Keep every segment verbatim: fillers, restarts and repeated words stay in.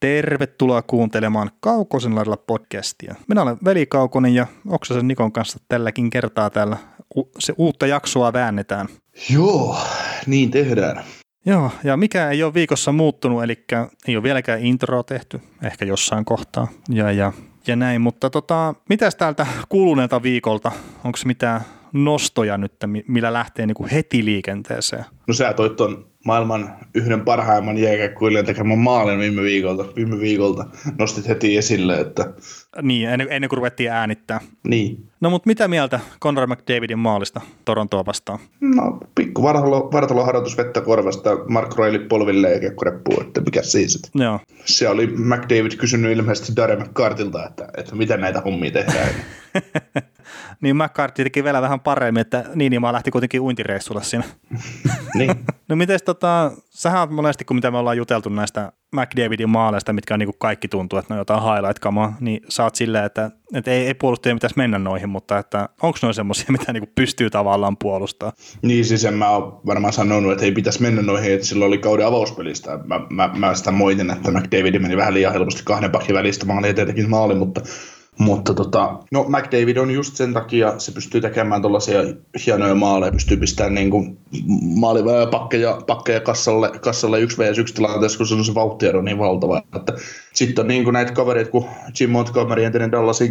Tervetuloa kuuntelemaan Kaukosen lailla podcastia. Minä olen Veli Kaukonen ja Oksasen Nikon kanssa tälläkin kertaa täällä U- se uutta jaksoa väännetään. Joo, niin tehdään. Joo, ja mikä ei ole viikossa muuttunut, eli ei ole vieläkään introa tehty, ehkä jossain kohtaa ja, ja, ja näin, mutta tota, mitäs täältä kuluneelta viikolta, onko mitään nostoja nyt, millä lähtee niinku heti liikenteeseen? No sä toit tuon maailman yhden parhaimman jääkiekkoilijan tekemän maalin viime viikolta, viime viikolta nostit heti esille, että... Niin, ennen, ennen kuin ruvettiin äänittää. Niin. No mutta mitä mieltä Conor McDavidin maalista Torontoa vastaan? No pikku vartalo, vartaloharjoitus vettä korvasta, Mark Reilly polville ja kiekkoreppuun, että mikä siis. Joo. Se oli McDavid kysynyt ilmeisesti Darren McCartilta, että, että miten näitä hommia tehdään. Niin McCarty teki vielä vähän paremmin, että Niinimaa lähti kuitenkin uintireissulle siinä. Niin. No mites tota, sähän olet monesti, kun mitä me ollaan juteltu näistä McDavidin maaleista, mitkä on niin kuin kaikki tuntuu, että ne on jotain highlight-kamaa, niin sä oot silleen, että, että ei, ei puolustajien pitäisi mennä noihin, mutta että onko noin semmoisia, mitä niin kuin pystyy tavallaan puolustamaan? Niin siis en mä ole varmaan sanonut, että ei pitäisi mennä noihin, että silloin oli kauden avauspelistä. Mä, mä, mä sitä moitin, että McDavid meni vähän liian helposti kahden pakin välistä maali etenkin maali, mutta... Mutta tota, no McDavid on just sen takia, se pystyy tekemään tuollaisia hienoja maaleja, pystyy pistämään niinku maalipakkeja, pakkeja kassalle, kassalle yksi vastaan yksi tilanteessa, kun se on se vauhtiero niin valtava. Sitten on niinku näitä kavereita, kun Jim Montgomery, entinen Dallasin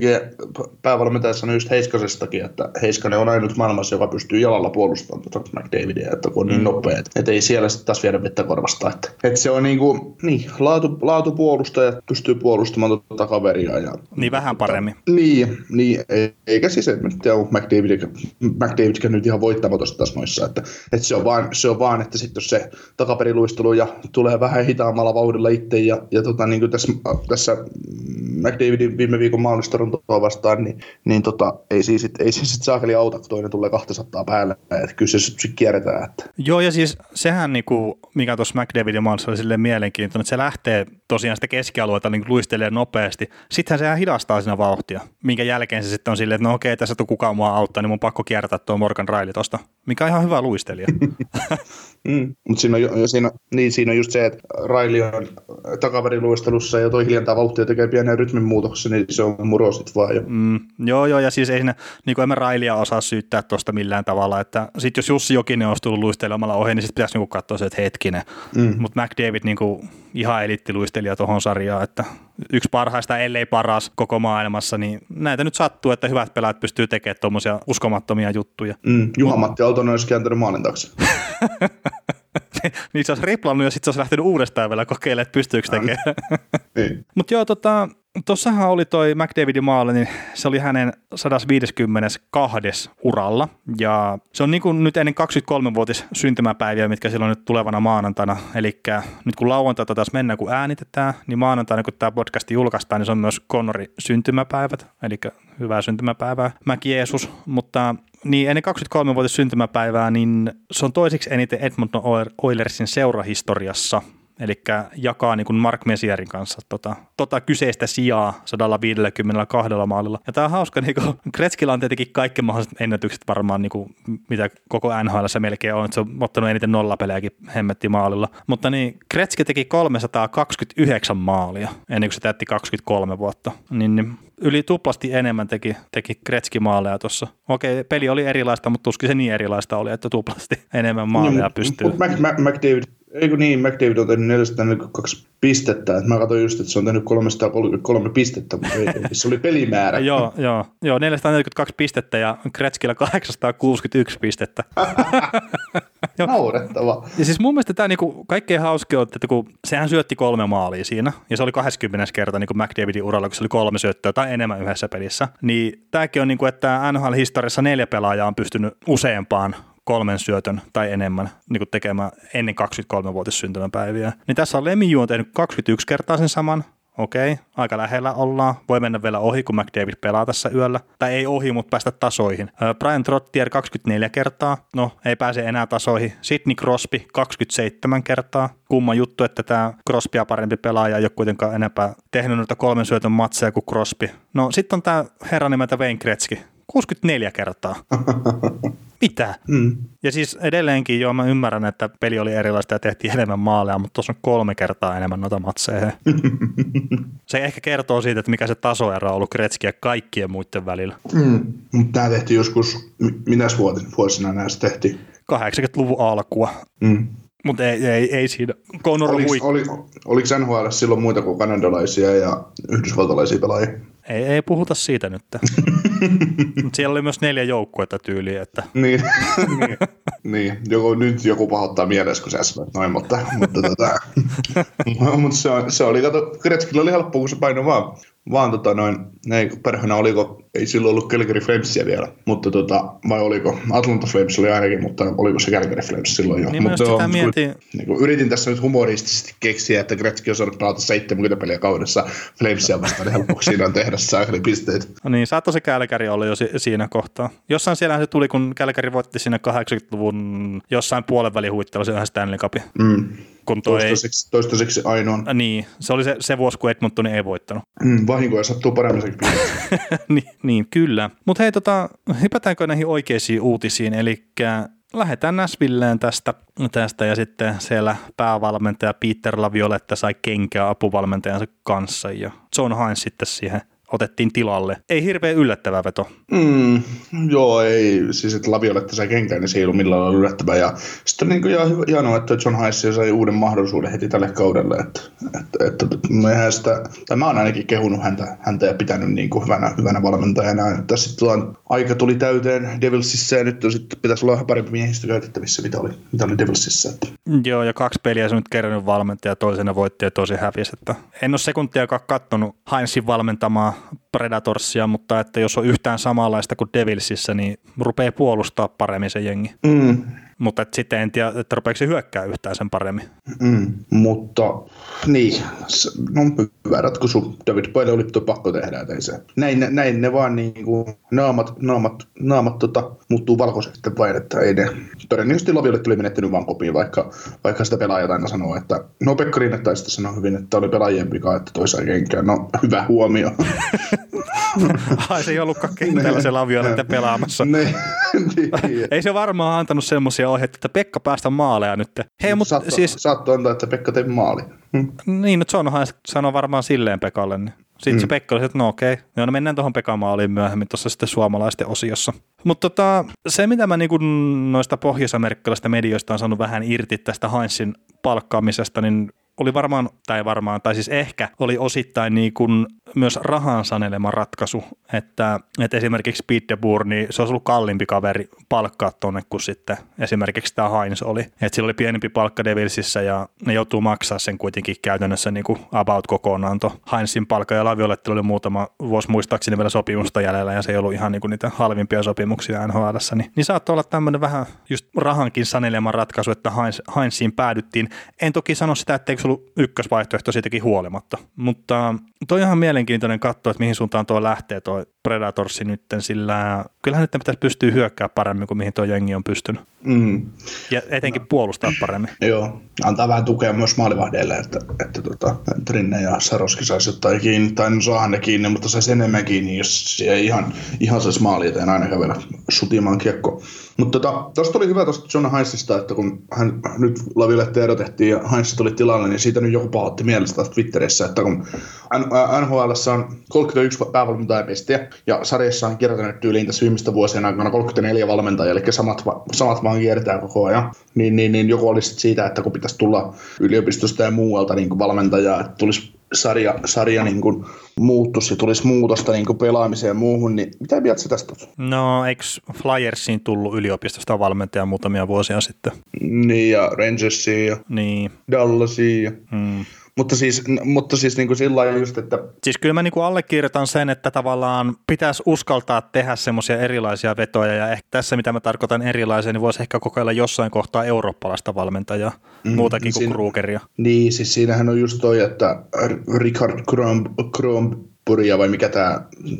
päävalmentaja, sanoi just Heiskasestakin, että Heiskanen on ainut maailmassa, joka pystyy jalalla puolustamaan tuota McDavidia, että kun on niin nopea, että ei siellä sitten taas viedä vettä korvasta. Että, että se on niinku, niin, laatu, laatupuolustaja pystyy puolustamaan tuota kaveria. Ja, niin vähän paremmin. Niin, niin, eikä siis, että McDavid, McDavidkään nyt ihan voittamaton tässä noissa, että, että se on vaan, se on vaan, että sitten jos se takaperiluistelu ja tulee vähän hitaammalla vauhdilla itse ja, ja tota, niin kuin tässä, tässä McDavidin viime viikon maalistoruntoa vastaan, niin, niin tota, ei siis sitten siis saakeli auta, kun toinen tulee kaksisataa päälle, että kyllä se sitten kierretään. Että. Joo, ja siis sehän, niin kuin, mikä tuossa McDavidin maalissa oli silleen mielenkiintoinen, että se lähtee tosiaan sitä keskialueelta niin luistelemaan nopeasti, sittenhän sehän hidastaa siinä vauhtia, minkä jälkeen se sitten on silleen, että no okei, tässä tuu kukaan mua auttaa, niin mun pakko kiertää tuo Morgan Reilly tosta, mikä on ihan hyvä luistelija. Mm. Mutta siinä, siinä, niin, siinä on just se, että Reilly on takaveriluistelussa ja toi hiljentää vauhtia ja tekee pieniä rytminmuutoksia, niin se on murosit vaan jo. Mm. Joo, joo, ja siis ei siinä, niin kuin emme Reillyä osaa syyttää tuosta millään tavalla, että sit jos Jussi Jokinen olisi tullut luistelemalla ohi, niin sit pitäisi niinku katsoa se, että hetkinen, mm. mutta McDavid niinku ihan eliittiluistelija tuohon sarjaan, että yksi parhaista, ellei paras koko maailmassa, niin näitä nyt sattuu, että hyvät pelaat pystyy tekemään tuommoisia uskomattomia juttuja. Mm. Juha-Matti Aaltonen olisi kääntänyt maalin taakse. Niin se olisi riplannut ja sitten se olisi lähtenyt uudestaan vielä kokeilemaan, että pystyykö tekemään. Niin. Mutta joo, tota, tuossahan oli toi McDavidin maali, niin se oli hänen sata viisikymmentäkaksi uralla. Ja se on niin kuin nyt ennen kaksikymmentäkolmevuotis syntymäpäiviä, mitkä silloin nyt tulevana maanantaina. Eli nyt kun lauantaita taas mennään, kun äänitetään, niin maanantaina kun tämä podcasti julkaistaan, niin se on myös Connorin syntymäpäivät. Eli hyvää syntymäpäivää, Mäki Jeesus. Mutta... Niin ennen kaksikymmentäkolmevuotias syntymäpäivää, niin se on toiseksi eniten Edmonton Oilersin seurahistoriassa, eli jakaa niin kuin Mark Messierin kanssa tota, tota kyseistä sijaa sata viisikymmentäkaksi maalilla. Ja tämä on hauska, niin kuin Gretzkyllä on tietenkin kaikki mahdolliset ennätykset varmaan, niin kuin, mitä koko N H L:ssä melkein on, että se on ottanut eniten nollapelejäkin hemmetti maalilla. Mutta niin Gretzky teki kolmesataakaksikymmentäyhdeksän maalia ennen kuin se täytti kaksikymmentäkolme vuotta, niin, niin yli tuplasti enemmän teki, teki Gretzky-maaleja tuossa. Okei, peli oli erilaista, mutta tuskin se niin erilaista oli, että tuplasti enemmän maaleja pystyy. Mutta McDavid, eikö niin, McDavid on tehnyt neljäsataaneljäkymmentäkaksi pistettä. Mä katsoin just, että se on tehnyt kolmesataakolmekymmentäkolme pistettä, mutta ei, se oli pelimäärä. joo, joo, joo, neljäsataaneljäkymmentäkaksi pistettä ja Gretzkyllä kahdeksansataakuusikymmentäyksi pistettä. Naurettavaa. Ja siis mun mielestä tämä niinku kaikkein hauski on, että kun sehän syötti kolme maalia siinä, ja se oli kaksikymmentä kertaa niin McDavidin uralla, kun se oli kolme syöttöä tai enemmän yhdessä pelissä, niin tämäkin on niinku, että N H L-historiassa neljä pelaajaa on pystynyt useampaan kolmen syötön tai enemmän niin tekemään ennen kaksikymmentäkolmevuotis syntymäpäiviä. Niin tässä on Lemieux on tehnyt kaksikymmentäyksi kertaa sen saman, okei, okay, aika lähellä ollaan, voi mennä vielä ohi, kun McDavid pelaa tässä yöllä. Tai ei ohi, mutta päästä tasoihin. Brian Trottier kaksikymmentäneljä kertaa, no ei pääse enää tasoihin. Sidney Crosby kaksikymmentäseitsemän kertaa. Kumma juttu, että tämä Crosbya parempi pelaaja ei ole kuitenkaan enempää tehnyt noita kolmen syötön matseja kuin Crosby. No sitten on tämä herra nimeltä Wayne Gretzky, kuusikymmentäneljä kertaa. Mitä? Mm. Ja siis edelleenkin, joo, mä ymmärrän, että peli oli erilaista ja tehtiin enemmän maaleja, mutta tuossa on kolme kertaa enemmän noita matseja. Se ehkä kertoo siitä, että mikä se tasoero on ollut Gretzkyä kaikkien muiden välillä. Mm. Tämä tehtiin joskus, minäs vuosina näistä tehtiin? kahdeksankymmentäluvun alkua. Mm. Mutta ei, ei, ei siinä. Oliko, oli, oliko N H L silloin muita kuin kanadalaisia ja yhdysvaltalaisia pelaajia? Ei, ei puhuta siitä nyt. Siellä oli myös neljä joukkuetta tyyliä. Että. Niin, niin, niin. Joku, nyt joku pahoittaa mielessä, kun sä sanoit noin, mutta, mutta, tota, mutta se, se oli, kato, Gretzkyllä oli helppoa, kun se painoi vaan. Vaan tota noin, ei perhana oliko, ei silloin ollut Calgary Flamesia vielä, mutta tota, vai oliko, Atlanta Flames oli ainakin, mutta oliko se Calgary Flames silloin jo. Niin mutta joo, mietin. Niin yritin tässä nyt humoristisesti keksiä, että Gretzky on saanut pelata seitsemänkymmentä peliä kaudessa Flamesia vastaan, helpoksi siinä on tehdä saakeli pisteet. No niin, saattoi se Calgary olla jo si- siinä kohtaa. Jossain siellähän se tuli, kun Calgary voitti siinä kahdeksankymmentäluvun jossain puolenvälihuittelussa yhden Stanley Cupin. Mm. Toistaiseksi, toistaiseksi ainoa. Niin, se oli se, se vuosi, kun Edmontoni ei voittanut. Mm, vahinkoja sattuu paremmin. niin, niin, kyllä. Mutta hei, tota, hypätäänkö näihin oikeisiin uutisiin? Eli lähdetään Nashvilleen tästä, tästä ja sitten siellä päävalmentaja Peter Laviolette sai kenkää apuvalmentajansa kanssa ja John Hines sitten siihen otettiin tilalle. Ei hirveän yllättävä veto. Mm, joo, ei. Siis, että Laviolette sai kenkään, niin se ei ollut millään lailla yllättävää. Ja sitten niin kuin hienoa, että John Hines sai uuden mahdollisuuden heti tälle kaudelle. Että, että, että, mehän sitä, tai mä oon ainakin kehunut häntä, häntä ja pitänyt niin kuin hyvänä, hyvänä valmentajana. Että sitten aika tuli täyteen Devilsissä ja nyt sitten pitäisi olla vähän parempi miehistö käytettävissä, mitä oli, mitä oli Devilsissä. Että. Joo, ja kaksi peliä se on nyt kerännyt valmentaja, toisena voitti ja tosi hävisi. Että en ole sekuntiakaan katsonut Hinesin valmentamaa Predatorsia, mutta että jos on yhtään samanlaista kuin Devilsissä, niin rupeaa puolustaa paremmin se jengi. Mm. Mutta sitten en tiedä, että rupeeko se hyökkää yhtään sen paremmin. Mm, mutta niin, se on hyvä ratkaisu. David Poile oli tuo pakko tehdä, ettei se. Näin, näin ne vaan niin kuin naamat, naamat, naamat tota, muuttuu valkoiseksi vain, että ei ne. Todennäköisesti Laviolle tuli menettänyt vaan kopiin, vaikka, vaikka sitä pelaajat aina sanoo, että no Pekka Rinne taisi sitä sanoa hyvin, että oli pelaajien vika, että toisaan kenkään. No hyvä huomio. Ai se ei ollutkaan kentällä se Laviolette pelaamassa. Ne, niin. Ei se varmaan antanut semmoisia ohjetta, että Pekka päästä maaleja nyt. Hei, mut saatto, siis saatto antaa, että Pekka tei maali. Hm. Niin, no Johnhan sanoi varmaan silleen Pekalle. Niin. Sitten mm. se Pekka oli, että no okei, no, no mennään tuohon Pekan maaliin myöhemmin tuossa sitten suomalaisten osiossa. Mutta tota, se, mitä mä niinku noista pohjois-amerikkalaisista medioista on saanut vähän irti tästä Hinesin palkkaamisesta, niin oli varmaan, tai varmaan, tai siis ehkä oli osittain niin kuin myös rahan sanelema ratkaisu, että, että esimerkiksi Pete DeBoer, niin se olisi ollut kalliimpi kaveri palkkaa tuonne kuin sitten esimerkiksi tämä Hines oli. Että sillä oli pienempi palkka Devilsissä ja ne joutuu maksaa sen kuitenkin käytännössä niin kuin about kokonaan tuon Hinesin palkka, ja Laviolette oli muutama vuosi muistaakseni vielä sopimusta jäljellä ja se ei ollut ihan niin kuin niitä halvimpia sopimuksia N H L:ssä. Niin, niin saattoi olla tämmöinen vähän just rahankin sanelema ratkaisu, että Hines, Hinesiin päädyttiin. En toki sano sitä, että ollut ykkösvaihtoehto siitäkin huolimatta, mutta toi on ihan mielenkiintoinen katsoa, että mihin suuntaan tuo lähtee tuo Predatorsi nytten, sillä kyllähän nyt pitäisi pystyä hyökkää paremmin kuin mihin tuo jengi on pystynyt. Mm. Ja etenkin no. puolustaa paremmin. Joo, antaa vähän tukea myös maalivahdeille, että, että tota, Rinne ja Saroski saisi jotain kiinni, tai no saahan ne kiinni, mutta saisi enemmän kiinni, jos se ei ihan, ihan saisi maali, joten ainakaan vielä sutimaan kiekko. Mutta tuosta tota, oli hyvä tuosta John Hinesista, että kun hän nyt Laviolette erotettiin ja Hines tuli tilalle, niin siitä nyt joku pahoitti mielestä Twitterissä, että kun N H L:ssä on kolmekymmentäyksi päävalmentajamestiä ja sarjassa on kiertänyt tyyliin tässä viimeistä vuosien aikana kolmekymmentäneljä valmentajia, eli samat, va- samat vaan kiertää koko ajan, niin, niin, niin joku olisi siitä, että kun pitäisi tulla yliopistosta ja muualta niin kuin valmentajaa, että tulisi sarja, sarja niin kuin muuttuisi ja tulisi muutosta niin kuin pelaamiseen ja muuhun, niin mitä mieltä se tästä? No, eikö Flyersiin tullut yliopistosta valmentaja muutamia vuosia sitten? Niin, ja Rangersiin ja niin. Dallasiin ja. Mm. Mutta siis, mutta siis niin kuin sillain just, että... Siis kyllä mä niin kuin allekirjoitan sen, että tavallaan pitäisi uskaltaa tehdä semmoisia erilaisia vetoja, ja ehkä tässä, mitä mä tarkoitan erilaisia, niin voisi ehkä kokeilla jossain kohtaa eurooppalaista valmentajaa, mm, muutakin kuin Krugeria. Niin, siis siinähän on just toi, että Richard Kronborgia, vai mikä tämä...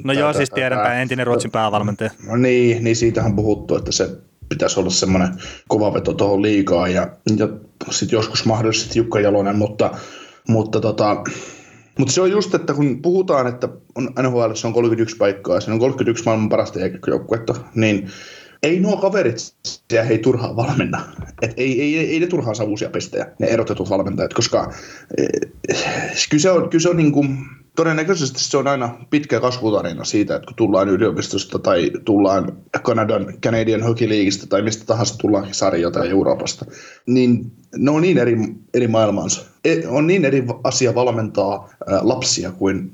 No tää, joo, tää, siis tiedän tämä entinen Ruotsin päävalmentaja. No niin, niin siitähän puhuttu, että se... pitäisi olla semmoinen kova veto tuohon liigaan ja, ja sitten joskus mahdollisesti Jukka Jalonen, mutta, mutta, tota, mutta se on just, että kun puhutaan, että on N H L se on kolmekymmentäyksi paikkaa, se on kolmekymmentäyksi maailman parasta jääkiekkojoukkuetta, niin ei nuo kaverit siellä hei turhaan valmenna. Et ei, ei, ei ne turhaan saa uusia pistejä, ne erotetut valmentajat, koska kyse on, kyse on niin kuin... Todennäköisesti se on aina pitkä kasvutarina siitä, että kun tullaan yliopistosta tai tullaan Kanadan, Canadian Hockey Leagueista tai mistä tahansa tullaan sarjaa tai Euroopasta, niin ne on niin eri, eri maailmansa. On niin eri asia valmentaa lapsia kuin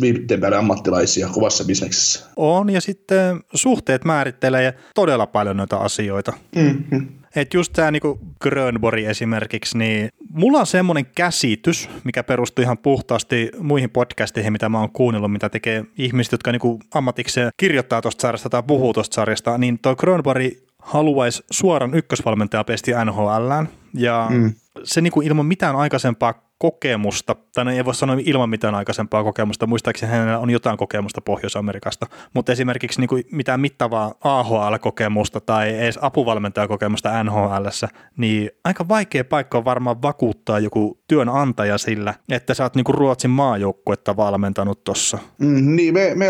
viivytteen ammattilaisia kovassa bisneksessä. On, ja sitten suhteet määrittelee todella paljon noita asioita. Mm-hmm. Että just tämä niinku Grönborg esimerkiksi, niin mulla on semmoinen käsitys, mikä perustuu ihan puhtaasti muihin podcasteihin, mitä mä oon kuunnellut, mitä tekee ihmiset, jotka niinku ammatikseen kirjoittaa tuosta sarjasta tai puhuu tuosta sarjasta, niin tuo Grönborg haluaisi suoran ykkösvalmentajapesti N H L:ään, ja mm. se niinku ilman mitään aikaisempaa kokemusta, tai ei voi sanoa ilman mitään aikaisempaa kokemusta, muistaakseni hänellä on jotain kokemusta Pohjois-Amerikasta, mutta esimerkiksi niin kuin mitään mittavaa A H L-kokemusta tai edes apuvalmentajakokemusta N H L:ssä, niin aika vaikea paikka on varmaan vakuuttaa joku työnantaja sillä, että sä oot niin kuin Ruotsin maajoukkuetta valmentanut tuossa. Mm, niin, me, me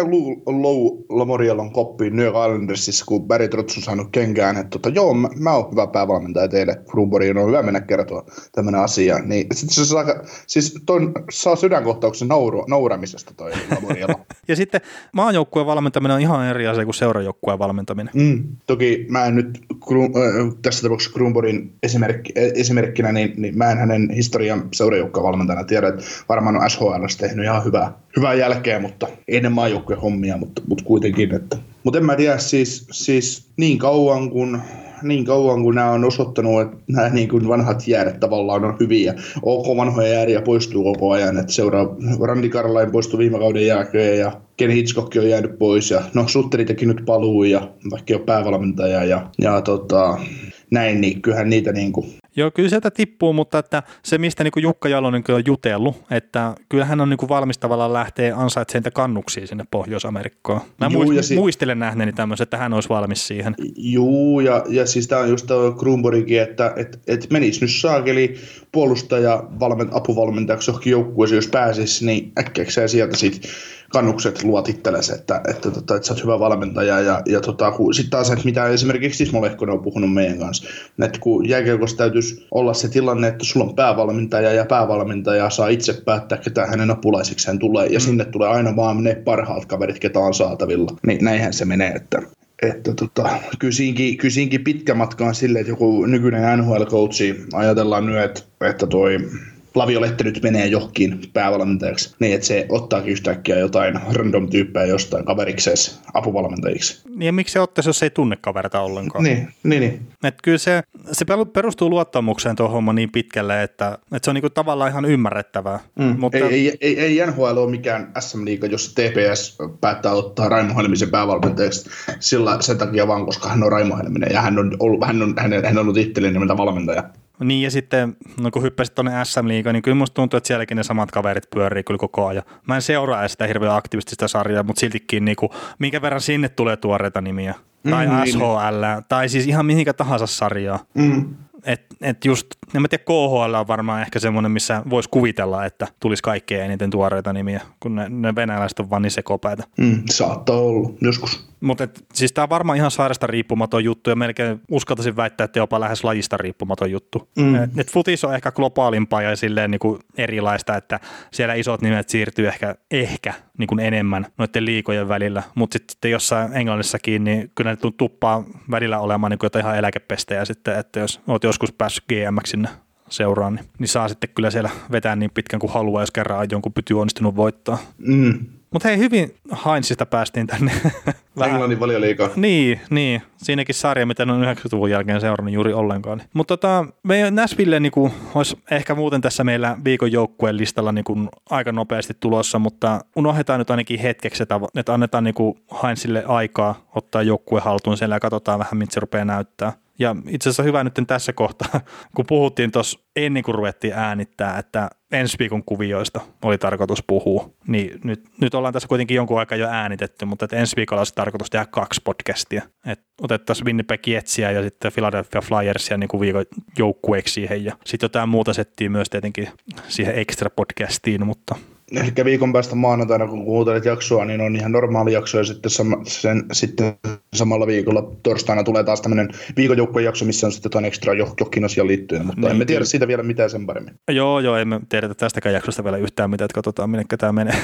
Lou Lamorialon koppiin New York Islandersissa, kun Barry Trotz on saanut kenkään, että tota, joo, mä, mä oon hyvä päävalmentaja teille, Kruunborgin on hyvä mennä kertoa tämmöinen asia, niin sitten se aika siis ton saa sydänkohtauksen nauru, nauramisesta toi Lamoriala. Ja sitten maajoukkueen valmentaminen on ihan eri asia kuin seurajoukkueen valmentaminen. Mm, toki mä en nyt kru, äh, tässä tapauksessa Kruunborgin esimerk, äh, esimerkkinä, niin, niin mä en hänen historian seurajoukkueen valmentajana tiedä, että varmaan on S H L:ssä tehnyt ihan hyvää, hyvää jälkeä, mutta ennen maajoukkueen hommia, mutta, mutta kuitenkin. Että. Mutta en mä tiedä, siis, siis niin kauan kun... Niin kauan, kun nämä on osoittanut, että nämä niin kuin vanhat jäädet tavallaan on hyviä. OK, vanhoja jääriä poistuu koko ajan. Että seuraa Randy Carlyle poistui viime kauden jälkeen ja Ken Hitchcock on jäänyt pois. Ja, no, Sutteri teki nyt paluu ja vaikka ei ole päävalmentaja ja, ja tota, näin, niin kyllähän niitä niin kuin... Joo, kyllä sieltä tippuu, mutta että se, mistä niin kuin Jukka Jalonen on jutellut, että kyllä hän on niin kuin valmis tavallaan lähteä ansaitsemaan niitä kannuksia sinne Pohjois-Amerikkaan. Mä Juu, muist- si- muistelen nähneeni tämmöisen, että hän olisi valmis siihen. Juu, ja, ja siis tämä on just tämä Kruunborgkin, että et, et menisi nyt saakeli puolustaja valment, apuvalmentajaksi johonkin joukkueeseen, jos pääsisi, niin äkkiäkseen sieltä sitten kannukset luot itsellesi, että, että, että, että sä oot hyvä valmentaja. Ja, ja tota, sitten taas, että mitä esimerkiksi Ismo Lehkonen on puhunut meidän kanssa, että kun jääkiekossa täytyisi olla se tilanne, että sulla on päävalmentaja ja päävalmentaja saa itse päättää, ketä hänen apulaisikseen tulee, ja mm. sinne tulee aina vaan ne parhaat kaverit, ketä on saatavilla. Niin näinhän se menee, että... Että tota, kysinkin, kysinkin pitkä matka on silleen, että joku nykyinen N H L-coachi, ajatellaan nyt, että, että toi Laviolette nyt menee johonkin päävalmentajaksi, niin että se ottaakin yhtäkkiä jotain random-tyyppää jostain kaverikseesi apuvalmentajiksi. Niin ja miksi se ottaisi, jos ei tunne kaverta ollenkaan? Niin, niin. niin. Että kyllä se, se perustuu luottamukseen tuo homma niin pitkälle, että, että se on niinku tavallaan ihan ymmärrettävää. Mm. Mutta... Ei, ei, ei, ei N H L ole mikään S M-liiga, jossa T P S päättää ottaa Raimo Helmisen päävalmentajaksi sillä sen takia vaan, koska hän on Raimo Helminen ja hän on ollut, hän on, hän on ollut itselleen nimeltä valmentaja. Niin ja sitten, no kun hyppäsit tuonne S M-liigaan, niin kyllä musta tuntuu, että sielläkin ne samat kaverit pyörii kyllä koko ajan. Mä en seuraa sitä hirveän aktiivistista sarjaa, mutta siltikin niin kuin, minkä verran sinne tulee tuoreita nimiä. Tai mm, S H L, niin. Tai siis ihan mihinkä tahansa sarjaa. Mm. Että et just, en mä tiedä, K H L on varmaan ehkä semmoinen, missä voisi kuvitella, että tulisi kaikkea eniten tuoreita nimiä, kun ne, ne venäläiset on vaan niin sekopäitä. Mm, saattaa olla, joskus. Mutta siis tämä on varmaan ihan sairasta riippumaton juttu, ja melkein uskaltaisin väittää, että jopa lähes lajista riippumaton juttu. Mm. Et, et futis on ehkä globaalimpaa ja silleen niinku erilaista, että siellä isot nimet siirtyy ehkä, ehkä niinku enemmän noiden liikojen välillä, mutta sitten jossain Englannissakin, niin kyllä ne tuppaa välillä olemaan niinku jotain ihan eläkepestejä sitten, että jos olet joskus päässyt G M:ksi sinne seuraan, niin, niin saa sitten kyllä siellä vetää niin pitkän kuin haluaa, jos kerran jonkun pyty onnistunut voittaa. Mm. Mutta hei, hyvin Heinzista päästiin tänne Vähän. Englannin Valioliiga. Niin, niin, siinäkin sarja, mitä on yhdeksänkymmentäluvun jälkeen seurannut juuri ollenkaan. Mutta tota, meidän Nashville niin kuin, olisi ehkä muuten tässä meillä viikon joukkueen listalla niin kuin, aika nopeasti tulossa, mutta unohdetaan nyt ainakin hetkeksi, että, että annetaan niin kuin Heinzille aikaa ottaa joukkue haltuun siellä ja katsotaan vähän, mitä se rupeaa näyttää. Ja itse asiassa hyvä nyt tässä kohtaa, kun puhuttiin tuossa ennen kuin ruvettiin äänittää, että ensi viikon kuvioista oli tarkoitus puhua, niin nyt, nyt ollaan tässä kuitenkin jonkun aikaa jo äänitetty, mutta että ensi viikolla olisi tarkoitus tehdä kaksi podcastia. Et otettaisiin Winnipeg Jetsiä ja sitten Philadelphia Flyersia niin kuin viikon joukkueeksi siihen ja sitten jotain muuta settiä myös tietenkin siihen extra podcastiin, mutta... Eli viikon päästä maanantaina, kun kuuntelet jaksoa, niin on ihan normaali jakso, ja sitten, sama, sen, sitten samalla viikolla torstaina tulee taas tämmöinen viikonjoukkojen jakso, missä on sitten jotain ekstra johonkin asiaan liittyen, mutta niin, emme tiedä siitä vielä mitään sen paremmin. Joo, joo, emme tiedä tästäkään jaksosta vielä yhtään mitään, että katsotaan, minnekä tämä menee.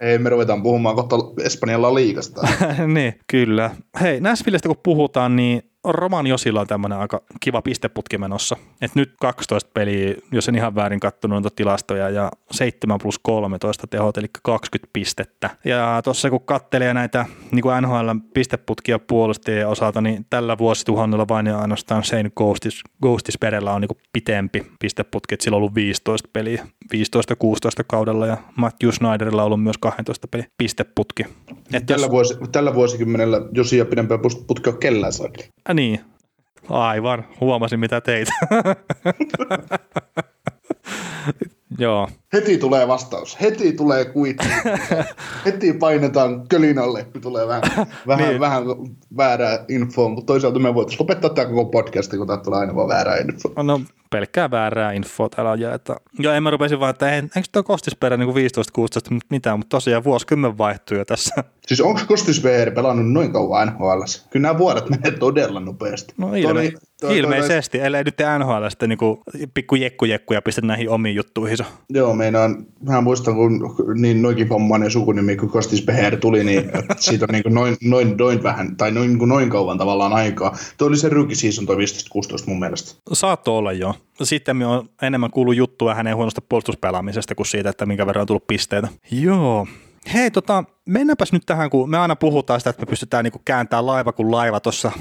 Ei, me ruvetaan puhumaan kohta Espanjalla liigasta. Niin, kyllä. Hei, Nashvillestä kun puhutaan, niin Roman Josilla on tämmöinen aika kiva pisteputki menossa. Et nyt kaksitoista peliä, jos en ihan väärin kattonut noita tilastoja, ja seitsemän plus kolmetoista tehot, eli kaksikymmentä pistettä. Ja tuossa kun kattelee näitä niin kuin N H L-pisteputkia puolustajien osalta, niin tällä vuosituhannella vain ja ainoastaan Shane Ghostis, Ghostisberellä on niin kuin pitempi pisteputki, että sillä on ollut viisitoista peliä, viisitoista kuusitoista kaudella, ja Matthew Schneiderilla on ollut myös kaksitoista peliä pisteputki. Et tällä, jos... vuosi, tällä vuosikymmenellä Josia pidempää putkia on kellään saakka. Niin, aivan. Huomasin, mitä teit. Joo. Heti tulee vastaus. Heti tulee kuitti. Heti painetaan kölinalle, kun tulee vähän, vähän, niin. vähän väärää infoa, mutta toisaalta me voitaisiin lopettaa tämä koko podcast, kun tämä tulee aina vaan väärää infoa. No pelkkää väärää infoa täällä on jaetta. Joo, en mä rupesin vaan, että eikö tuo Kostisperä niin kuin viisitoista kuusitoista mitään, mutta tosiaan vuosikymmen vaihtuu jo tässä. Siis onko Kostisperä pelannut noin kauan N H L:ssä? Kyllä nämä vuodet menee todella nopeasti. No ilme- toi, ilmeisesti, toi, toi, ellei nyt N H L sitten niinku pikku jekkujekkuja pistä näihin omiin juttuihinsa. Joo, meinaan, mä muistan, kun niin noinkin vammainen sukunimi, kun Kostisperä tuli, niin siitä on niin noin, noin, noin vähän, tai noin, noin kauan tavallaan aikaa. Tuo oli se rookie season toi viisitoista kuusitoista mun mielestä. Saattoi olla, joo. Sitten me on enemmän kuullut juttua hänen huonosta puolustuspelaamisesta kuin siitä, että minkä verran on tullut pisteitä. Joo. Hei, tota, mennäänpäs nyt tähän, kun me aina puhutaan sitä, että me pystytään niinku kääntämään laiva kuin laiva tuossa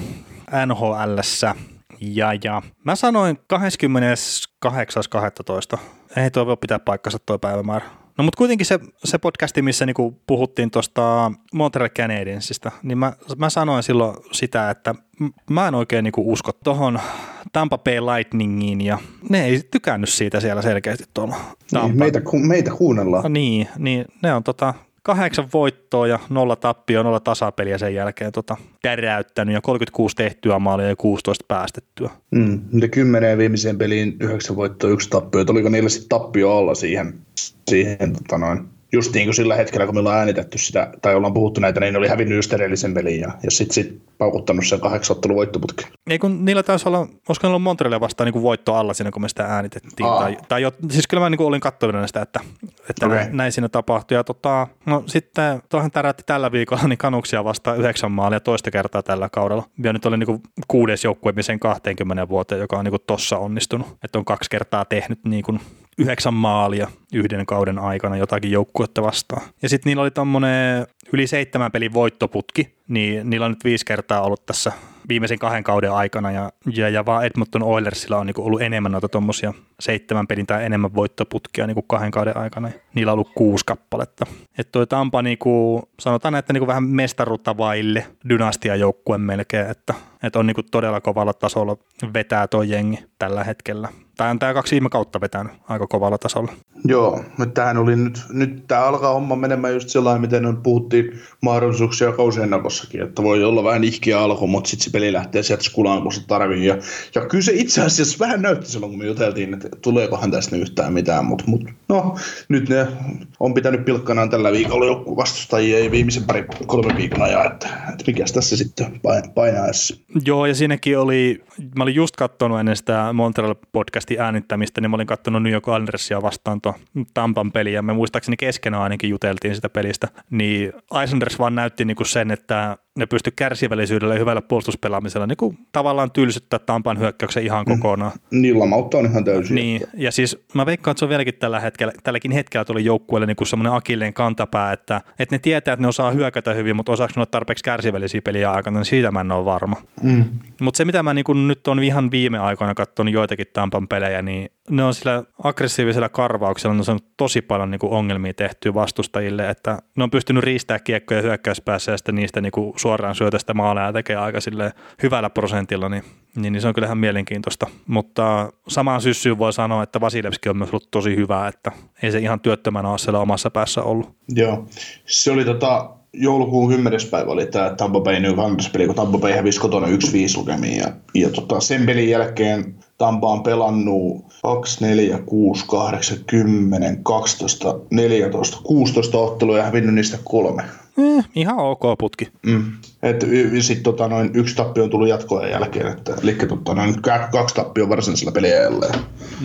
N H L:ssä. Ja, ja. Mä sanoin kahdeskymmeneskahdeksas kahdestoista Ei toi voi pitää paikkansa toi päivämäärä. No mutta kuitenkin se, se podcasti, missä niinku puhuttiin tuosta Montreal Canadiensista, niin mä, mä sanoin silloin sitä, että mä en oikein niinku usko tuohon Tampa Bay Lightningiin, ja ne ei tykännyt siitä siellä selkeästi tuolla. Niin, meitä, meitä kuunnellaan. No, niin, niin, ne on tota... kahdeksan voittoa ja nolla tappioa, nolla tasapeliä sen jälkeen tota, täräyttänyt ja kolmekymmentäkuusi tehtyä maalia ja kuusitoista päästettyä. Mm, mutta kymmeneen viimeiseen peliin yhdeksän voittoa, yksi tappio. Oliko niillä sitten tappio alla siihen, siihen tota noin, just niin kuin sillä hetkellä, kun me ollaan äänitetty sitä, tai ollaan puhuttu näitä, niin ne oli hävinnyt just edellisen pelin ja, ja sitten sit paukuttanut sen kahdeksan ottelun voittoputkeen. Ei kun niillä taisi olla, olisiko niillä Montrealia vastaan niin kuin voitto alla siinä, kun me sitä äänitettiin. Tai, tai jo, siis kyllä mä niin kuin olin katsovina sitä, että, että okay. näin siinä tapahtui. Ja tota, no sitten tuohan tärätti tällä viikolla niin Canucksia vastaan yhdeksän maalia toista kertaa tällä kaudella. Ja nyt oli niin kuin kuudes joukkueeseen kahteenkymmeneen vuoteen, joka on niin kuin tossa onnistunut. Että on kaksi kertaa tehnyt niin kuin yhdeksän maalia yhden kauden aikana jotakin joukkuetta vastaan. Ja sitten niillä oli tommonen yli seitsemän pelin voittoputki, niin niillä on nyt viisi kertaa ollut tässä viimeisen kahden kauden aikana, ja, ja, ja vaan Edmonton Oilersilla on niinku ollut enemmän noita tuommoisia seitsemän pelin tai enemmän voittoputkia niinku kahden kauden aikana. Niillä on ollut kuusi kappaletta. Että toi Tampa, niinku, sanotaan, että niinku vähän mestaruutta vaille dynastiajoukkue melkein, että et on niinku todella kovalla tasolla vetää toi jengi tällä hetkellä. Tai on tämä kaksi viime kautta vetänyt aika kovalla tasolla. Joo, tämähän oli nyt, nyt tämä alkaa homma menemään just sellainen, miten on puhuttiin mahdollisuuksia kausiennakossakin, että voi olla vähän ihkiä alku, mutta sitten se peli lähtee sieltä skulaan, kun se tarvii. Ja, ja kyllä se itse asiassa vähän näytti silloin, kun me juteltiin, että tuleekohan tästä yhtään mitään, mutta mut, no nyt ne on pitänyt pilkkanaan tällä viikolla joku vastustajia ei viimeisen pari kolme viikon ajan, että, että mikäs tässä sitten painaessa. Joo, ja siinäkin oli, mä olin just katsonut ennen sitä Montreal podcastin äänittämistä, niin mä olin katsonut New York Islandersia vastaan tuon Tampan peliä, ja me muistaakseni keskenään ainakin juteltiin sitä pelistä, niin Islanders vaan näytti niinku sen, että ne pysty kärsivällisyydellä ja hyvällä puolustuspelaamisella niin kuin tavallaan tylsyttää Tampan hyökkäyksen ihan kokonaan. Mm. Niin, lamautta on ihan täysin. Niin, ja siis mä veikkaan, että se on vieläkin tällä hetkellä, tälläkin hetkellä tuli joukkueelle niin kuin semmoinen akilleen kantapää, että, että ne tietää, että ne osaa hyökätä hyvin, mutta osaako ne olla tarpeeksi kärsivällisiä peliä aikana, niin siitä mä en ole varma. Mm. Mutta se, mitä mä niin kuin nyt on ihan viime aikoina katsonut joitakin Tampan pelejä, niin ne on sillä aggressiivisella karvauksella, ne on saanut tosi paljon niin kuin ongelmia tehtyä vastustajille, että ne on pystynyt riistämään kiekkoja hyökkäyspäässä ja sitten niistä niin kuin suoraan syötästä maaleja tekee aika hyvällä prosentilla, niin, niin, niin se on kyllä ihan mielenkiintoista. Mutta samaan syssyyn voi sanoa, että Vasilevski on myös ollut tosi hyvä, että ei se ihan työttömänä ole siellä omassa päässä ollut. Joo, se oli tota, joulukuun kymmenes päivä oli tämä Tampa Bay New Rangers-peli, kun Tampa Bay hävisi kotona yksi viisi lukemiin. Ja, ja tota, sen pelin jälkeen Tampa on pelannut kaksi, neljä, kuusi, kahdeksan, kymmenen, kaksitoista, neljätoista, kuusitoista ottelua ja hävinnyt niistä kolme. Mm, ihan ok putki. Mm. Sitten tota, noin yksi tappio on tullut jatkoajan jälkeen, että, eli tota, noin kaksi tappioa varsinaisella peliajalla.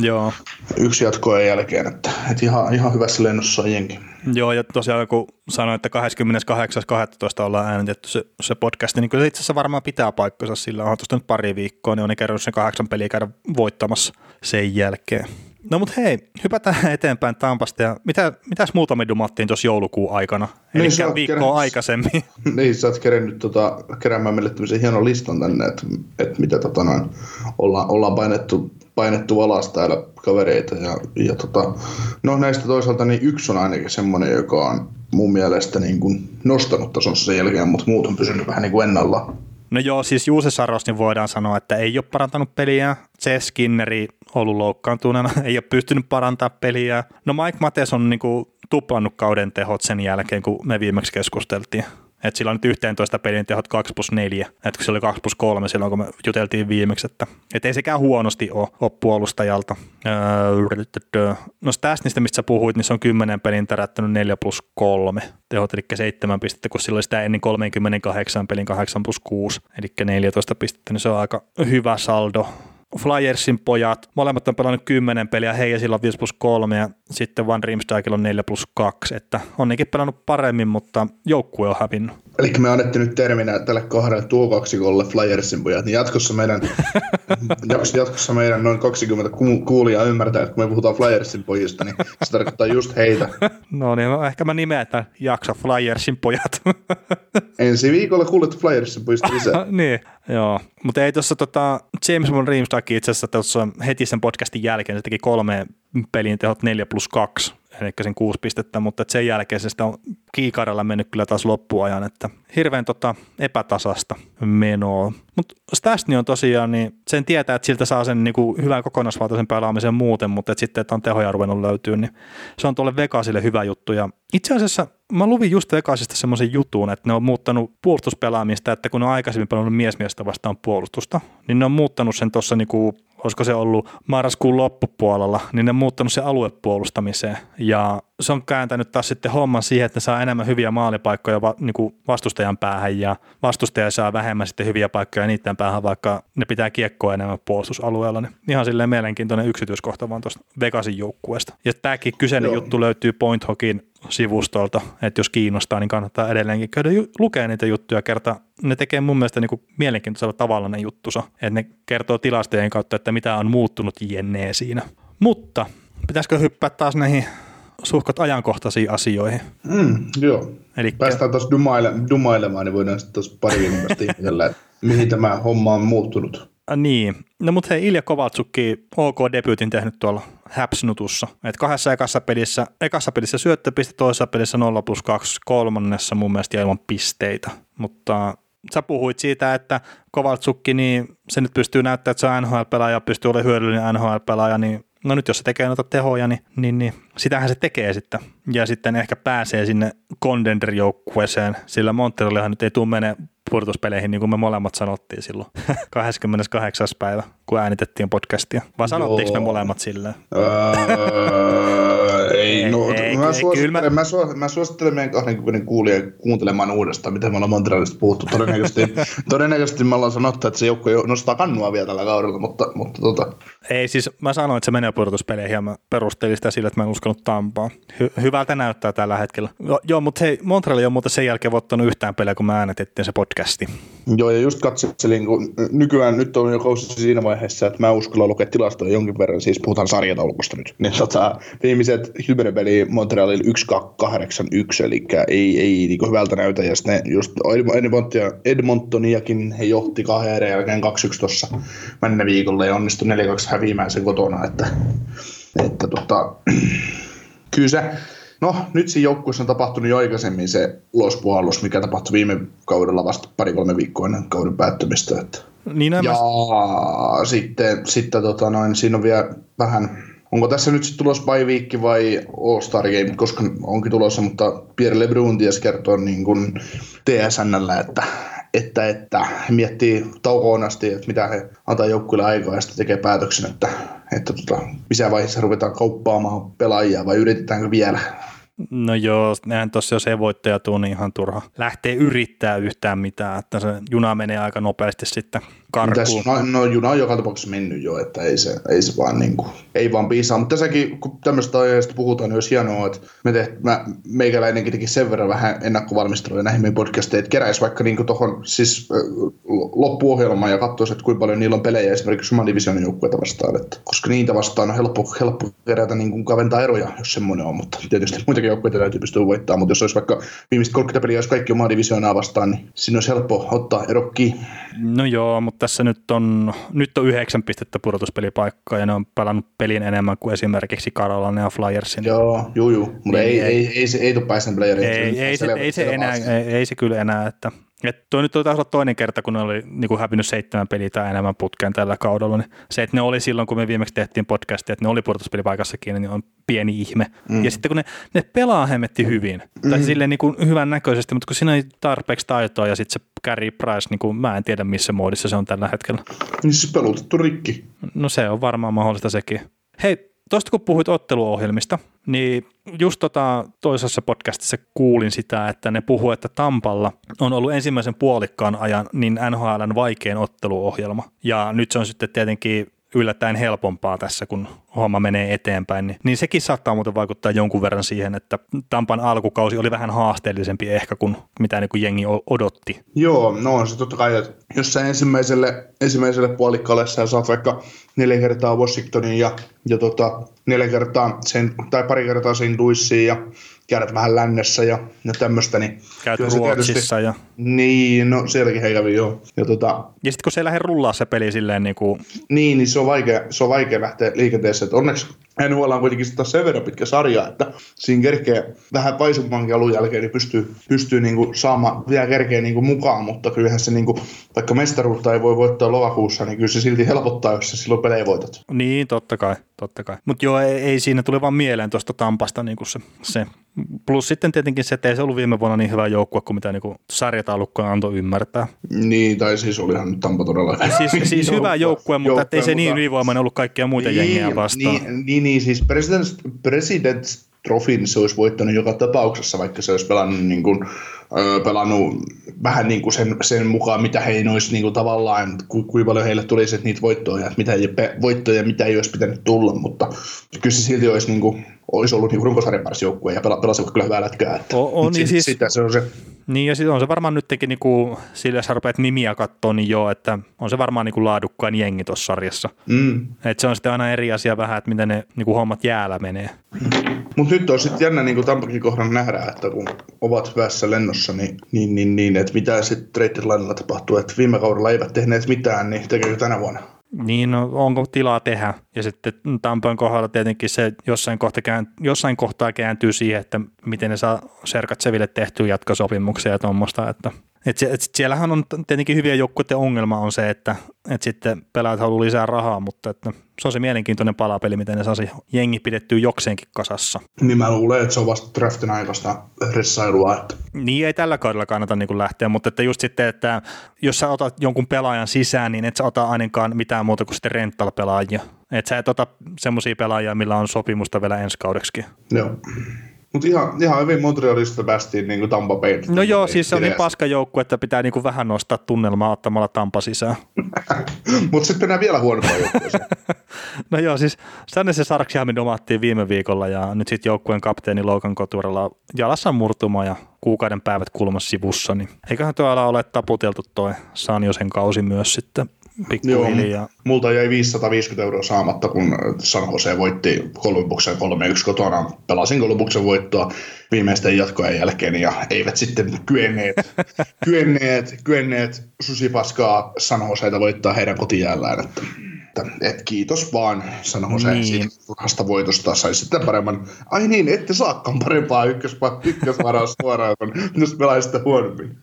Joo. Yksi jatkoajan jälkeen, että et ihan, ihan hyvässä lennossa on jengi. Joo, ja tosiaan kun sanoin, että kahdeskymmenestoinen kahdestoista ollaan äänitetty se, se podcasti, niin kyllä se itse asiassa varmaan pitää paikkansa, sillä onhan tuosta nyt pari viikkoa, niin on ne kerrannut sen kahdeksan peliä käydä voittamassa sen jälkeen. No mut hei, hypätään eteenpäin Tampasta ja mitä, mitäs muuta me dumattiin tuossa joulukuun aikana, eli niin, viikkoa kerännyt, aikaisemmin. Niin, sä oot kerännyt tota, keräämään meille tämmöisen hienon listan tänne, että et mitä tota noin, ollaan, ollaan painettu, painettu alas täällä kavereita ja, ja tota, no näistä toisaalta niin yksi on ainakin semmoinen, joka on mun mielestä niin kuin nostanut tasonsa sen jälkeen, mutta muut on pysynyt vähän niin kuin ennallaan. No joo, siis Juuse Saros, niin voidaan sanoa, että ei ole parantanut peliä. C. Skinneri ollut loukkaantuneena, ei ole pystynyt parantamaan peliä. No Mike Matheson on niin kuin tuplannut kauden tehot sen jälkeen, kun me viimeksi keskusteltiin. Että sillä on nyt yksitoista pelin tehot kaksi plus neljä, että se oli kaksi plus kolme silloin, kun me juteltiin viimeksi, että et ei sekään huonosti ole, ole puolustajalta. Öö, no Stasnista, mistä sä puhuit, niin se on kymmenen pelin tärättänyt neljä plus kolme tehot, eli seitsemän pistettä, kun sillä oli sitä ennen kolmekymmentäkahdeksan pelin kahdeksan plus kuusi, eli neljätoista pistettä, niin se on aika hyvä saldo. Flyersin pojat, molemmat on pelannut kymmenen peliä, Heijasilla on viisi plus kolme ja sitten Van Riemsdijkilla on neljä plus kaksi, että on nekin pelannut paremmin, mutta joukkue on hävinnyt. Eli me annettiin nyt terminä tälle kahdelle tuo kaksikolle Flyersin pojat, niin jatkossa meidän, jatkossa meidän noin kaksikymmentä kuulijaa ymmärtää, että kun me puhutaan Flyersin pojista, niin se tarkoittaa just heitä. No niin, no, ehkä mä nimetän jakso Flyersin pojat. Ensi viikolla kuulet Flyersin pojista lisää. Niin, joo. Mutta ei tuossa tota, James Van Riemsdijk itse asiassa tuossa heti sen podcastin jälkeen, se teki kolme pelin tehot neljä plus kaksi. Eli sen kuusi pistettä, mutta sen jälkeen se sitä on kiikaralla mennyt kyllä taas loppuajan, että hirveän tota epätasasta menoa. Mutta Stasny on tosiaan, niin sen tietää, että siltä saa sen niinku hyvän kokonaisvaltaisen pelaamisen muuten, mutta et sitten, että on tehoja ruvennut löytyä, niin se on tuolle Vegasille hyvä juttu. Ja itse asiassa mä luvin just Vegasista semmoisen jutun, että ne on muuttanut puolustuspelaamista, että kun ne on aikaisemmin pelannut miesmiestä vastaan puolustusta, niin ne on muuttanut sen tuossa niinku olisiko se ollut marraskuun loppupuolella, niin ne on muuttanut se aluepuolustamiseen ja se on kääntänyt taas sitten homman siihen, että ne saa enemmän hyviä maalipaikkoja va, niin kuin vastustajan päähän ja vastustaja saa vähemmän sitten hyviä paikkoja niiden päähän, vaikka ne pitää kiekkoa enemmän puolustusalueella. Niin ihan silleen mielenkiintoinen yksityiskohta vaan tuosta Vegasin joukkueesta. Ja tämäkin kyseinen Joo. juttu löytyy Point Hockeyn sivustolta, että jos kiinnostaa, niin kannattaa edelleenkin käydä lukea niitä juttuja kerta. Ne tekee mun mielestä niin kuin mielenkiintoisella tavalla ne juttusa, että ne kertoo tilastojen kautta, että mitä on muuttunut jennee siinä. Mutta pitäisikö hyppää taas näihin suhkot ajankohtaisiin asioihin. Mm, joo. Elikkä päästään tuossa dumaile, dumailemaan, niin voidaan sitten tuossa pari viimeistä ihmisellä, että mihin tämä homma on muuttunut. A, niin. No mutta hei, Ilja Kovaltsukki OK-debyytin tehnyt tuolla Häpsnutussa. Et kahdessa ekassa pelissä, ekassa pelissä syöttöpiste, toisessa pelissä nolla plus kaksi, kolmannessa mun mielestä ilman pisteitä. Mutta sä puhuit siitä, että Kovaltsukki, niin se nyt pystyy näyttämään, että se on N H L-pelaaja, pystyy olemaan hyödyllinen N H L-pelaaja, niin no nyt jos se tekee noita tehoja, niin, niin, niin sitähän se tekee sitten. Ja sitten ehkä pääsee sinne contender-joukkueeseen, sillä Montrealihan nyt ei tule mene pudotuspeleihin, niin kuin me molemmat sanottiin silloin kahdeskymmeneskahdeksas päivä, kun äänitettiin podcastia. Vai sanottiinko me molemmat silleen? ei, ei no, ei, mä, ei, suosittelen, mä... Mä, suosittelen, mä suosittelen meidän kahdenkymmenen kuulijan kuuntelemaan uudestaan, mitä me ollaan Montrealista puhuttu. Todennäköisesti, todennäköisesti me ollaan sanottu, että se joukko nostaa kannua vielä tällä kaudella, mutta, mutta tota. Ei, siis mä sanoin, että se menee pudotuspeleihin ja mä perustelin sitä sillä, että mä en uskonut Tampaa. Hy- hyvältä näyttää tällä hetkellä. Jo, joo, mutta hei, Montreal ei ole muuten sen jälkeen voittanut yhtään pelejä, kun mä äänetettiin se podcasti. Joo, ja just katselin, kun nykyään nyt on jo kausi siinä vaiheessa, että mä uskallan lukea tilastoja jonkin verran, siis puhutaan sarjataulukosta nyt. Niin tota, viimeiset Hilbert-peli Montrealilla yksi kahdeksan yksi, eli ei, ei niin hyvältä näytä, ja sitten just Edmontoniakin he johti kahden erään jälkeen kaksi yksi tuossa mennä viikolla, ja onnistui neljä kaksi häviämään sen kotona, että, että tota, kyllä se, no nyt siinä joukkueessa on tapahtunut jo aikaisemmin se ulospuhallus, mikä tapahtui viime kaudella vasta pari-kolme viikkoa ennen kauden päättymistä. Että. Niin ja mä... sitten, sitten tota noin, siinä on vielä vähän, onko tässä nyt sitten tulossa bye week vai All-Star Game, koska onkin tulossa, mutta Pierre LeBrun ties kertoo niin kuin T S N:llä, että Että, että miettii taukoon asti, että mitä he antaa joukkueille aikaa ja sitten tekee päätöksen, että, että tota, missä vaiheessa ruvetaan kauppaamaan pelaajia vai yritetäänkö vielä? No joo, nehän tuossa jos ei voittaja tule, niin ihan turha lähtee yrittää yhtään mitään, että se juna menee aika nopeasti sitten karkuun. No, no juna on joka tapauksessa mennyt jo, että ei se, ei se vaan niin kuin, ei vaan piisaa, mutta tässäkin kun tämmöistä aiheesta puhutaan, niin olisi hienoa, että me teht, mä, meikäläinenkin teki sen verran vähän ennakkovalmistelua näihin meidän podcasteihin, että keräisi vaikka niin kuin tuohon siis loppuohjelmaan ja katsoisi, että kuinka paljon niillä on pelejä esimerkiksi oman divisionin joukkueita vastaan, että, koska niitä vastaan on helppo, helppo kerätä niin kuin kaventaa eroja, jos semmoinen on, mutta tietysti muitakin joukkueita täytyy pystyä voittamaan, mutta jos olisi vaikka viimeiset kolmekymmentä peliä, jos kaikki omaa divisioonaa vastaan, niin siinä olisi helppo ottaa erokkiin. No joo, mutta tässä nyt on, nyt on yhdeksän pistettä pudotuspelipaikkaa ja ne on pelannut pelin enemmän kuin esimerkiksi Karolana ja Flyersin. Joo, juu, juu, mutta niin ei, ei, ei, ei se ei tule pääsen playeriin. Ei, ei, se, ei, se enää, ei, ei se kyllä enää, että... Että tuo nyt taisi olla toinen kerta, kun ne oli niin kuin hävinnyt seitsemän peliä tai enemmän putkeen tällä kaudella. Niin se, että ne oli silloin, kun me viimeksi tehtiin podcastia, että ne oli pudotuspelipaikassa kiinni, niin on pieni ihme. Mm. Ja sitten kun ne, ne pelaa hemmetti hyvin, mm. tai silleen niin kuin hyvän näköisesti, mutta kun siinä ei tarpeeksi taitoa ja sitten se Carey Price, niin kuin mä en tiedä missä moodissa se on tällä hetkellä. Niin siis pelutettu rikki. No se on varmaan mahdollista sekin. Hei. Tuosta kun puhuit otteluohjelmista, niin just tota toisessa podcastissa kuulin sitä, että ne puhuu, että Tampalla on ollut ensimmäisen puolikkaan ajan niin N H L:n vaikein otteluohjelma. Ja nyt se on sitten tietenkin yllättäen helpompaa tässä, kun homma menee eteenpäin. Niin, niin sekin saattaa muuten vaikuttaa jonkun verran siihen, että Tampan alkukausi oli vähän haasteellisempi ehkä kuin mitä niin kuin jengi odotti. Joo, no on se totta kai, että jos sä ensimmäiselle, ensimmäiselle puolikkaalle sä saat vaikka neljä kertaa Washingtonin ja, ja tota, neljä kertaa sen, tai pari kertaa sen Duissiin ja käydät vähän lännessä ja, ja tämmöistä. Niin käyt Ruotsissa ja... Niin, no sielläkin he kävi, joo. Ja, tota, ja sitten kun se ei lähde rullaa se peli silleen niin kuin... Niin, niin se on vaikea, se on vaikea lähteä liikenteessä. Et onneksi N H L on kuitenkin sitä sen verran pitkä sarja, että siinä kerkeä vähän vaisummankin alun jälkeen, niin pystyy, pystyy niin kuin saamaan vielä kerkeä niin kuin mukaan, mutta kyllähän se, niin kuin, vaikka mestaruutta ei voi voittaa lokakuussa, niin kyllä se silti helpottaa, jos se silloin pelejä voitat. Niin, totta kai, totta kai. Mutta joo, ei, ei siinä tule vaan mieleen tuosta Tampasta niin kuin se... se. Plus sitten tietenkin se, että ei se ollut viime vuonna niin hyvä joukkue kuin mitä niin sarjataulukko antoi ymmärtää. Niin, tai siis olihan nyt Tampa todella hyvä. Siis, siis hyvä joukkue, mutta joukkue, ei se mutta... niin ylivoimainen ollut kaikkia muita niin, jengiä vastaan. Niin, niin, niin siis presidents, presidents Trofin se olisi voittanut joka tapauksessa, vaikka se olisi pelannut, niin kuin, pelannut vähän niin kuin sen, sen mukaan, mitä he olisi niin kuin tavallaan, kuinka ku paljon heille tulisi niitä voittoja, että mitä ei, voittoja, mitä ei olisi pitänyt tulla, mutta kyllä se silti olisi... Niin kuin, olisi ollut niin runkosarjan paras joukkue ja pela, pelasivat kyllä hyvää lätkää. O, on, niin, siis, sitä se on se. Niin ja sitten on se varmaan nytkin, niin sillä jos rupeat nimiä katsoa, niin joo, että on se varmaan niin laadukkain jengi tuossa sarjassa. Mm. Että se on sitten aina eri asia vähän, että miten ne niin hommat jäällä menee. Mutta nyt on sitten jännä niin Tampakin kohdan nähdä, että kun ovat hyvässä lennossa, niin, niin, niin, niin että mitä sitten trade-lainilla tapahtuu, että viime kaudella eivät tehneet mitään, niin tekeekö tänä vuonna? Niin, no, onko tilaa tehdä? Ja sitten Tampan kohdalla tietenkin se jossain kohtaa, kääntyy, jossain kohtaa kääntyy siihen, että miten ne saa Sergatseville tehtyä jatkosopimuksia ja tuommoista, että Et se, et siellähän on tietenkin hyviä joukkueiden ongelma on se, että et sitten pelaat haluaa lisää rahaa, mutta että se on se mielenkiintoinen palapeli, miten ne saa se jengi pidettyä jokseenkin kasassa. Niin mä luulen, että se on vasta draftin aikaista ressailua. Että. Niin ei tällä kaudella kannata niin kuin lähteä, mutta että just sitten, että jos sä otat jonkun pelaajan sisään, niin et sä ota ainakaan mitään muuta kuin sitten rental-pelaajia. Että sä et ota semmoisia pelaajia, millä on sopimusta vielä ensi kaudeksikin. Joo. Mutta ihan, ihan hyvin Montrealista päästiin niin Tampa Baylle. No joo, siis se on niin paska joukku, että pitää niin kuin vähän nostaa tunnelmaa ottamalla Tampa sisään. Mutta sitten nämä vielä huonompaa joukkueeseen. No joo, siis tänne se Sarksiamin domaattiin viime viikolla ja nyt sitten joukkueen kapteeni Logan Couturella jalassa murtuma ja kuukauden päivät kulmassa sivussa. Niin eiköhän tuo ala ole taputeltu toi Sanjosen kausi myös sitten. Joo, multa jäi viisisataaviisikymmentä euroa saamatta, kun San Jose voitti Columbuksen kolme yksi kotona. Pelasin Columbuksen voittoa viimeisten jatkojen jälkeen ja eivät sitten kyenneet, kyenneet, kyenneet susipaskaa San Joseita voittaa heidän kotijäällään. Että, että, että kiitos vaan San Jose niin. Siitä turhasta voitosta sai sitten paremman. Ai niin, ette saakaan parempaa ykkösvaraa suoraan, jos pelaisitte huonommin.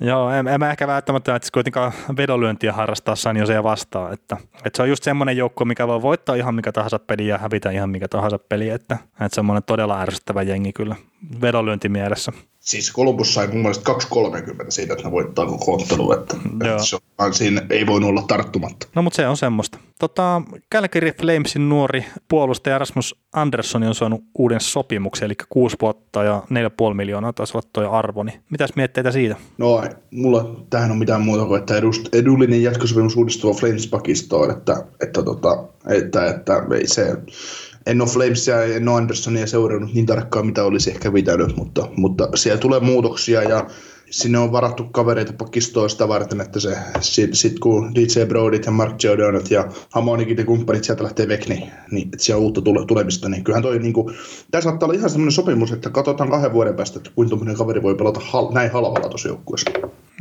Joo, en, en mä ehkä välttämättä lähtisi kuitenkaan vedonlyöntiä harrastaa San Josea vastaan, että, että se on just semmoinen joukko, mikä voi voittaa ihan mikä tahansa peliä ja hävitä ihan mikä tahansa peliä, että, että semmoinen todella ärsyttävä jengi kyllä vedonlyöntimielessä. Siis Columbus sai mun mielestä kaksi kolmekymmentä siitä, että ne voittaa koko ottelun, että, että se on, siinä ei voinut olla tarttumatta. No mutta se on semmoista. Tota, Calgary Flamesin nuori puolustaja Rasmus Andersson on saanut uuden sopimuksen, eli kuusi vuotta ja neljä pilkku viisi miljoonaa taisi olla toi arvo, niin mitäs mietteitä siitä? No mulla tähän on mitään muuta kuin, että edust- edullinen jatkosopimus uudistuva Flames-pakistoon, että, että, tota, että, että ei se... En ole Flamesia ja en ole Anderssonia seurannut niin tarkkaan, mitä olisi ehkä pitänyt, mutta, mutta siellä tulee muutoksia ja sinne on varattu kavereita pakistoa sitä varten, että se, sit, sit kun D J Brodit ja Mark Giordanot ja Hamonikin ja kumppanit sieltä lähtee vek, niin, niin siellä on uutta tule, tulemista. Niin kyllähän toi, niin kuin, tämä saattaa olla ihan sellainen sopimus, että katsotaan kahden vuoden päästä, että kuinka tuommoinen kaveri voi pelata hal- näin halvalla tuossa joukkueessa.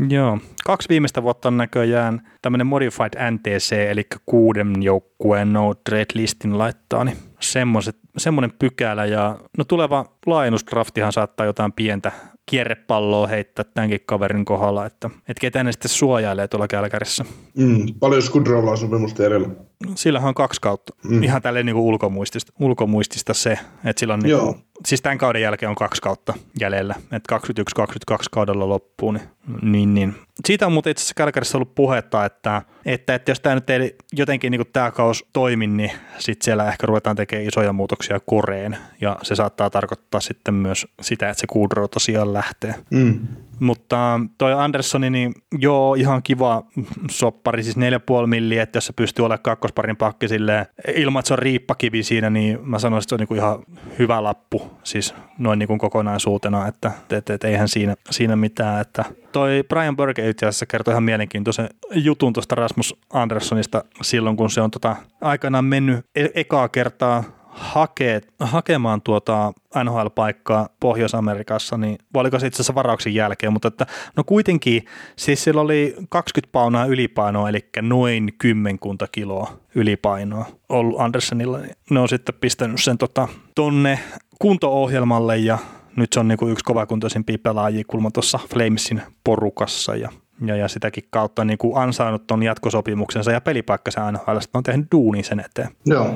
Joo, kaksi viimeistä vuotta on näköjään tämmöinen Modified N T C, eli kuuden joukkueen no trade listin laittaa, niin semmoiset, semmoinen pykälä. Ja no tuleva laajennusdraftihan saattaa jotain pientä kierrepalloa heittää tämänkin kaverin kohdalla, että et ketään ne sitten suojailee tuolla Kälkärissä. Mm, paljon Skudrolla on sopimusta edellä. Sillähän on kaksi kautta. Mm. Ihan tälleen niin kuin ulkomuistista, ulkomuistista se, että sillä on niin kuin, siis tämän kauden jälkeen on kaksi kautta jäljellä, että kaksikymmentäyksi kaksikymmentäkaksi kaudella loppuu, niin, niin, niin. Siitä on muuten itse asiassa Kälkärissä ollut puhetta, että, että, että jos tämä nyt ei jotenkin niin kuin tämä kaus toimi, niin sitten siellä ehkä ruvetaan tekemään isoja muutoksia koreen, ja se saattaa tarkoittaa sitten myös sitä, että se Kudro tosiaan lähtee. Mm. Mutta toi Anderssoni, niin joo, ihan kiva soppari, siis neljä pilkku viisi milliä, että jos se pystyy olemaan kakkosparin pakki silleen, ilman että se on riippakivi siinä, niin mä sanoisin, että se on niinku ihan hyvä lappu, siis noin niinku kokonaisuutena, että et, et, eihän siinä, siinä mitään, että toi Brian Burke itse asiassa kertoi ihan mielenkiintoisen jutun tuosta Rasmus Anderssonista silloin, kun se on tota aikanaan mennyt e- ekaa kertaa Hake, hakemaan tuota N H L-paikkaa Pohjois-Amerikassa, niin oliko se itse asiassa varauksen jälkeen, mutta että, no kuitenkin, siis sillä oli kaksikymmentä paunaa ylipainoa, eli noin kymmenkunta kiloa ylipainoa ollut Andersenilla, niin ne on sitten pistänyt sen tota, tonne kunto-ohjelmalle ja nyt se on niinku yksi kovakuntoisimpia pelaajia kulma tuossa Flamesin porukassa ja Ja, ja sitäkin kautta niin kuin ansainnut tuon jatkosopimuksensa ja pelipaikkansa N H L, on tehnyt duunin sen eteen. Joo.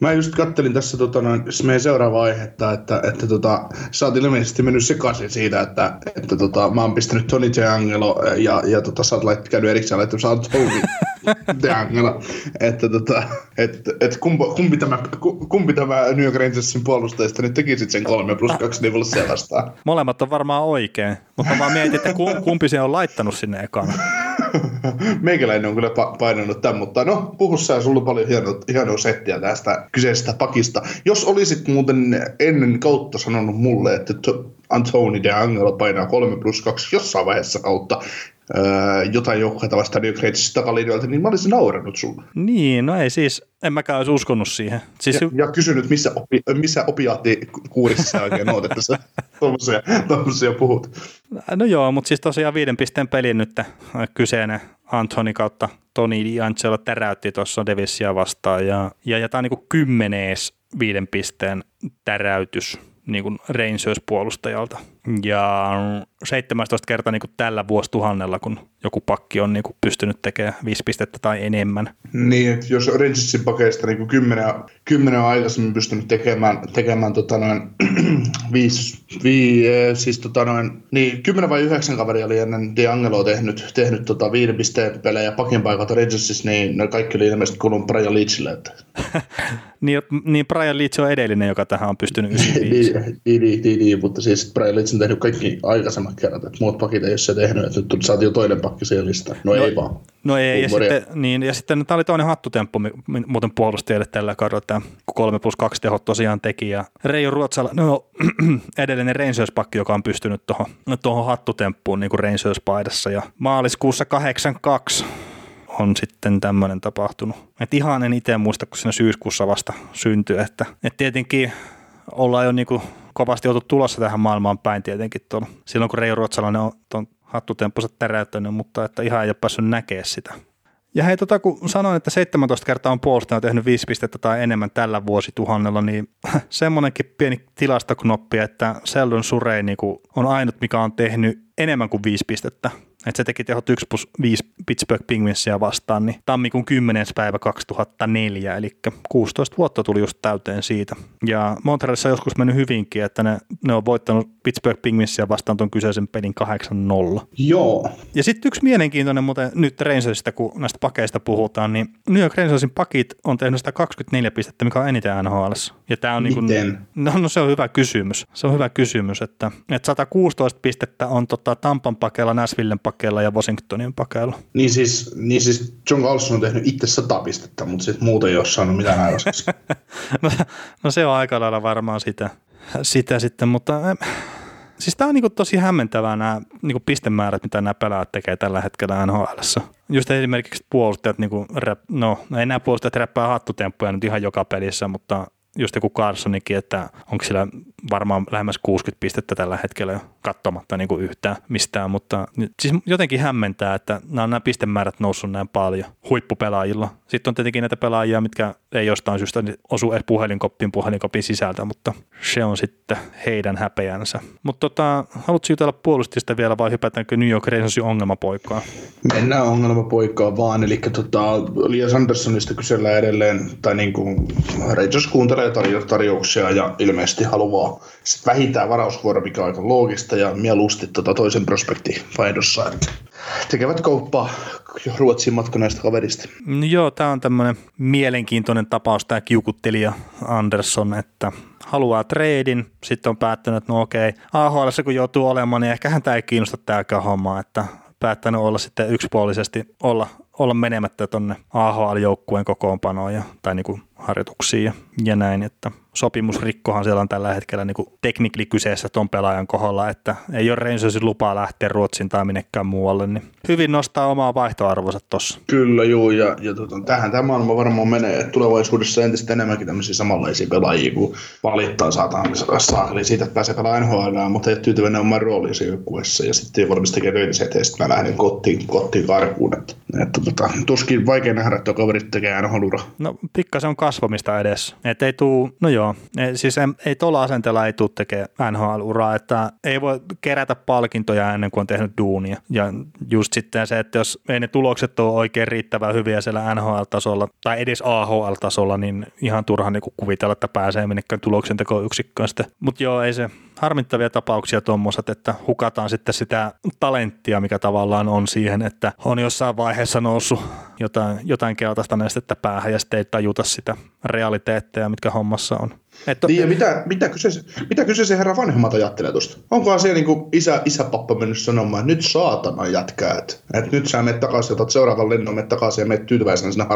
Mä just kattelin tässä tota, noin, meidän seuraavaa aihetta, että, että tota, sä oot ilmeisesti mennyt sekaisin siitä, että, että tota, mä oon pistänyt Tony DeAngelo ja, ja tota, sä oot lait, käynyt erikseen laittanut, sä oot Tony DeAngelo. Että tota, et, et kumpi, kumpi tämä, kumpi tämä New York Rangersin puolustajista nyt tekisit sen kolme plus kaksi nivulla sellaista? Molemmat on varmaan oikein, mutta mä vaan mietin, että kumpi se on laittanut sinne ekana. Meikäläinen on kyllä painanut tämän, mutta no puhussa ja sulla on paljon hienoa, hienoa settiä tästä kyseisestä pakista. Jos olisit muuten ennen kautta sanonut mulle, että Antoni DeAngelo painaa kolme plus kaksi jossain vaiheessa kautta öö, jotain joukkueita vastaan New York Rangersin takalinjoilta, niin mä olisin naurannut sulle. Niin, no ei siis, en mäkään olisi uskonut siihen. Siis... Ja, ja kysynyt, missä, opi, missä opiaattikuurissa oikein oot, että sä tommosia, tommosia puhut. No joo, mutta siis tosiaan viiden pisteen pelin nyt kyseinen Antoni kautta Toni DeAngelo täräytti tuossa Davisia vastaan ja, ja, ja tämä on niin kuin kymmenes viiden pisteen täräytys niin kuin Rangers-puolustajalta. Ja seitsemäntoista kertaa niin kuin tällä vuosituhannella, kun joku pakki on niin kuin pystynyt tekemään viisi pistettä tai enemmän. Niin, että jos Regissin pakeista niin kuin kymmenen on aikaisemmin pystynyt tekemään, tekemään tota noin, viisi, vii, siis tota noin, niin kymmenen vai yhdeksän kaveria oli ennen D'Angeloa tehnyt, tehnyt tota viiden pisteen pelejä pakin paikalta Regissin, niin ne kaikki oli ilmeisesti kuulunut Brian Leachille. Että. Niin, niin Brian Leach on edellinen, joka tähän on pystynyt yhdessä. Niin, mutta siis Brian Leach on tehnyt kaikki aikaisemmat kerrat, että muut pakit ei ole se tehnyt, että nyt saatiin jo toinen pakki siihen listaan. No, no ei vaan. No ei, ja sitten, niin, ja sitten tämä oli toinen hattutemppu muuten puolustajalle tällä kaudella, tämä kolme plus kaksi tehot tosiaan teki, ja Reijo Ruotsala, no edellinen Rangers-pakki, joka on pystynyt tuohon tohon hattutemppuun niin kuin Rangers-paidassa, ja maaliskuussa kahdeksankymmentäkaksi on sitten tämmöinen tapahtunut. Et ihan en itse muista, kun siinä syyskuussa vasta syntyi, että et tietenkin ollaan jo niin kuin kovasti oltu tulossa tähän maailmaan päin tietenkin tuolla. Silloin kun Reijo Ruotsalainen on tuon hattutemppunsa täräyttänyt, mutta että ihan ei ole päässyt näkemään sitä. Ja hei, tota, kun sanoin, että seitsemäntoista kertaa on puolustajana tehnyt viisi pistettä tai enemmän tällä vuosituhannella, niin semmoinenkin pieni tilastoknoppi, että Seldon Surrey niin kuin on ainut, mikä on tehnyt enemmän kuin viisi pistettä. Että se teki tehot yksi plus viisi Pittsburgh Penguinsia vastaan, niin tammikuun kymmenes päivä kaksituhattaneljä, eli kuusitoista vuotta tuli just täyteen siitä. Ja Montrealissa on joskus mennyt hyvinkin, että ne, ne on voittanut Pittsburgh Penguinsia vastaan tuon kyseisen pelin kahdeksan nolla. Joo. Ja sitten yksi mielenkiintoinen, mutta nyt Rangersista, kun näistä pakeista puhutaan, niin New York Rangersin pakit on tehnyt sitä kaksikymmentäneljä pistettä, mikä on eniten N H L:ssä. Ja tää on niinku, no, no se on hyvä kysymys. Se on hyvä kysymys, että, että sata kuusitoista pistettä on tota Tampan pakeilla, Nashvillen pakeilla ja Washingtonin pakeilla. Niin siis, niin siis John Carlson on tehnyt itse sata pistettä, mutta sitten muuten ei ole saanut mitään aikaiseksi. no, no se on aika lailla varmaan sitä, sitä sitten, mutta siis tämä on niinku tosi hämmentävää nämä niinku pistemäärät, mitä nämä pelaajat tekee tällä hetkellä N H L:ssä. Just esimerkiksi puolustajat, niinku, no ei nämä puolustajat räppää hattutemppuja nyt ihan joka pelissä, mutta just joku Carlsonikin, että onko sillä varmaan lähemmäs kuusikymmentä pistettä tällä hetkellä jo katsomatta niin kuin yhtään mistään, mutta siis jotenkin hämmentää, että nämä, nämä pistemäärät noussut näin paljon huippupelaajilla. Sitten on tietenkin näitä pelaajia, mitkä ei jostain syystä osu edes puhelinkoppiin puhelinkopin sisältä, mutta se on sitten heidän häpeänsä. Mutta tota, haluatko jutella puolustista vielä vai hypätäänkö New York Rangersin ongelmapoikkaan? Mennään ongelmapoikkaan vaan, eli tota, Elias Anderssonista kysellään edelleen, tai niin kuin Rangers kuuntelee tarjouksia ja ilmeisesti haluaa sitten vähintään varausvuoro, mikä on aika loogista ja mieluusti tota toisen prospektin vaihdossa. Tekevät kauppaa Ruotsiin matkaneista kaverista. No joo, tämä on tämmöinen mielenkiintoinen tapaus, tämä kiukuttelija Andersson, että haluaa treidin, sitten on päättänyt, että no okei, A H L:ssä kun joutuu olemaan, niin ehkä häntä ei kiinnosta tämäkään hommaa, että päättänyt olla sitten yksipuolisesti olla olla menemättä tuonne A H L-joukkueen kokoonpanoon ja, tai niin kuin harjoituksiin ja, ja näin, että sopimusrikkohan siellä on tällä hetkellä niin kuin teknikli kyseessä tuon pelaajan kohdalla, että ei ole Rangersin lupaa lähteä Ruotsiin tai minnekään muualle, niin hyvin nostaa omaa vaihtoarvonsa tuossa. Kyllä, juu, ja, ja tuota, tähän tämä maailma varmaan menee, että tulevaisuudessa entistä enemmänkin tämmöisiä samanlaisia pelaajia, kun valittaa saataan saakeli niin siitä, että pääsee pelaamaan N H L, mutta ei ole tyytyväinen oman rooliin siinä joukkueessa, ja sitten varmasti tekee töitä, että sitten mä lähden kotiin, kotiin karkuun, että, että Tota, tuskin vaikea nähdä, että kaverit tekee N H L-ura. No pikkasen on kasvamista edessä. Et ei tuu, no joo, ei, siis ei, ei tuolla asenteella ei tule tekemään N H L-uraa, että ei voi kerätä palkintoja ennen kuin on tehnyt duunia. Ja just sitten se, että jos ei ne tulokset ole oikein riittävän hyviä siellä N H L-tasolla tai edes A H L-tasolla, niin ihan turha niin kuvitella, että pääsee minnekään tuloksentekoon yksikköön sitten. Mutta joo, ei se harmittavia tapauksia tuommoiset, että hukataan sitten sitä talenttia, mikä tavallaan on siihen, että on jossain vaiheessa noussut jotain, jotain keltaista nestettä päähän ja sitten ei tajuta sitä realiteetteja, mitkä hommassa on. Että niin, ja mitä, mitä, kyseisen, mitä kyseisen herran vanhemmat ajattelee tuosta? Onkohan siellä niinku isä, isäpappa mennyt sanomaan, että nyt saatana jätkää, että et nyt sä menet takaisin, otat seuraavan lennon, menet takaisin ja menet tyytyväisenä sinne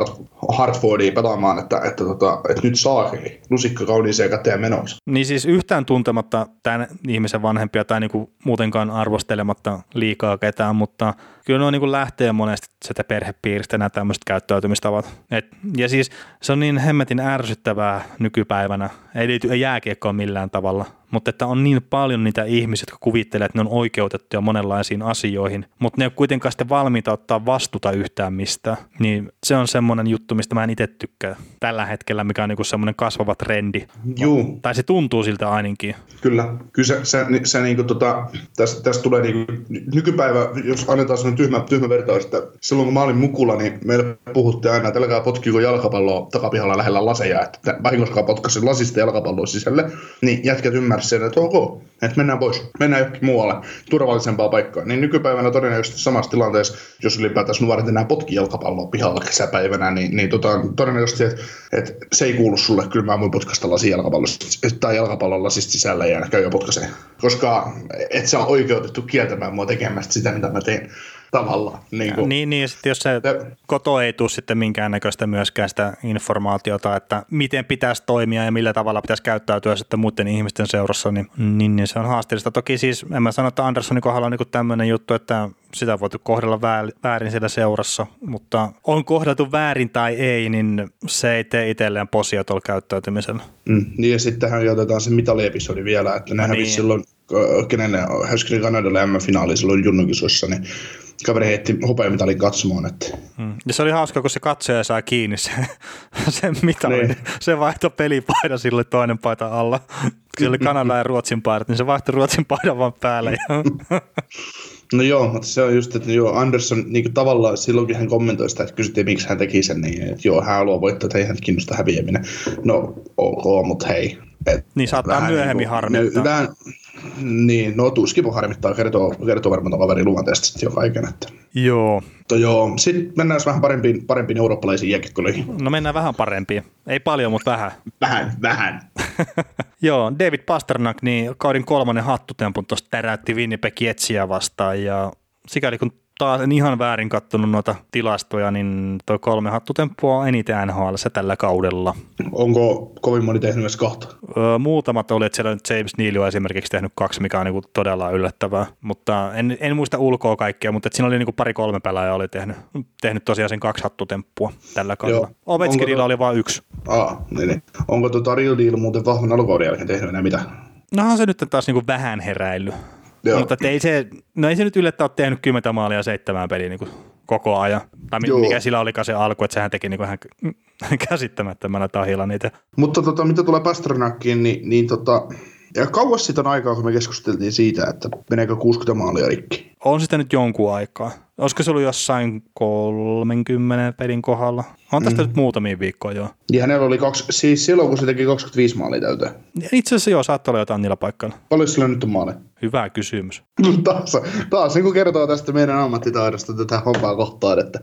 Hartfordiin pelaamaan, että, että, tota, että nyt saakeli, lusikka kauniiseen käteen menossa. Niin siis yhtään tuntematta tämän ihmisen vanhempia tai niinku muutenkaan arvostelematta liikaa ketään, mutta kyllä ne on niinku lähtee monesti sitä perhepiiristä nämä tämmöiset käyttäytymistavat. Et, ja siis se on niin hemmetin ärsyttävää nykypäivänä. Ei liity jääkiekkoon millään tavalla, mutta että on niin paljon niitä ihmisiä, jotka kuvittelee, että ne on oikeutettuja monenlaisiin asioihin, mutta ne ei ole kuitenkaan sitten valmiita ottaa vastuuta yhtään mistään, niin se on semmoinen juttu, mistä mä en itse tykkää tällä hetkellä, mikä on niin kuin semmoinen kasvava trendi. Juu. Tai se tuntuu siltä ainakin. Kyllä, kyllä se, se, se niin kuin tota, tästä täs tulee niin kuin, nykypäivä, jos annetaan semmoinen tyhmä, tyhmä vertaus, että silloin kun mä olin mukulla, niin meillä puhuttiin aina, että älkää potkiuko jalkapalloa takapihalla lähellä laseja, että vahingoskaan potkasin lasista jalkapalloa sisälle, niin jätkät ymmärsi sen, että ok, että mennään pois, mennään johonkin muualle, turvallisempaa paikkaa. Niin nykypäivänä todennäköisesti samassa tilanteessa, jos ylipäätään nuoret enää potki jalkapalloa pihalla kesäpäivänä, niin, niin tota, todennäköisesti, että et, se ei kuulu sulle, kyllä mä voin potkaista lasin jalkapallosta tai jalkapallon lasista sisällä ja käy jo potkaseen, koska et sä ole oikeutettu kieltämään mua tekemästä sitä, mitä mä teen. Tavallaan. Niin, kuin. niin, niin sitten jos se kotoa ei tule sitten minkäännäköistä myöskään sitä informaatiota, että miten pitäisi toimia ja millä tavalla pitäisi käyttäytyä sitten muiden ihmisten seurassa, niin, niin, niin se on haasteellista. Toki siis en mä sano, että Anderssonin kohdalla on niin tämmöinen juttu, että sitä on voitu kohdella väärin siellä seurassa, mutta on kohdeltu väärin tai ei, niin se ei tee itselleen posia tuolla käyttäytymisellä. Mm, niin ja sittenhän otetaan se mitaliepisodi vielä, että ne no hävisi niin. silloin, kenen ne häskeli Kanadalla M M-finaali silloin junnukisoissa, niin kaveri heitti hopeamitalin katsomaan. Että. Mm. Ja se oli hauska, kun se katsoja sai kiinni se, sen mitalin. Niin. Se vaihtoi pelipaita sille toinen paita alla. Se oli Kanada ja Ruotsin paidat, niin se vaihtoi Ruotsin paidan vaan päälle. No joo, mutta se on just, että joo, Andersson niin tavallaan silloinkin hän kommentoi sitä, että kysyttiin, miksi hän teki sen, niin että joo, hän haluaa voittaa, että ei hän kiinnosta häviäminen. No, ok, mutta hei. Et, niin saattaa vähän, myöhemmin harmittaa. Vähän, niin, no tuskin harmittaa, kertoo, kertoo varmaan kaverin luonteesta sitten jo kaiken. Että. Joo. To, joo. Sitten mennään vähän parempiin, parempiin eurooppalaisiin jääkiekkoihin. No mennään vähän parempiin. Ei paljon, mutta vähän. Vähän, vähän. Joo, David Pasternak, niin kauden kolmannen hattutempun tuosta täräytti Winnipeg Jetsiä vastaan ja sikäli kun taas en ihan väärin kattonut noita tilastoja, niin tuo kolme hattutemppua on eniten N H L:ssä tällä kaudella. Onko kovin moni tehnyt myös kahta? Öö, muutamat oli, että siellä James Neal on esimerkiksi tehnyt kaksi, mikä on niinku todella yllättävää, mutta en, en muista ulkoa kaikkea, mutta siinä oli niinku pari-kolme pelaajaa oli tehnyt, tehnyt tosiaan sen kaksi hattutemppua tällä kaudella. Ovechkinilla oli vain yksi. Aa, niin, niin. Onko tuo Tarjo Deal muuten vahvan alkukauden jälkeen tehnyt enää mitä? Nohan se nyt taas niinku vähän heräillyt. Joo. Mutta ei se, no ei se nyt yllättäen ole tehnyt kymmentä maalia seitsemään peliä niin kuin koko ajan. Tai Joo. mikä sillä olikaan se alku, että sehän teki niin kuin hän käsittämättömänä tahilla niitä. Mutta tota, mitä tulee Pasternakkiin, niin, niin tota, ja kauas siitä on aikaa, kun me keskusteltiin siitä, että meneekö kuusikymmentä maalia rikki? On sitä nyt jonkun aikaa. Olisiko se ollut jossain kolmenkymmenen pelin kohdalla? On tästä mm. nyt muutamia viikkoja jo. Ja hänellä oli kaksi, siis silloin, kun se teki kaksikymmentäviisi maalia täyteen. Itse asiassa joo, saattoi olla jotain niillä paikalla. Paljon sillä nyt on maalia? Hyvä kysymys. Taas, taas niin kuin kertoo tästä meidän ammattitaidosta tätä hommaa kohtaan, että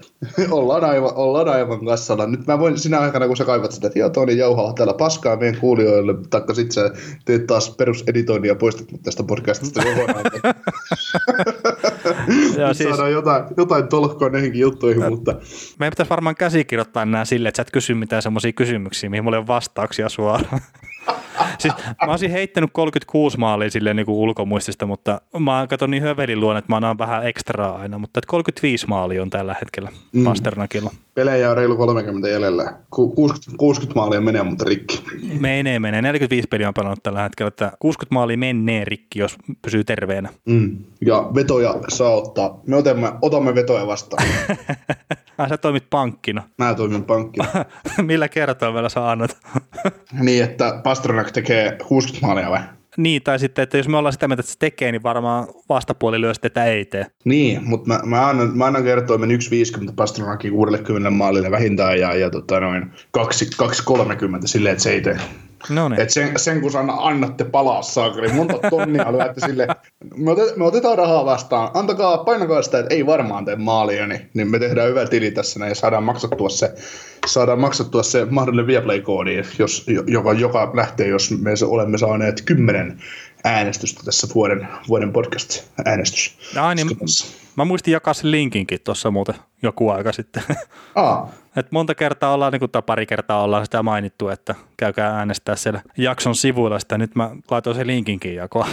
ollaan aivan, ollaan aivan kassalla. Nyt mä voin sinä aikana, kun sä kaivat sitä tietoa, niin jauhaa täällä paskaa meidän kuulijoille, taikka sit sä teet taas peruseditoinnin ja poistat mut tästä podcastista kokonaan. Nyt siis saadaan jotain, jotain tolkkoa näihinkin juttuihin, no, mutta... Meidän pitäisi varmaan käsikirjoittaa nämä silleen, että sä et kysy mitään semmoisia kysymyksiä, mihin mulla ei ole vastauksia suoraan. Siis mä olisin heittänyt kolmekymmentäkuusi maalia silleen niin kuin ulkomuistista, mutta mä katson niin hövelin luon, että mä annan vähän ekstraa aina, mutta kolmekymmentäviisi maalia on tällä hetkellä mm. Pasternakilla. Pelejä on reilu kolmekymmentä jäljellä. kuusikymmentä, kuusikymmentä maalia menee, mutta rikki. Menee, menee. neljäkymmentäviisi peliä on pelannut tällä hetkellä, että kuusikymmentä maalia menee rikki, jos pysyy terveenä. Mm. Ja vetoja saa ottaa. Me otamme, otamme vetoja vastaan. Sä toimit pankkina. Mä toimin pankkina. Millä kertoimella sä annat? Niin, että Pasternak tekee kuusikymmentä maalia vai? Niin, tai sitten, että jos me ollaan sitä mieltä, että se tekee, niin varmaan vastapuoli lyö sitten, että ei tee. Niin, mutta mä, mä annan, mä annan kertoimen yksi pilkku viisikymmentä Pasternakin kuusikymmentä maalille vähintään ja, ja tota noin kaksi pilkku kolmekymmentä silleen, että se ei tee. Noniin. Et sen, sen kun sana annatte palaa saakeli, monta tonnia lyötte silleen, me, otet, me otetaan rahaa vastaan, antakaa, painakaa sitä, että ei varmaan tee maalia, niin, niin me tehdään hyvä tili tässä näin ja saadaan maksattua se, saadaan maksattua se mahdollinen Viaplay-koodi, jos, joka, joka lähtee, jos me olemme saaneet kymmenen äänestystä tässä vuoden, vuoden podcast-äänestys. Ai niin, mä muistin jakaa sen linkinkin tuossa muuten joku aika sitten. Oh. Et monta kertaa ollaan, niin kuin, tai pari kertaa ollaan sitä mainittu, että käykää äänestää siellä jakson sivuilla sitä. Nyt mä laitoin sen linkinkin jakoon.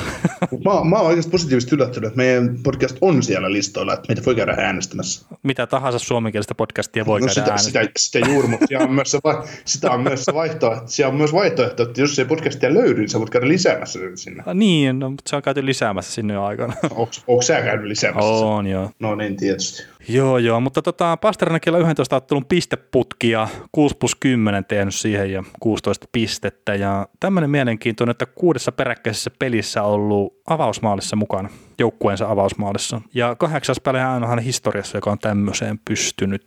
Mä, mä oon oikeasti positiivisesti yllättynyt, että meidän podcast on siellä listoilla, että meitä voi käydä äänestämässä. Mitä tahansa suomenkielistä podcastia voi no, käydä sitä, äänestämässä. Sitä, sitä juuri, mutta on myös va- sitä on myös vaihtoehto, siellä on myös vaihtoehto, että jos ei podcastia löydy, niin sä voit käydä lisäämässä sinne. No, niin, no, mutta se on käyty lisäämässä sinne jo aikana. Onko sä käynyt lisäämässä? Oon, joo. No niin, tietysti. Joo, joo, mutta tota, Pasternakilla yksitoista ottelun pisteputki ja kuusi plus kymmenen tehnyt siihen ja kuusitoista pistettä. Ja tämmöinen mielenkiintoinen, että kuudessa peräkkäisessä pelissä on ollut avausmaalissa mukana, joukkueensa avausmaalissa. Ja kahdeksas päälle on aina historiassa, joka on tämmöiseen pystynyt.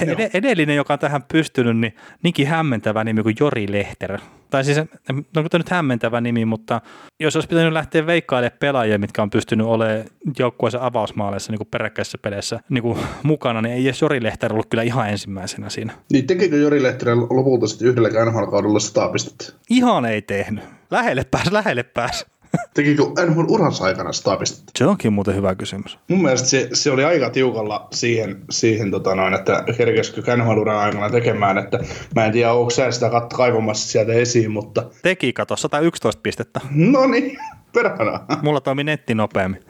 Ed- edellinen, joka on tähän pystynyt, niin niinkin hämmentävä nimi kuin Jori Lehterä. Tai siis, onko tämä nyt hämmentävä nimi, mutta jos olisi pitänyt lähteä veikkailemaan pelaajia, mitkä on pystynyt olemaan joukkueensa avausmaaleissa, niin kuin peräkkäisissä peleissä niin kuin mukana, niin ei edes Jori Lehterä ollut kyllä ihan ensimmäisenä siinä. Niin tekeekö Jori Lehterä lopulta sitten yhdellä N H L-kaudella sataa pistettä? Ihan ei tehnyt. Lähelle pääs, lähelle pääs. Tekikö N H L uransa aikana sataa pistettä? Se onkin muuten hyvä kysymys. Mun mielestä se, se oli aika tiukalla siihen, siihen tota noin, että kerkesikö N H L uran aikana tekemään, että mä en tiedä, onko sä sitä kaivamassa sieltä esiin, mutta... Teki, kato, sata yksitoista pistettä. No niin. Perhana. Mulla toimi netti nopeammin.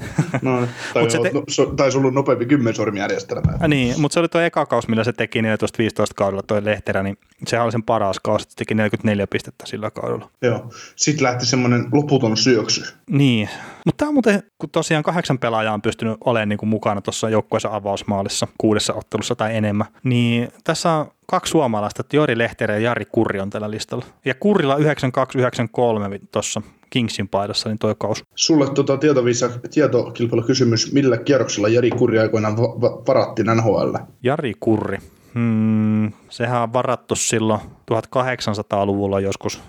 No, tai se te... no, taisi ollut nopeampi kymmensormijärjestelmä. Ja niin, mutta se oli tuo eka kaus, millä se teki neljätoista viisitoista kaudella tuo Lehterä, niin sehän oli sen paras kaus, että se teki neljäkymmentäneljä pistettä sillä kaudella. Joo, sitten lähti semmoinen loputon syöksy. Niin, mutta tämä on muuten, kun tosiaan kahdeksan pelaajaa on pystynyt olemaan niin kuin mukana tuossa joukkueensa avausmaalissa kuudessa ottelussa tai enemmän, niin tässä on kaksi suomalaista, että Jori Lehterä ja Jari Kurri on tällä listalla. Ja Kurrilla yhdeksänkymmentäkaksi yhdeksänkymmentäkolme tuossa Kingsin paidassa, niin toi kaus. Sulle tota tietovisa, tietokilpailukysymys, millä kierroksella Jari Kurri aikoinaan va- va- varattiin N H L? Jari Kurri. Hmm, sehän on varattu silloin tuhatkahdeksansataaluvulla joskus.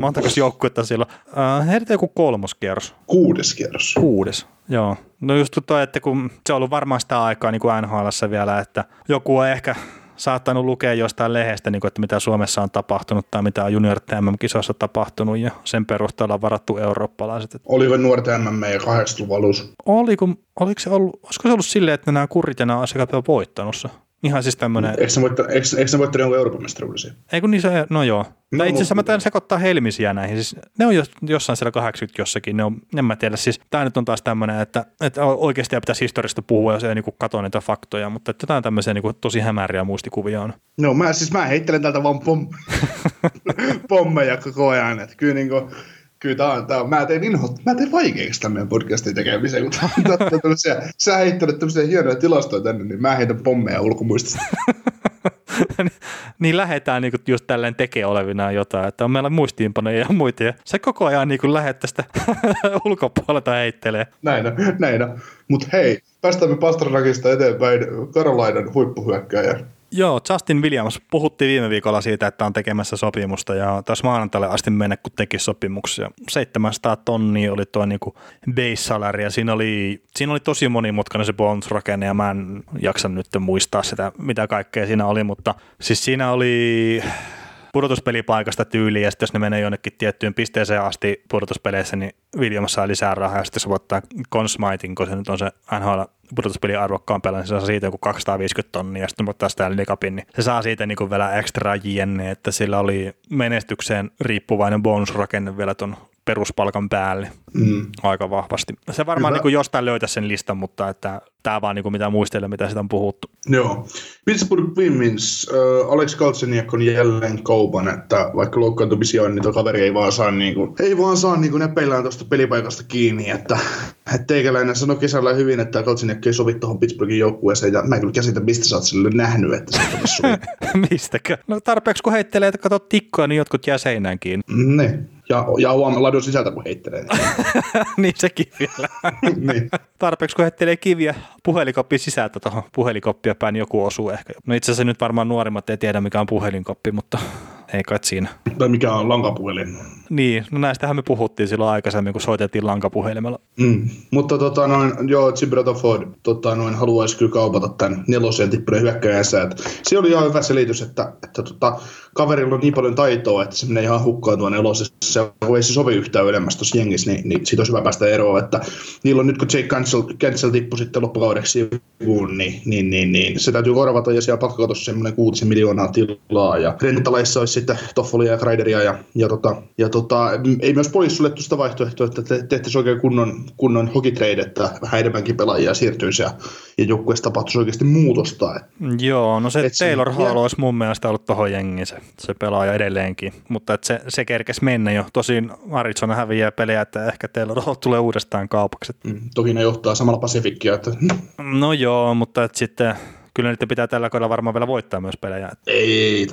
Montakos joukkuetta silloin? Äh, Heitä joku kolmos kierros. Kuudes kierros. Kuudes, joo. No just toi, että kun se on ollut varmaan sitä aikaa niin kuin N H L:ssä vielä, että joku on ehkä... saattanut lukea jostain lehdestä, niin kuin, että mitä Suomessa on tapahtunut tai mitä on juniorit M M-kisoissa tapahtunut ja sen perusteella on varattu eurooppalaiset. Oliko nuorten M M ja kahdeksankymmentäluvun alussa? Oli, kun, oliko se ollut, olisiko se ollut silleen, että nämä kurrit ja nämä asiakkaat on voittanut se? Ihan siis tämmöinen... Eikö ne voittanut jonkun Euroopan mestaruudellisia? Ei kun niin se, no joo. No, itse asiassa mä tämän sekoittaa helmisiä näihin. Siis ne on jossain siellä kahdeksankymmentä jossakin. Ne on, en mä tiedä. Siis, tää nyt on taas tämmöinen, että, että oikeasti pitäisi historiasta puhua, jos ei niin katso niitä faktoja. Mutta että jotain tämmöisiä niin tosi hämäriä muistikuvia on. No mä siis mä heittelen täältä vaan pom- pommeja koko ajan. Että kyllä niin kuin... Kyllä tämä on, tämä on. Mä tein inhot, mä tein vaikeaksi tämän meidän podcastin tekemiseen, kun sä heittelet tämmöisiä hienoja tilastoja tänne, niin mä heitän pommeja ulkomuistista. Niin lähdetään niin just tälleen tekee olevinaan jotain, että on meillä muistiinpanoja ja muita, ja sä koko ajan niin lähdet tästä ulkopuolelta heittelee. Näin on, näin on. Mutta hei, päästään me Pasternakista eteenpäin Karolainan huippuhyökkääjä. Joo, Justin Williams. Puhuttiin viime viikolla siitä, että on tekemässä sopimusta ja taas maanantaille asti mennä, kun teki sopimuksia. seitsemänsataa tonnia oli tuo niinku base salary ja siinä oli, siinä oli tosi monimutkainen se bonusrakenne ja mä en jaksa nyt muistaa sitä, mitä kaikkea siinä oli, mutta siis siinä oli... pudotuspelipaikasta tyyliin, ja sitten jos ne menee jonnekin tiettyyn pisteeseen asti pudotuspeleissä, niin Williams saa lisää rahaa, ja sitten se voittaa Consmitin, kun se nyt on se N H L-pudotuspelin arvokkaan pelaaja, niin se saa siitä joku kaksisataaviisikymmentä tonnia, ja sitten voittaa sitä likapin, niin se saa siitä niin vielä extra jne, että sillä oli menestykseen riippuvainen bonusrakenne vielä ton peruspalkan päälle mm. aika vahvasti. Se varmaan niin kuin jostain löytäisi sen listan, mutta että tämä vaan niin kuin mitä muistella, mitä sitä on puhuttu. Joo. Pittsburgh Penguins, äh, Alex Galchenyuk on jälleen kaupan, että vaikka loukkaantumisia on, niin tuo kaveri ei vaan saa, niin kuin, ei vaan saa niin kuin näpeillään tuosta pelipaikasta kiinni, että et teikäläinen sanoi kesällä hyvin, että Galchenyuk ei sovi tuohon Pittsburghin joukkueeseen, ja mä en kyllä käsitä, mistä sä oot sille nähnyt, että se on suuri. Mistäkö? No tarpeeksi kun heittelee, että katsot tikkoa, niin jotkut jää seinään kiinni. Ne. Ja, ja huomaa ladun sisältä, kun heittelee. Niin sekin vielä. Niin. Tarpeeksi, kun heittelee kiviä puhelinkoppi sisältä tuohon puhelikoppia päin, niin joku osuu ehkä. No itse asiassa nyt varmaan nuorimmat ei tiedä, mikä on puhelinkoppi, mutta ei kai siinä. Tai mikä on lankapuhelin. Niin, no näistähän me puhuttiin silloin aikaisemmin, kun soiteltiin lankapuhelimella. Mm. Mutta tota noin, joo, Zibratoford tota noin, haluaisi kyllä kaupata tämän nelosen tippunen hyökkäjänsä. Se oli ihan hyvä selitys, että, että tota, kaverilla on niin paljon taitoa, että se menee ihan hukkaan tuon nelosessa. Kun ei se sovi yhtään ylemmässä tuossa jengissä, niin, niin siitä olisi hyvä päästä eroon. Että niillä on nyt, kun Jake Cancel, Cancel tippui sitten loppukaudeksi sivuun, niin, niin, niin, niin se täytyy korvata. Ja siellä palkkakatossa semmoinen kuutisen miljoonaa tilaa. Ja rentalaissa olisi sitten Toffolia ja Kreideria ja, ja tota... Ja tota, ei myös poliisi suljettu sitä vaihtoehtoa, että te, tehtäisiin oikein kunnon, kunnon hockeytreidettä, vähän enemmänkin pelaajia siirtyisi ja, ja joukkueessa tapahtuisi oikeasti muutosta. Et, joo, no se et Taylor Hall olisi mun mielestä ollut tuohon jengiin se, se pelaaja edelleenkin, mutta et se, se kerkesi mennä jo. Tosin Arizona häviää pelejä, että ehkä Taylor Hall tulee uudestaan kaupaksi. Mm, toki ne johtaa samalla Pacificia. Että... No joo, mutta et sitten... Kyllä niitä pitää tällä kohdalla varmaan vielä voittaa myös pelejä. Ei.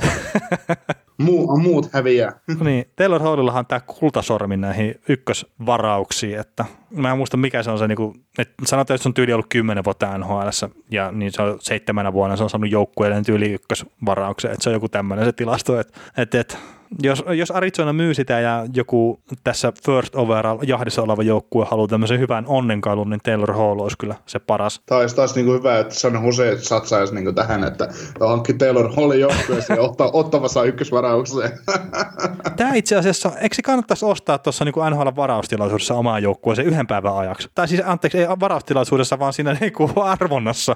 Muu, muut häviää. Niin, Taylor Hallillahan on tämä kultasormi näihin ykkösvarauksiin, että mä en muista mikä se on se, niin kuin, että sanotaan, että se on tyyli ollut kymmenen vuotta N H L:ssä ja niin se on seitsemänä vuonna se on saanut joukkueelleen tyyli ykkösvarauksen, että se on joku tämmöinen se tilasto, että, että, että Jos, jos Arizona myy sitä ja joku tässä first overall jahdissa oleva joukkue haluaa tämmöisen hyvän onnenkailun, niin Taylor Hall olisi kyllä se paras. Tämä olisi taas niin hyvä, että San Jose satsaisi niin tähän, että onkin Taylor Hallin joukkueessa ja ottaa, ottamassa ykkösvaraukseen. Tämä itse asiassa, eikö se kannattaisi ostaa tuossa niin N H L-varaustilaisuudessa omaan joukkueeseen yhden päivän ajaksi? Tai siis anteeksi, ei varaustilaisuudessa, vaan siinä niin kuin arvonnassa.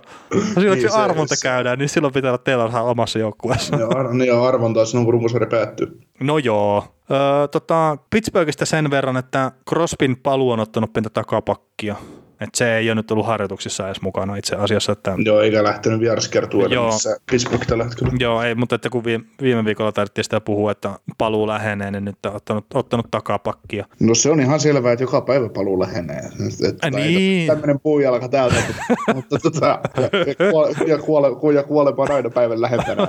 Silloin niin, kun se arvonta se käydään, niin silloin pitää olla Taylor Hall omassa joukkueessa. Niin on arvontaa, silloin kun runkosarja päättyy. No joo. Öö, tota, Pittsburghista sen verran, että Crosbyn paluu on ottanut pinta takapakkia. Että se ei ole nyt ollut harjoituksissa edes mukana itse asiassa. Että... Joo, eikä lähtenyt vieraskertueelle missä Pittsburgh tällä hetkellä. Joo, ei, mutta että kun viime viikolla tarvittiin sitä puhua, että paluu lähenee, niin nyt on ottanut, ottanut takapakkia. No se on ihan selvää, että joka päivä paluu lähenee. Että niin. Tämmöinen puujalka täältä, mutta tota, ja kuole, kuolepa aina päivän lähempänä.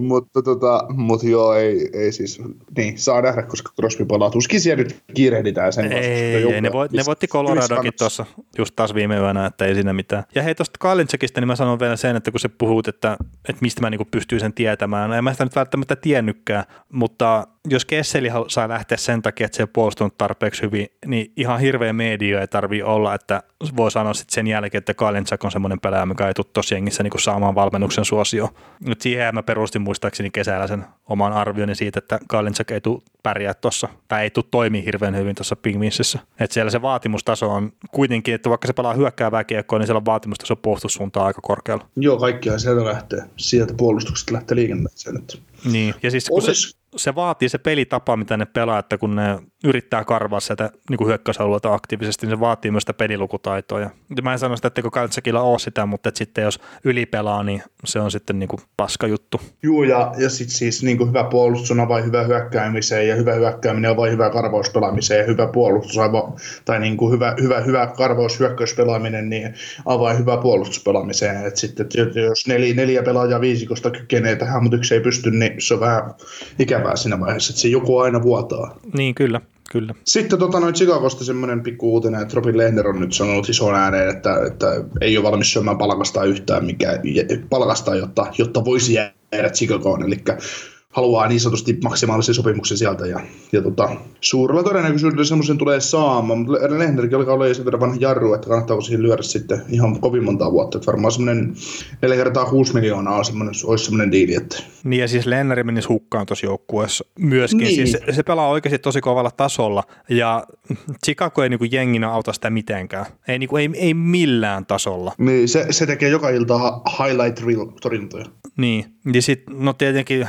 Mutta tota, mut joo, ei, ei siis, niin, saa nähdä, koska Crosby palaa. Tuskin siellä nyt kiirehditään sen kanssa. Ei, ei ne, voit, ne voitti Coloradokin tuossa just taas viime yönä, että ei siinä mitään. Ja hei, tuosta Kalinczakista, niin mä sanon vielä sen, että kun sä puhut, että, että mistä mä niinku pystyn sen tietämään. En mä sitä nyt välttämättä tiennytkään, mutta jos Kesseli saa lähteä sen takia, että se ei puolustunut tarpeeksi hyvin, niin ihan hirveä media ei tarvitse olla, että voi sanoa sitten sen jälkeen, että Kalinczak on semmoinen pelaaja, mikä ei tule tuossa jengissä niinku saamaan valmennuksen suosioon. Nyt siihen mä perustin muistaakseni kesällä sen oman arvioni siitä, että Kalinczak ei tule pärjää tuossa, tai ei tule toimii hirveän hyvin tuossa Pingvinsissä. Että siellä se vaatimustaso on kuitenkin, että vaikka se pelaa hyökkäävää kiekkoa, niin siellä on vaatimustaso puolustussuuntaan aika korkealla. Joo, kaikkihan sieltä lähtee. Sieltä puolustuksesta lähtee liikenteeseen nyt. Niin, ja siis kun se, se vaatii se pelitapa, mitä ne pelaa, että kun ne yrittää karvaa sitä niin hyökkäysalueelta aktiivisesti, niin se vaatii myös sitä pelilukutaitoa. Ja mä en sano sitä, että Kalinczakilla ole sitä, mutta sitten jos ylipelaa, niin se on sitten niin kuin paska juttu. Joo, ja, ja sitten siis niin kuin hyvä puolustus on vain hyvä hyökkäämiseen, ja hyvä hyökkääminen on vain hyvä karvauspelaamiseen, ja hyvä puolustus on vain, tai niin kuin hyvä, hyvä, hyvä karvaushyökkäyspelaaminen, niin on vain hyvä puolustuspelaamiseen. Et sitten, että jos neljä, neljä pelaajaa viisikosta kykenee tähän, mutta yksi ei pysty, niin se on vähän ikävää siinä vaiheessa, että se joku aina vuotaa. Niin, kyllä. Kyllä. Sitten tota, noin Chicagosta semmoinen pikku uutinen, että Robin Lehner on nyt sanonut ison ääneen, että, että ei ole valmis syömään palkastaan yhtään, mikä, palkastaan, jotta, jotta voisi jäädä Chicagoon, eli haluaa niin sanotusti maksimaalisen sopimuksen sieltä, ja, ja tota, suurella todennäköisyydellä semmoisen tulee saamaan, mutta Lehnerkin alkaa olla sen verran vanha jarru, että kannattaako siihen lyödä sitten ihan kovin montaa vuotta, että varmaan semmoinen neljä kertaa kuusi miljoonaa on semmoinen, olisi semmoinen diili, että... Niin ja siis Lenneri menisi hukkaan tuossa joukkueessa myöskin, niin. Siis se pelaa oikeasti tosi kovalla tasolla, ja Chicago ei niinku jenginä auta sitä mitenkään, ei, niinku, ei, ei millään tasolla. Niin, se, se tekee joka ilta highlight reel-torintoja. Niin, ja sitten, no tietenkin...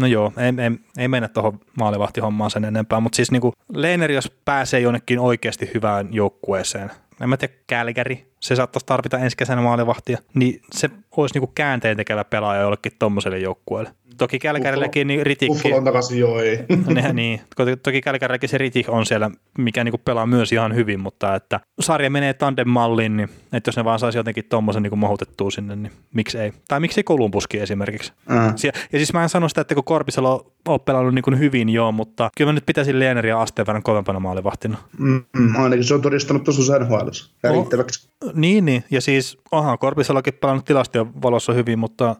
No joo, ei, ei, ei mennä tuohon maalivahtihommaan sen enempää, mutta siis niinku Lehner, jos pääsee jonnekin oikeasti hyvään joukkueeseen, en mä tiedä, Kälkäri, se saattaisi tarvita ensi kesänä maalivahtia, niin se olisi niinku käänteen tekevä pelaaja jollekin tommoselle joukkueelle. Toki Kälkärilläkin niin Ritik... Uffalon takaisin joo, ei. Ne, niin, toki Kälkärilläkin se Ritik on siellä, mikä niinku pelaa myös ihan hyvin, mutta että sarja menee tandem-malliin, niin että jos ne vaan saisi jotenkin tommosen niinku mahutettua sinne, niin miksi ei? Tai miksi ei Kolumbuskin esimerkiksi? Mm. Ja siis mä en sano sitä, että kun Korpisalo ole pelannut niin kuin hyvin joo, mutta kyllä mä nyt pitäisin Lehneria asteen verran kovempana maalivahtina. Mm, ainakin se on todistanut tuossa N H L:ssä ja riittäväksi. Niin, niin, ja siis onhan Korpisalakin pelannut tilastojen valossa hyvin, mutta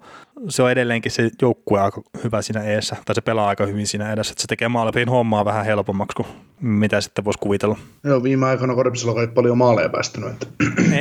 se on edelleenkin se joukkue aika hyvä siinä eessä, tai se pelaa aika hyvin siinä edessä, että se tekee maalipiin hommaa vähän helpommaksi kuin mitä sitten voisi kuvitella. Joo, viime aikana Korpisalo ei paljon maaleja päästänyt. Että...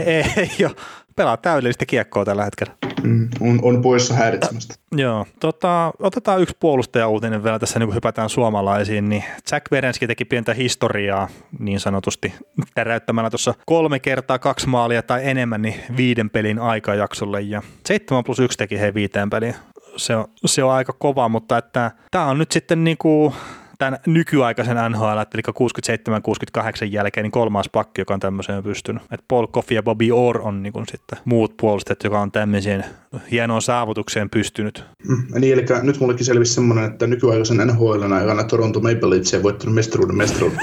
ei, ei, joo. Pelaa täydellistä kiekkoa tällä hetkellä. Mm, on, on poissa häiritsemästä. Äh, joo, tota, otetaan yksi puolustaja-uutinen vielä tässä, niin kun hypätään suomalaisiin, niin Jack Berenski teki pientä historiaa niin sanotusti täräyttämällä tuossa kolme kertaa kaksi maalia tai enemmän niin viiden pelin aikajaksolle, ja seitsemän plus yksi teki he viiteen peliin. Se on, se on aika kova, mutta että tämä on nyt sitten niinku... tämän nykyaikaisen N H L, eli kuusikymmentäseitsemän kuusikymmentäkahdeksan jälkeen, niin kolmas pakki, joka on tämmöiseen pystynyt. Et Paul Coffey ja Bobby Orr on niin kun sitten muut puolustajat, joka on tämmöiseen hienoon saavutukseen pystynyt. Mm, niin, eli nyt mullekin selvisi semmoinen, että nykyaikaisen N H L:n aikana Toronto Maple Leafs ei voittanut mestaruuden mestaruuden.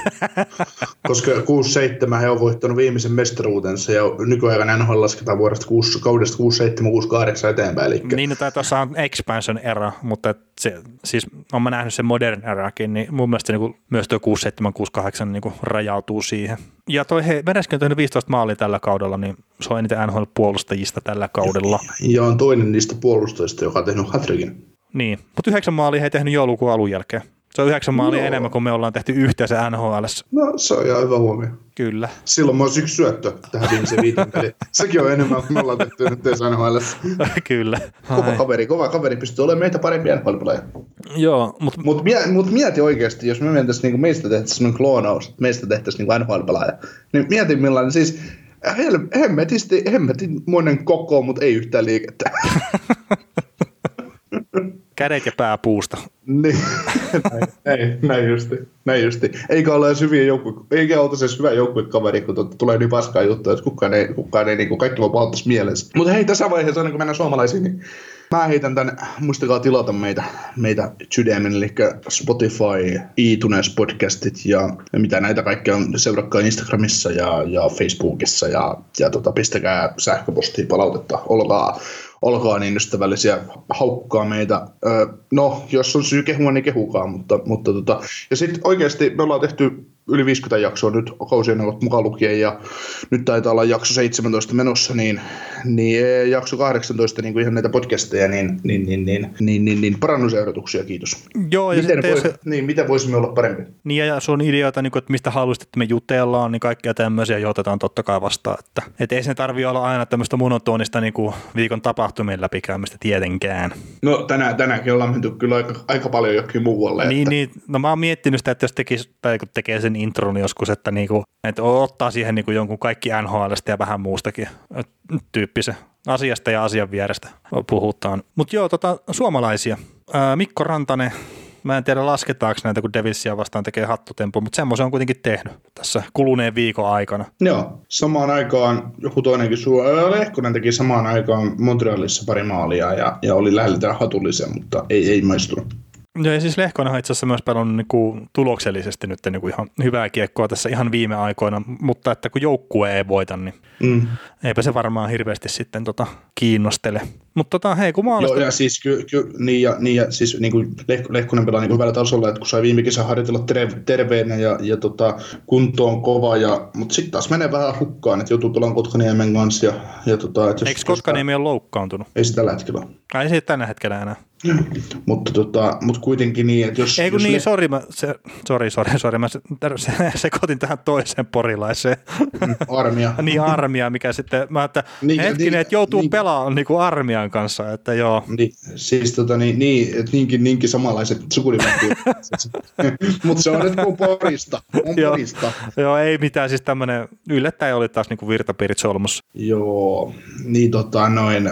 Koska kuusi seitsemän he on voittanut viimeisen mestaruutensa, ja nykyaikainen N H L lasketaan vuodesta kuusi, kaudesta kuusi seitsemän kuusi kahdeksan eteenpäin. Eli... niin, no tuossa on expansion era, mutta se, siis on mä nähnyt sen modern erakin, niin niin mun mielestä niin myös tuo kuusi seitsemän kuusi kahdeksan niin rajautuu siihen. Ja toi hei, Venäskin on tehnyt viisitoista maalia tällä kaudella, niin se on eniten N H L-puolustajista tällä kaudella. Ja, ja on toinen niistä puolustajista, joka on tehnyt hat-trickin. Niin, mutta yhdeksän maalia he ei tehnyt joulukuun alun jälkeen. Se on yhdeksän maalia no. enemmän kuin me ollaan tehty yhteensä N H L:ssä. No se on ihan hyvä huomio. Kyllä. Silloin mä oon yksi syöttö tähän viimeiseen viiteen peliin. Sekin on enemmän kuin me ollaan tehty yhteensä N H L:ssä. Kyllä. Kova Ai. kaveri, kova kaveri pystyy olemaan meitä parempia N H L-pelaajia. Joo, mutta... Mut, mie, mut mieti oikeasti, jos me mentäisiin niinku meistä tehtäisiin semmoinen kloonaus, että meistä tehtäisiin niinku N H L-pelaaja, niin mieti millainen siis... Hemmetisti, hemmetin monen koko, mutta ei yhtään liikettä. Kädet ja pää puusta. Niin, näin, näin justi, näin justi. Eikä ole edes hyviä joukku, eikä ole edes hyvä joukkuekaveri, kun tulee niin paskaa juttua, että kukaan ei, kukaan ei niin kuin kaikki vaan palauttaisi mielensä. Mutta hei, tässä vaiheessa aina kun mennään suomalaisiin, niin mä heitän tämän, muistakaa tilata meitä, meitä sydämen, eli Spotify, iTunes podcastit ja mitä näitä kaikkea on, seurakkaa Instagramissa ja, ja Facebookissa ja, ja tota, pistäkää sähköpostiin palautetta, olkaa. Olkaa niin ystävällisiä, haukkaa meitä. Öö, no, jos on syy kehua, niin kehukaa. Mutta, mutta tota. Ja sitten oikeasti me ollaan tehty yli viisikymmentä jaksoa nyt kausien mukaan lukien, ja nyt taitaa olla jakso seitsemäntoista menossa, niin, niin jakso kahdeksantoista, niin kuin ihan näitä podcasteja, niin, niin, niin, niin, niin, niin, niin parannusehdotuksia, kiitos. Joo, ja miten voi, se... niin, mitä voisimme olla parempi? Niin, ja sun ideoita, niin kuin, että mistä haluaisit, että me jutellaan, niin kaikkia tämmöisiä jo otetaan totta kai vastaan. Että, et ei sen tarvitse olla aina tämmöistä monotonista niin kuin viikon tapahtumien läpikäymistä tietenkään. No tänään, tänäänkin ollaan menty kyllä aika, aika paljon jokin muualle. Niin, että... niin, no mä oon miettinyt sitä, että jos tekis, tai kun tekee sen intron joskus, että, niinku, että ottaa siihen niinku jonkun kaikki N H L:stä ja vähän muustakin tyyppisen asiasta ja asian vierestä puhutaan. Mutta joo, tota, suomalaisia. Ää, Mikko Rantanen, mä en tiedä lasketaanko näitä, kun Devilsia vastaan tekee hattutempo, mutta semmoisen on kuitenkin tehnyt tässä kuluneen viikon aikana. Joo, samaan aikaan joku toinenkin sua, Lehkonen teki samaan aikaan Montrealissa pari maalia ja, ja oli lähellä tämän hatullisen, mutta ei, ei maistunut. Joo, ja siis Lehkonen on itse asiassa myös pelannut niinku tuloksellisesti nyt niinku ihan hyvää kiekkoa tässä ihan viime aikoina, mutta että kun joukkue ei voita, niin mm. eipä se varmaan hirveästi sitten tota kiinnostele. Mutta tota, hei, kun maalista... Joo, ja siis, ky, ky, niin ja, niin ja, siis niinku Lehkonen pelaa niinku hyvällä tasolla, että kun sai viime kesän harjoitella terveenä ja, ja tota, kunto on kova, ja, mutta sitten taas menee vähän hukkaan, että joutuu tuollaan Kotkaniemen kanssa. Ja, ja tota, et jos, eikö Kotkaniemi ole loukkaantunut? Ei se tällä hetkellä. Ai, ei se tänä hetkellä enää. Mm. Mutta tota, mut kuitenkin niin, että jos... Ei kun jos niin, le- sori, mä, se, sori, sori, sori, mä se, se, sekoitin tähän toiseen porilaiseen. Armia. niin, armia, mikä sitten, mä että niin, hetkinen, niin, että joutuu niin, pelaamaan niin kuin armian kanssa, että joo. Niin, siis tota niin, niin että niinkin, niinkin samanlaiset sukunimäkkiä. Mutta se on nyt kuin porista, on porista. Joo, ei mitään, siis tämmöinen yllättäen oli taas niinku virtapiirit solmus. Joo, niin tota noin,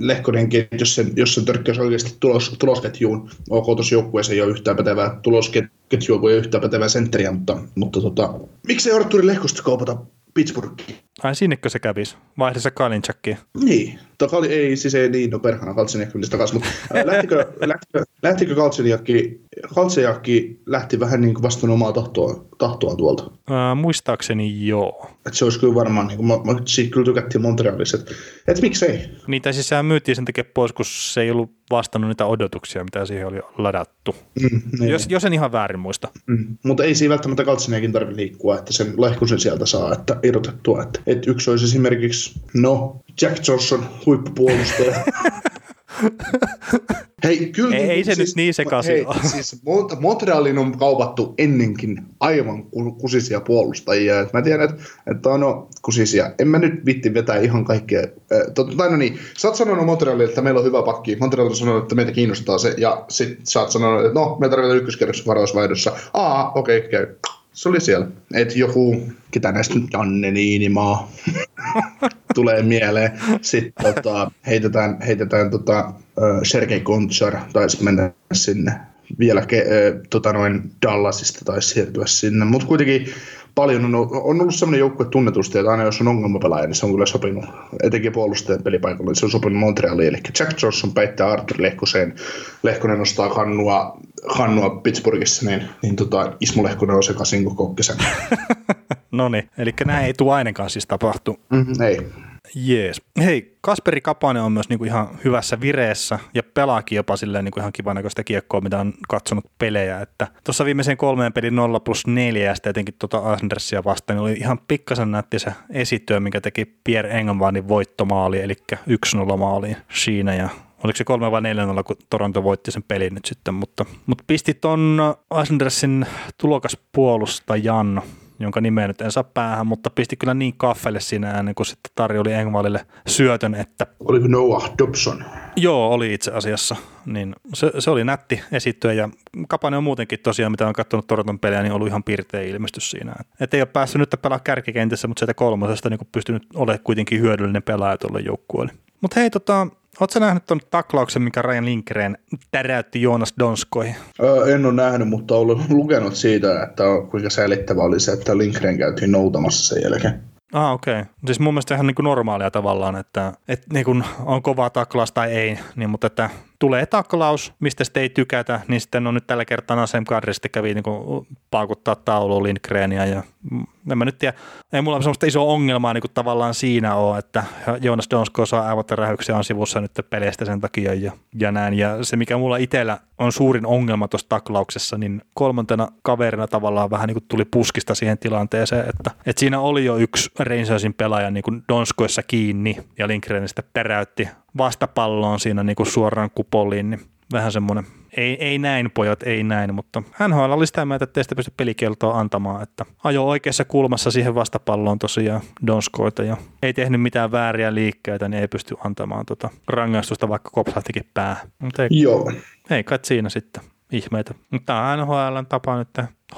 Lehkonenkin, jos sen, jos sen törkkäys oikeasti Tulos, tulosketjuun. OK, tuossa joukkueessa ei ole yhtään pätevää tulosketjua, voi yhtään pätevää sentteriä, mutta, mutta tota, miksei Artturi Lehkosta kaupata Pittsburghiin? Ai sinnekö se kävisi? Vaihdessa Kalinchakkiin. Niin. Tokali ei, siis ei niin, no perhana Kaltseniakki yli takaisin, mutta lähtikö, lähtikö, lähtikö Kaltseniakki, Kaltseniakki lähti vähän niin kuin vastaan omaa tahtoa, tahtoa tuolta? Ää, muistaakseni joo. Että se olisi kyllä varmaan, niin kuin, mä, mä siitä kyllä tykättiin Montrealissa, että et miksei? Niitä siis sehän myytiin sen takia pois, kun se ei ollut vastannut niitä odotuksia, mitä siihen oli ladattu. Mm, niin. jos, jos en ihan väärin muista. Mm, mutta ei siinä välttämättä Kaltseniakin tarvitse liikkua, että sen laihkusen sieltä saa, että irrotettua, että et yksi olisi esimerkiksi, no, Jack Johnson, huippupuolustaja. Hei, kyllä, ei, ei se siis, nyt niin sekaisin ole. Siis Montrealin on kaupattu ennenkin aivan kusisia puolustajia. Et mä tiedän, että et on kusisia. En mä nyt vitti vetää ihan kaikkea. Tot, tai no niin, sä oot sanonut Montrealille, että meillä on hyvä pakki. Montreal on sanonut, että meitä kiinnostaa se. Ja sit sä oot sanonut, että no, me tarvitaan ykköskerroksen varausvaihdossa. Aa, okei, okay, käy. Se oli siellä. Että joku, ketä näistä nyt Janne Niinimaa tulee mieleen. Sitten tota, heitetään, heitetään tota, Sergei Kontsar, taisi mennä sinne vielä ke- tota noin Dallasista, taisi siirtyä sinne. Mutta kuitenkin paljon on, on ollut sellainen joukkue tunnetusti, että aina jos on ongelmapelaaja, niin se on kyllä sopinut, etenkin puolustajan pelipaikalla, niin se on sopinut Montrealiin. Eli Jack Johnson peittää Artur Lehkoseen, Lehkonen nostaa kannua, kannua Pittsburghissa, niin, niin tota, Ismo Lehkonen on sekaisin kuin kokkisen. No niin, eli nämä ei tule ainakaan siis tapahtu. Mm-hmm, ei. Jees. Hei, Kasperi Kapanen on myös niinku ihan hyvässä vireessä ja pelaakin jopa silleen niinku ihan kivan näköistä kiekkoa, mitä on katsonut pelejä. Tuossa viimeisen kolmeen pelin nolla plus neljä ja sitten jotenkin tuota Andersia vastaan niin oli ihan pikkasen nätti se esityö, minkä teki Pierre Engvallin voittomaali, eli yksi nolla maaliin siinä ja oliko se kolme vai neljä nolla, kun Toronto voitti sen pelin nyt sitten, mutta, mutta pisti ton Andersin tulokaspuolustajan, jonka nimeä nyt en saa päähän, mutta pisti kyllä niin kaffelle siinä ennen kuin sitten tarjoili Engvallille syötön, että... Oliko Noah Dobson? Joo, oli itse asiassa. Niin se, se oli nätti esittyä ja Kapanen on muutenkin tosiaan, mitä on katsonut Toronton pelejä, niin ollut ihan pirteä ilmestys siinä. Et ei ole päässyt nyt pelaa kärkikentässä, mutta sieltä kolmosesta niin pystynyt olemaan kuitenkin hyödyllinen pelaaja tuolle joukkueelle. Mutta hei, tota, ootko sä nähnyt tuon taklauksen, mikä Ryan Lindgren täräytti Joonas Donskoihin? Öö, en ole nähnyt, mutta olen lukenut siitä, että kuinka säilittävä oli se, että Lindgren käytiin noutamassa sen jälkeen. Ah, okei. Okay. Siis mun mielestä ihan niin kuin normaalia tavallaan, että, että niin kuin on kova taklaus tai ei, niin, mutta että tulee taklaus, mistä sitten ei tykätä, niin sitten on nyt tällä kertaa Nasem Kadri sitten kävi niin kuin paukuttaa tauluun Lindgrenia ja en mä nyt tiedä, ei mulla semmoista isoa ongelmaa niin kuin tavallaan siinä ole, että Joonas Donsko saa aivotta rähyksiä on sivussa nyt peleistä sen takia ja, ja näin ja se mikä mulla itsellä on suurin ongelma tuossa taklauksessa, niin kolmantena kaverina tavallaan vähän niin kuin tuli puskista siihen tilanteeseen, että, että siinä oli jo yksi Rangersin pelaaja niin kuin Donskoissa kiinni ja Lindgren sitä täräytti vastapalloon siinä niin kuin suoraan kupoliin, niin vähän semmoinen, ei, ei näin pojat, ei näin, mutta N H L oli sitä mieltä, ettei sitä pysty pelikieltoa antamaan, että ajoi oikeassa kulmassa siihen vastapalloon tosiaan Donskoita ja ei tehnyt mitään vääriä liikkeitä, niin ei pysty antamaan tota rangaistusta, vaikka kopsahtikin päähän. Ei, joo. Ei kai siinä sitten ihmeitä. Tämä on N H L:n tapa nyt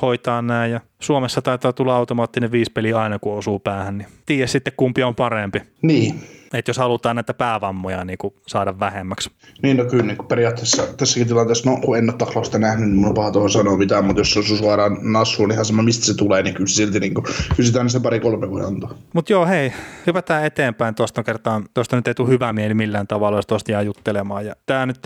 hoitaa nämä ja Suomessa taitaa tulla automaattinen viisi peliä aina, kun osuu päähän, niin tiedä sitten kumpi on parempi. Niin. Että jos halutaan näitä päävammoja niin saada vähemmäksi. Niin, no kyllä, niin periaatteessa tässäkin tilanteessa, no kun en ole taklausta nähnyt, niin mun on paha tuohon sanoa mitään, mutta jos se osuu suoraan nassuun, niin ihan sama mistä se tulee, niin kyllä silti niin kysytään sen pari kolme voi antaa. Mutta joo, hei, hypätään eteenpäin tuosta kertaan. Tuosta nyt ei tule hyvä mieli millään tavalla, jos tuosta jää juttelemaan. Ja tämä nyt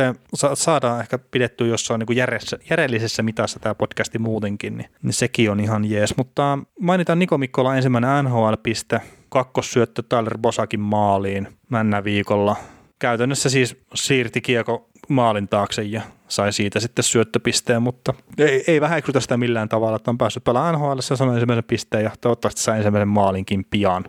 saadaan ehkä pidettyä jossain niin järjessä, järjellisessä mitassa tämä podcasti muutenkin, niin, niin sekin on ihan jees. Mutta mainitaan Niko Mikkola ensimmäinen N H L-piste. Kakkossyöttö Tyler Bosakin maaliin männä viikolla. Käytännössä siis siirti kiekko maalin taakse ja sai siitä sitten syöttöpisteen, mutta ei, ei väheksytä sitä millään tavalla, että on päässyt pelaamaan N H L:ssä ja sanoi ensimmäisen pisteen ja toivottavasti sai ensimmäisen maalinkin pian.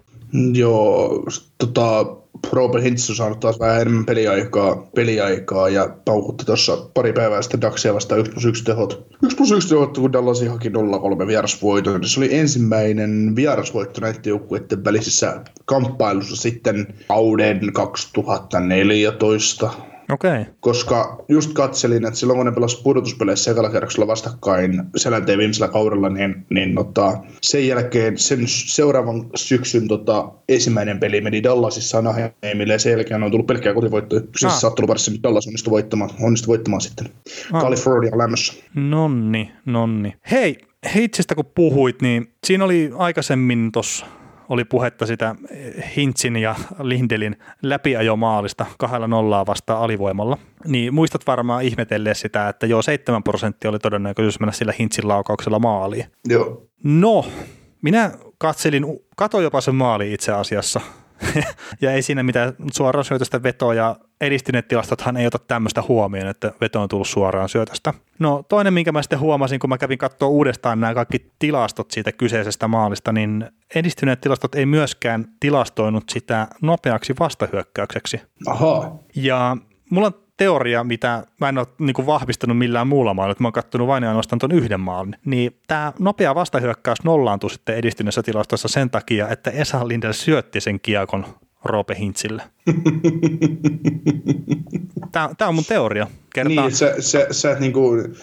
Joo, tota, Robert Hintz on saanut taas vähän enemmän peliaikaa, peliaikaa ja paukutti tuossa pari päivää sitten Daxia vastaan yksi plus yksi tehot. yksi plus yksi tehot, kun Dallasin haki nolla kolme vierasvoitoon. Se oli ensimmäinen vierasvoitto näiden joukkueiden välisessä kamppailussa sitten kauden kaksituhattaneljätoista. Okay. Koska just katselin, että silloin kun ne pelasivat pudotuspeleissä ekalla kerroksella vastakkain Selänteen viimeisellä kaudella, niin, niin tota, sen jälkeen sen seuraavan syksyn tota, ensimmäinen peli meni Dallasissa Anaheimille ja sen jälkeen on tullut pelkkää kotivoittoja. Siis ah. Saatteluparissa nyt Dallas onnistui voittamaan, onnistui voittamaan sitten ah. California lämmössä. Nonni, nonni. Hei, Hitsistä kun puhuit, niin siinä oli aikaisemmin tuossa oli puhetta sitä Hintzin ja Lindelin läpiajomaalista kahdella nollaa vastaan alivoimalla, niin muistat varmaan ihmetelleen sitä, että joo seitsemän prosenttia oli todennäköisyys mennä sillä Hintzin laukauksella maaliin. Joo. No, minä katselin, katsoin jopa sen maali itse asiassa. Ja ei siinä mitään suoraan syötöstä vetoa, ja edistyneet tilastothan ei ota tämmöistä huomioon, että veto on tullut suoraan syötöstä. No toinen, minkä mä sitten huomasin, kun mä kävin katsoa uudestaan nämä kaikki tilastot siitä kyseisestä maalista, niin edistyneet tilastot ei myöskään tilastoinut sitä nopeaksi vastahyökkäykseksi. Aha. Ja mulla on teoria, mitä mä en ole niin vahvistanut millään muulla maalilla, että mä oon kattonut vain ja ainoastaan tuon yhden maalin, niin tämä nopea vastahyökkäys nollaantui sitten edistyneessä tilastossa sen takia, että Esa Lindell syötti sen kiekon Roope Hintzille. Tämä, tämä on mun teoria. Kertaan. Niin, sä, sä, sä, niin kuin,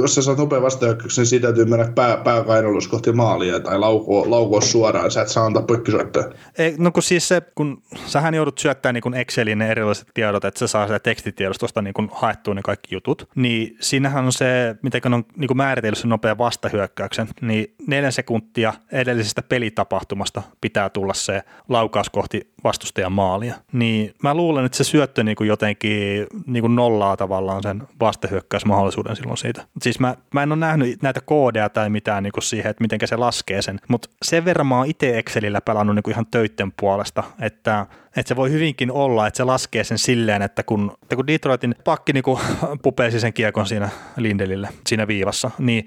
jos sä saat nopea vastahyökkäyksen, niin siitä täytyy mennä pää, pääkainallus kohti maalia tai laukua, laukua suoraan, sä et saa antaa pökkisyöttöä. No kun siis se, kun sähän joudut syöttämään niin kuin Exceliin ne erilaiset tiedot, että sä saa sitä tekstitiedostosta niin kuin haettua ne kaikki jutut, niin siinähän on se, miten on niin kuin määritellyt sen nopea vastahyökkäyksen, niin neljän sekuntia edellisestä pelitapahtumasta pitää tulla se laukaus kohti vastustajan maalia. Niin mä luulen, että se syöttö niin kuin jotenkin niin kuin nollaa tavallaan sen vastahyökkäysmahdollisuuden silloin siitä. Siis mä, mä en ole nähnyt näitä koodeja tai mitään niinku siihen, että miten se laskee sen, mutta sen verran mä oon itse Excelillä pelannut niinku ihan töitten puolesta, että, että se voi hyvinkin olla, että se laskee sen silleen, että kun, että kun Detroitin pakki niinku pupeisi sen kiekon siinä Lindelille, siinä viivassa, niin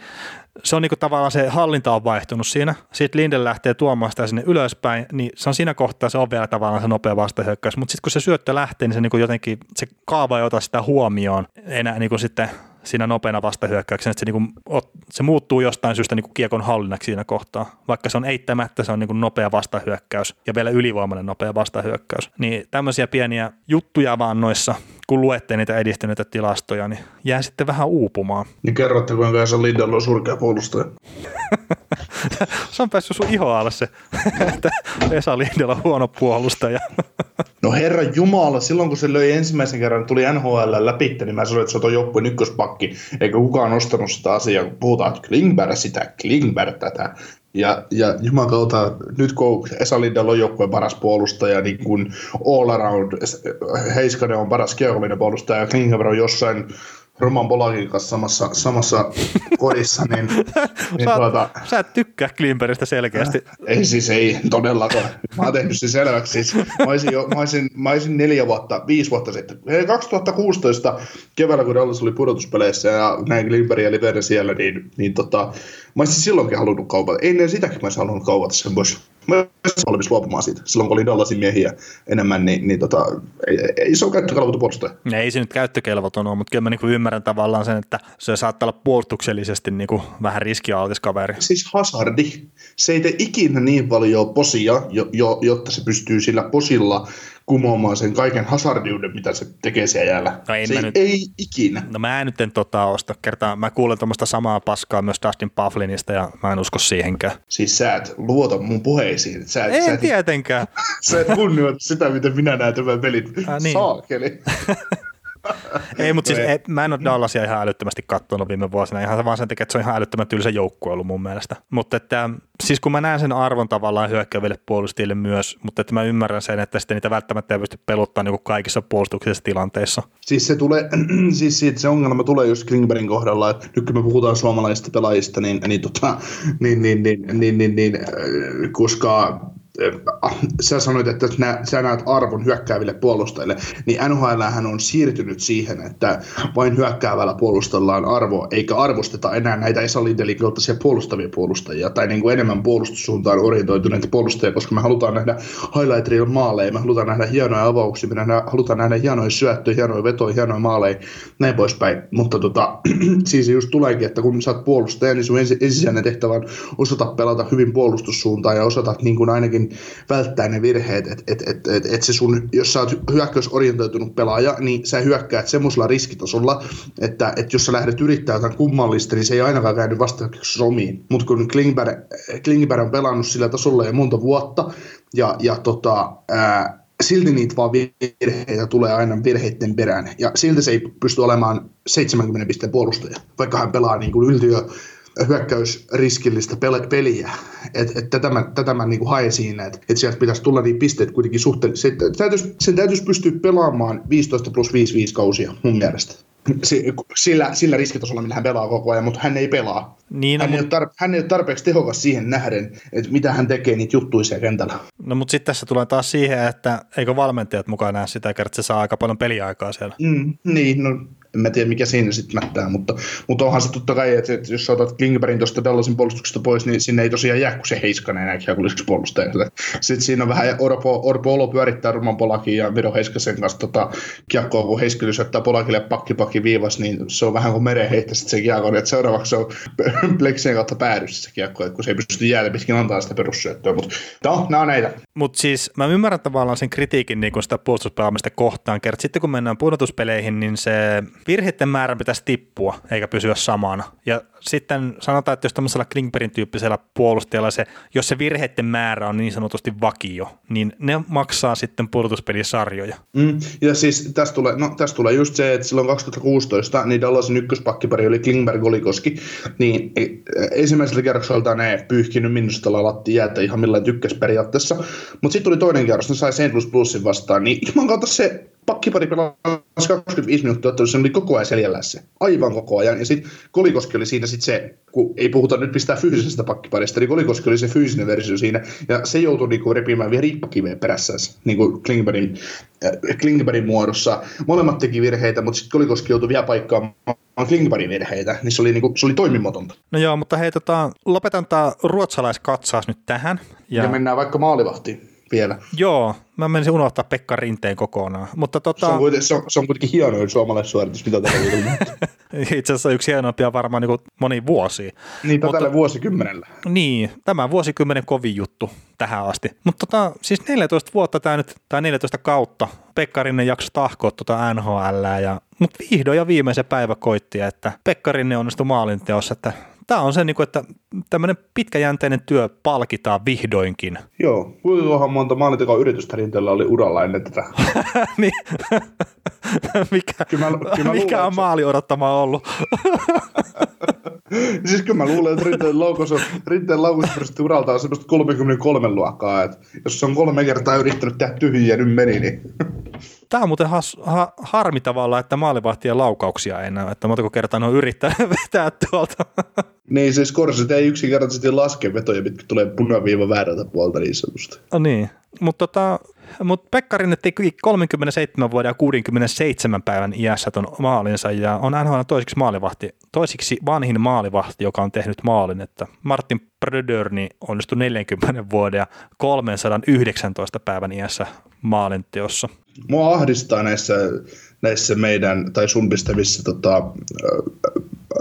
se on niinku tavallaan se hallinta on vaihtunut siinä. Sitten Lindell lähtee tuomaan sitä sinne ylöspäin, niin se on siinä kohtaa, se on vielä tavallaan se nopea vastahyökkäys, mutta sitten kun se syöttö lähtee, niin se niinku jotenkin, se kaava ei ota sitä huomioon enää niinku sitten siinä nopeana vastahyökkäyksenä, että se, niinku, se muuttuu jostain syystä niinku kiekon hallinnaksi siinä kohtaa, vaikka se on eittämättä, se on niinku nopea vastahyökkäys ja vielä ylivoimainen nopea vastahyökkäys. Niin tämmöisiä pieniä juttuja vaan noissa, kun luette niitä edistyneitä tilastoja, niin jää sitten vähän uupumaan. Niin kerrotte, kuinka Esa Lindell on surkea puolustaja. Se on päässyt sun ihoa alle se, että Esa Lindell on huono puolustaja. No herra jumala, silloin kun se löi ensimmäisen kerran, tuli N H L läpi, niin mä sanoin, että se on tuo joukkueen ykköspakki, eikä kukaan ostanut sitä asiaa, kun puhutaan, että Klingberg sitä, Klingberg tätä. Ja, ja jumakauta, nyt kun Esa Lindell on joukkueen paras puolustaja, niin kun all around Heiskanen on paras kiekollinen puolustaja ja Klingberg on jossain Roman Polakin kanssa samassa, samassa kodissa, niin... niin sä, tuota, sä et tykkää Klimperistä selkeästi. Ei siis, ei todellakaan. Mä oon tehnyt sen selväksi. Siis, mä, olisin jo, mä, olisin, mä olisin neljä vuotta, viisi vuotta sitten. kaksituhattakuusitoista keväällä, kun Dallas oli pudotuspeleissä ja näin Klimperiä ja Liverin siellä, niin, niin tota, mä olisin silloinkin halunnut kaupata. Ennen sitäkin mä olisin halunnut kaupata sen pois. Mä olisin valmis luopumaan siitä. Silloin, kun oli Dallasin miehiä enemmän, niin, niin tota, ei, ei se ole käyttökelvoton puolustaja. Ei se nyt käyttökelvoton ole, mutta kyllä mä niin kuin ymmärrän tavallaan sen, että se saattaa olla puolustuksellisesti niin kuin vähän riskialtis kaveri. Siis Hazardi. Se ei tee ikinä niin paljon posia, jo, jo, jotta se pystyy sillä posilla kumoamaan sen kaiken hazardiuden, mitä se tekee siellä jäällä. No ei, se ei, nyt, ei ikinä. No mä en nyt en tota osta. Kertaan mä kuulen tuommoista samaa paskaa myös Dustin Pufflinista ja mä en usko siihenkään. Siis sä et luota mun puheisiin. Sä et, ei sä et, tietenkään. Sä et kunnioita sitä, miten minä näen tämän pelin. Ah, niin. Saakeli. Ei, mutta siis ei, mä en ole Dallasia ihan älyttömästi katsonut viime vuosina, ihan vaan sen takia, että se on ihan älyttömän tylsä joukkue ollut mun mielestä. Mutta että, siis kun mä näen sen arvon tavallaan hyökkääville puolustajille myös, mutta että mä ymmärrän sen, että sitten niitä välttämättä ei pysty peluttaa niin kuin kaikissa puolustuksellisissa tilanteissa. Siis se, tulee, siis siitä se ongelma tulee just Klingbergin kohdalla, että nyt kun me puhutaan suomalaisista pelaajista, niin, niin, tota, niin, niin, niin, niin, niin, niin äh, koska... sä sanoit, että sä näet arvon hyökkääville puolustajille, niin N H L:hän on siirtynyt siihen, että vain hyökkäävällä puolustellaan arvoa, eikä arvosteta enää näitä Esa Lindelin kaltaisia puolustavia puolustajia, tai niin kuin enemmän puolustussuuntaan orientoituneita puolustajia, koska me halutaan nähdä highlight-reel maaleja, me halutaan nähdä hienoja avauksia, me nähdään, halutaan nähdä hienoja syöttöjä, hienoja vetoja, hienoja maaleja, näin poispäin. Mutta tota, siis just tuleekin, että kun sä oot puolustaja, niin sun ensisijainen tehtävä on osata pelata hyvin puolustussuuntaan ja osata niin kuin ainakin välttää ne virheet, että et, et, et, et se sun, jos sä oot hyökkäysorientoitunut pelaaja, niin sä hyökkäät semmoisella riskitasolla, että et jos sä lähdet yrittää jotain kummallista, niin se ei ainakaan käynyt vastahyökkäyksessä omiin. Mutta kun Klingberg, Klingberg on pelannut sillä tasolla jo monta vuotta, ja, ja tota, ää, silti niitä vaan virheitä tulee aina virheiden perään, ja silti se ei pysty olemaan seitsemänkymmenen pisteen puolustaja, vaikka hän pelaa niin kuin yltiö hyökkäysriskillistä peliä. Et, et tätä mä, tätä mä niinku haen siinä, että et sieltä pitäisi tulla niin pisteet kuitenkin suhteellisesti. Se, täytyis, sen täytyisi pystyä pelaamaan viisitoista plus viisi viisi kausia mun mielestä. Sillä, sillä riskitasolla, millä hän pelaa koko ajan, mutta hän ei pelaa. Niin, hän, no, ei mut... tarpe- hän ei ole tarpeeksi tehokas siihen nähden, että mitä hän tekee niitä juttuja siellä kentällä. No mutta sitten tässä tulee taas siihen, että eikö valmentajat mukaan näe sitä, että se saa aika paljon peliaikaa siellä. Mm, niin, no en mä tiedä mikä siinä sitten mättää, mutta, mutta onhan se totta kai, että jos sä otat Klingbergin tuosta tällaisen puolustuksesta pois, niin sinne ei tosiaan jää kuin se Heiskanen enää kiekuliseksi puolustajalle. Sitten siinä on vähän Orpo, Orpo Olo pyörittää Roman Polakin ja Vedo Heiskasen kanssa tota, kiekkoa, kun Heiskely syöttää Polakille pakkipakin viivas, niin se on vähän kuin mereen heittää sitten sen kiekkoon, että seuraavaksi se on pleksien kautta päädyssä se kiekko, kun se ei pysty jäädä pitkin antaa sitä perussyöttöä, mutta no, nämä on näitä. Mutta siis mä ymmärrän tavallaan sen kritiikin niin kun sitä puolustuspelaamista kohtaan, kerran sitten kun mennään pudotuspeleihin, niin se virheiden määrän pitäisi tippua eikä pysyä samana. Ja sitten sanotaan, että jos tämmöisellä Klingbergin tyyppisellä puolustajalla se, jos se virheiden määrä on niin sanotusti vakio, niin ne maksaa sitten pudotuspelisarjoja. Mm, ja siis tässä tulee, no, tässä tulee just se, että silloin kaksituhattakuusitoista niin Dallasin ykköspakkipari oli Klingberg-Golikoski, niin ensimmäisellä kerrokselta ne pyyhkinyt minusta latti jäätä ihan millään tykkäs periaatteessa, mutta sitten tuli toinen kerros, ne sai Saint Louis Bluesin vastaan, niin juman kautta se pakkipari pelasi kaksikymmentäviisi minuuttia, että se oli koko ajan seljällä se, aivan koko ajan. Ja sitten Kolikoski oli siinä sitten se, kun ei puhuta nyt mistään fyysisestä pakkiparista, niin Kolikoski oli se fyysinen versio siinä, ja se joutui niinku repimään vielä riippakiveen perässään, niin kuin Klingbergin, äh, Klingbergin muodossa. Molemmat teki virheitä, mutta sitten Kolikoski joutui vielä paikkaamaan Klingbergin virheitä, niin se oli, niinku, se oli toimimatonta. No joo, mutta hei, tota, lopetan tämä ruotsalaiskatsaus nyt tähän. Ja, ja mennään vaikka maalivahtiin. Vielä. Joo, mä menisin unohtaa Pekka Rinteen kokonaan. Mutta tota... se, on kuitenkin, se, on, se on kuitenkin hienoin suomalaissuoritus, mitä tällä viikolla. Itse asiassa yksi hienoimpia varmaan niin moni vuosi. Niitä mutta... tällä vuosikymmenellä. Niin, tämä vuosikymmenen kovin juttu tähän asti. Mutta tota, siis neljätoista vuotta tämä nyt, tai neljätoista kautta Pekka Rinne jakso tahkoa tuota N H L:ää, ja mutta vihdoin ja viimeisen päivä koitti, että Pekka Rinne onnistui maalinteossa, että tämä on se, että tämmöinen pitkäjänteinen työ palkitaan vihdoinkin. Joo, kuitenkin monta maalintekoyritystä Rinteellä oli uralla ennen tätä. Niin. Mikä, kyllä mä, kyllä mä mikä luulen, on maali odottama ollut? Siis kyllä mä luulen, että Rinteen laukaus uralta on semmoista kolmekymmentäkolme luokkaa. Että jos se on kolme kertaa yrittänyt tehdä tyhjiä, nyt meni, niin... Tämä on muuten has, ha, harmi tavalla, että maalivahtien laukauksia ei näy, että montako kertaa ne on yrittänyt vetää tuolta. Niin, siis korset ei yksinkertaisesti laske vetoja, mitkä tulee punaviiva väärältä puolta niin sanotusti. No niin, mutta tota, mut Pekka Rinne teki kolmekymmentäseitsemän vuoden ja kuudenkymmenenseitsemän päivän iässä ton maalinsa ja on N H L toiseksi maalivahti, toiseksi vanhin maalivahti, joka on tehnyt maalin, että Martin Brodörni onnistui neljänkymmenen vuoden ja kolmesataayhdeksäntoista päivän iässä maalinteossa. Mua ahdistaa näissä, näissä meidän tai sun pistävissä tota,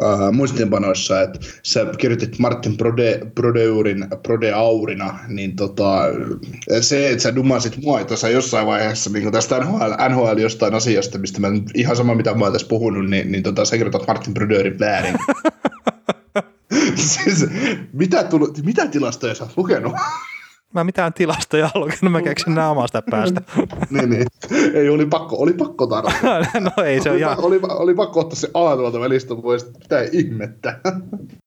äh, äh, muistinpanoissa, että sä kirjoitit Martin Brode, Brodeurin, Brodeaurina, niin tota, se, että sä dumasit mua tässä jossain vaiheessa niin tästä N H L jostain asiasta, mistä mä ihan sama mitä mä oon tässä puhunut, niin, niin tota, sä kirjoitat Martin Brodeurin väärin. Siis, mitä, tulo, mitä tilastoja sä oot lukenut? Mä mitään tilastoja lukenut, mä keksin nää omasta päästä. niin, niin. Ei, oli pakko, oli pakko tarvita. No ei se oli, ihan... oli, oli pakko ottaa se A tuolta välistä, voisi pitää ihmettä.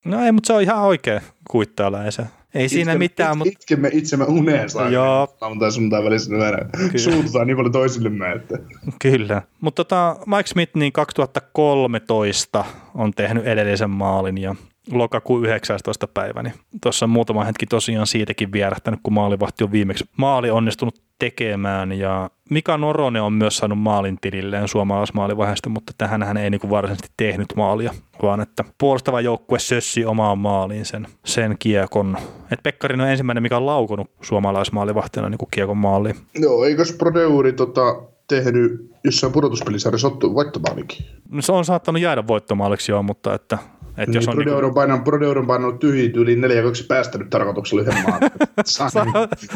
No ei, mutta se on ihan oikea kuittailla, ei se. Ei itke, siinä mitään, it, mutta... Itkemme itsemme uneen saa. Joo. Mutta sun tai välissä verran. Suututaan niin paljon toisillemme, että... Kyllä. Mutta tota, Mike Smith niin kaksituhattakolmetoista on tehnyt edellisen maalin ja... lokakuun yhdeksästoista päivä, niin tuossa muutama hetki tosiaan siitäkin vierähtänyt, kun maalivahti on viimeksi maali onnistunut tekemään, ja Mika Noronen on myös saanut maalin tililleen suomalaismaalivahdesta, mutta tähän hän ei niinku varsinaisesti tehnyt maalia, vaan että puolustava joukkue sössi omaan maaliin sen, sen kiekon. Et Pekka Rinne on ensimmäinen, mikä on laukonut suomalaismaalivahtina niinku kiekon maaliin. Joo, eikös Brodeuri tota tehnyt jossain pudotuspelisarjassa ottu voittomaalikin? Se on saattanut jäädä voittomaaliksi joo, mutta että et niin, jos on Brodeur on painanut tyhjiin tyyliin neljä kaksi päästänyt tarkoituksella yhden maan. Saa,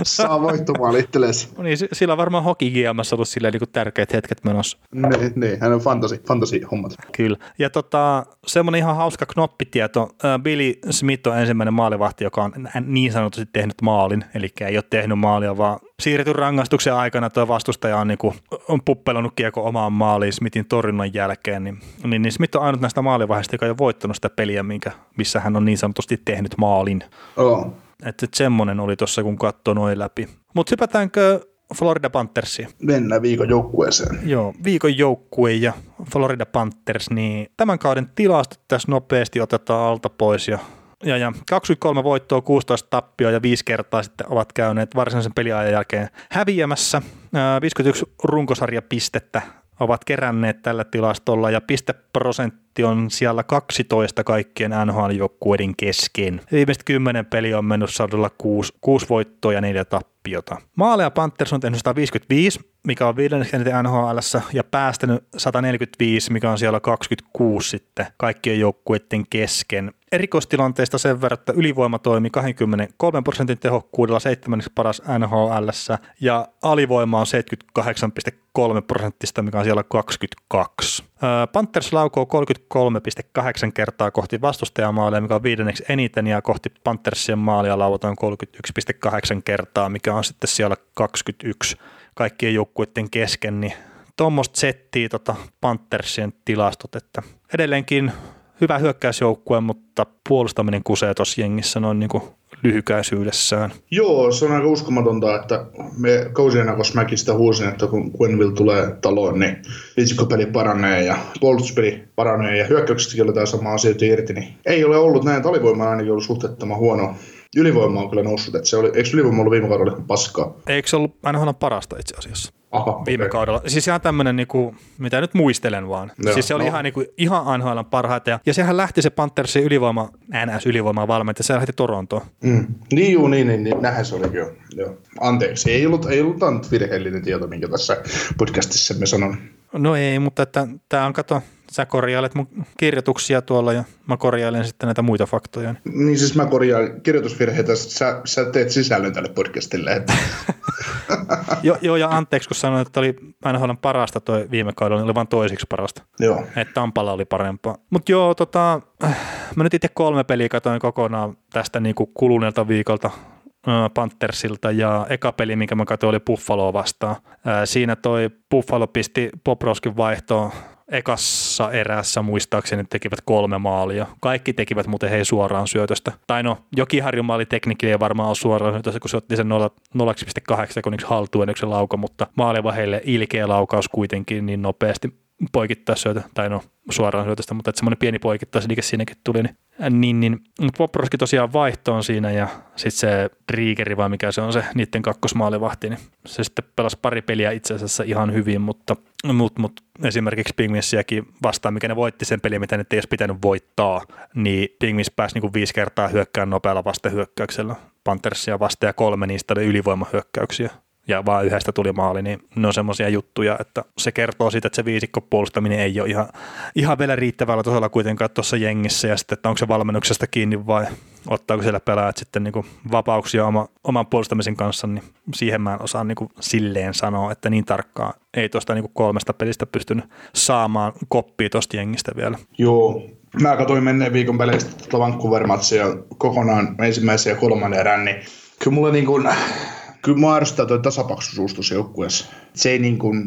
saa voittomaali itsellesi. No niin, sillä on varmaan Hockey G M:ssä ollut silleen niin tärkeät hetket menossa. Niin, niin, hän on fantasi, fantasi hommat. Kyllä. Ja tota, semmoinen ihan hauska knoppitieto. Billy Smith on ensimmäinen maalivahti, joka on niin sanotusti tehnyt maalin. Eli ei ole tehnyt maalia, vaan siirretyn rangaistuksen aikana tuo vastustaja on, niin kuin, on puppelannut kiekon omaan maaliin Smithin torjunnan jälkeen, niin, niin, niin Smith on ainut näistä maalivaiheista, joka ei ole voittanut sitä peliä, minkä, missä hän on niin sanotusti tehnyt maalin. Oh. Että et semmoinen oli tuossa, kun katsoi noin läpi. Mutta hypätäänkö Florida Panthersiin? Mennään viikon joukkueeseen. Joo, viikon joukkue ja Florida Panthers, niin tämän kauden tilastot tässä nopeasti otetaan alta pois ja Ja, ja kaksikymmentäkolme voittoa, kuusitoista tappioa ja viisi kertaa sitten ovat käyneet varsinaisen peliajan jälkeen häviämässä. viisikymmentäyksi runkosarjapistettä ovat keränneet tällä tilastolla ja pisteprosentti on siellä kaksitoista kaikkien N H L-joukkueiden kesken. Viimeiset kymmenen peliä on mennyt sadulla kuusi voittoa ja neljä tappiota. Maaleja Panthers on tehnyt sata viisikymmentäviisi, mikä on viidenneksi eniten N H L:ssä ja päästänyt sata neljäkymmentäviisi, mikä on siellä kaksikymmentäkuusi sitten kaikkien joukkueiden kesken. Erikoistilanteista sen verran, että ylivoima toimi kaksikymmentäkolme prosentin tehokkuudella seitsemänneksi paras N H L:ssä ja alivoima on seitsemänkymmentäkahdeksan pilkku kolme prosenttista, mikä on siellä kaksikymmentäkaksi. Panthers laukoo kolmekymmentäkolme pilkku kahdeksan kertaa kohti vastustajamaalia, mikä on viidenneksi eniten, ja kohti Panthersien maalia lauataan kolmekymmentäyksi pilkku kahdeksan kertaa, mikä on sitten siellä kaksikymmentäyksi kaikkien joukkueiden kesken, niin tuommoista settiä tota Panthersien tilastot, että edelleenkin hyvä hyökkäysjoukkue, mutta puolustaminen kusee tuossa jengissä noin niin kuin lyhykäisyydessään. Joo, se on aika uskomatonta, että me kausien aikossa mäkin sitä huusin, että kun Quenneville tulee taloon, niin litsikkopeli paranee ja puolustuspeli paranee ja hyökkäyksetkin oli tämä sama asia irti, niin ei ole ollut näin, että alivoima on ainakin ollut suhteettoman huono. Ylivoima on kyllä noussut, että se oli, eikö ylivoima ollut viime kaudella paskaa? Eikö se ollut N H L:n parasta itse asiassa? Aha, viime okay. kaudella. Siis ihan tämmöinen, niinku, mitä nyt muistelen vaan. No, siis se oli no. ihan, niinku, ihan N H L:n parhaita. Ja, ja sehän lähti se Panthersin ylivoima, N S-ylivoimaa valmentaja, se lähti Torontoon. Mm. Niin juu, niin, niin, niin. Näinhän se oli kyllä. Joo. Anteeksi, ei ollut, ei ollut antanut virheellinen tieto, minkä tässä podcastissa me sanon. No ei, mutta tämä on, kato, sä korjailet mun kirjoituksia tuolla ja mä korjailen sitten näitä muita faktoja. Niin siis mä korjaan kirjoitusvirheitä, sä, sä teet sisällön tälle podcastille. Joo, jo, ja anteeksi kun sanoin, että oli N H L:n parasta toi viime kaudella, oli vaan toiseksi parasta. Joo. Että Tampalla oli parempaa. Mutta joo, tota, mä nyt itse kolme peliä katsoin kokonaan tästä niinku kuluneelta viikolta Panthersilta, ja eka peli, minkä mä katsoin, oli Buffaloa vastaan. Ää, siinä toi Buffalo pisti Bobrovskin vaihtoon ekassa erässä muistaakseni tekivät kolme maalia. Kaikki tekivät muuten hei suoraan syötöstä. Tai no, Jokiharjun maalitekniikki ei varmaan ole suoraan syötöstä, kun se otti sen nolla pilkku kahdeksan sekunniksi haltuun yksi lauka, mutta maaliva heille ilkeä laukaus kuitenkin niin nopeasti poikittaisyötä, tai no suoraan syötöstä, mutta että semmoinen pieni poikittaisliike siinäkin tuli, niin niin, niin. Poproski tosiaan vaihtoon siinä ja sitten se Driegeri vai mikä se on se niiden kakkosmaalivahti, niin se sitten pelasi pari peliä itse asiassa ihan hyvin, mutta mut, mut, esimerkiksi Pingvinsiäkin vastaan, mikä ne voitti sen peliä, mitä ne ei olisi pitänyt voittaa, niin Pingvins pääsi niinku viisi kertaa hyökkään nopealla vastahyökkäyksellä Panthersia vastaan ja kolme niistä oli ylivoimahyökkäyksiä ja vaan yhdestä tuli maali, niin ne on semmoisia juttuja, että se kertoo siitä, että se viisikko puolustaminen ei ole ihan, ihan vielä riittävällä tasolla kuitenkaan tuossa jengissä, ja sitten, että onko se valmennuksesta kiinni vai ottaako siellä pelaajat sitten niin kuin vapauksia oma, oman puolustamisen kanssa, niin siihen mä en osaa niin kuin silleen sanoa, että niin tarkkaan ei tuosta niin kuin kolmesta pelistä pystynyt saamaan koppia tuosta jengistä vielä. Joo. Mä katsoin menneen viikon peleistä tätä Vancouver-matsia kokonaan ensimmäisen ja kolmannen erään, niin kyllä mulla niin kuin kyllä mä arvostaa toi tasapaksuisuus tuossa joukkueessa. Se ei niin kuin,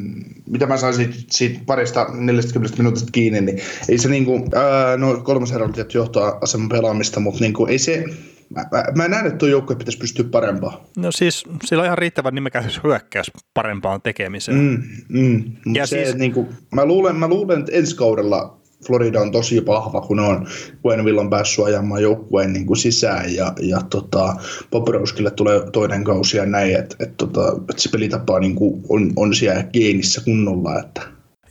mitä mä sain siitä, siitä parista neljäkymmentä minuutista kiinni, niin ei se niin kuin, ää, no kolmas herra oli johtaa aseman pelaamista, mutta niin kuin, ei se, mä, mä, mä näen, että tuo joukkue pitäisi pystyä parempaan. No siis, sillä on ihan riittävän nimekäs hyökkäys parempaan tekemiseen. Mm, mm. Ja se, siis niin kuin, mä luulen, mä luulen, että ensi kaudella Florida on tosi vahva, kun on Quenneville on päässyt ajamaan joukkueen niin kuin sisään ja, ja tota, Bobrovskille tulee toinen kausi ja näin, että et, tota, et se pelitapa niin kuin on, on siellä geenissä kunnolla. Että.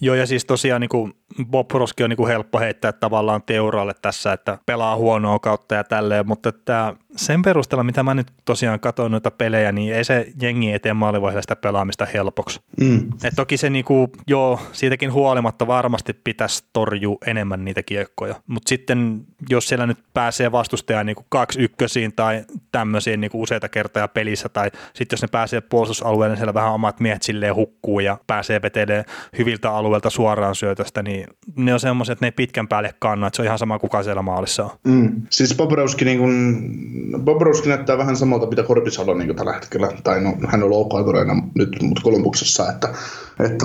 Joo, ja siis tosiaan niin Bobrovski on niin kuin helppo heittää tavallaan teuraalle tässä, että pelaa huonoa kautta ja tälleen, mutta että sen perusteella, mitä mä nyt tosiaan katsoin noita pelejä, niin ei se jengi eteen maalivaiheella sitä pelaamista helpoksi. Mm. Et toki se niinku, joo, siitäkin huolimatta varmasti pitäisi torjua enemmän niitä kiekkoja, mutta sitten jos siellä nyt pääsee vastustajaan niinku kaksi ykkösiin tai tämmöisiin niinku useita kertaa pelissä, tai sitten jos ne pääsee puolustusalueelle, niin siellä vähän omat miehet silleen hukkuu ja pääsee vetelemään hyviltä alueelta suoraan syötöstä, niin ne on semmoiset, että ne ei pitkän päälle kanna, että se on ihan sama kuka siellä maalissa on. Mm. Siis Bobrovski niin kun Bobrovski näyttää vähän samalta, mitä Korpisalo niin tällä hetkellä, tai no, hän on loukkaantuneena nyt, mutta Kolumbuksessa, että, että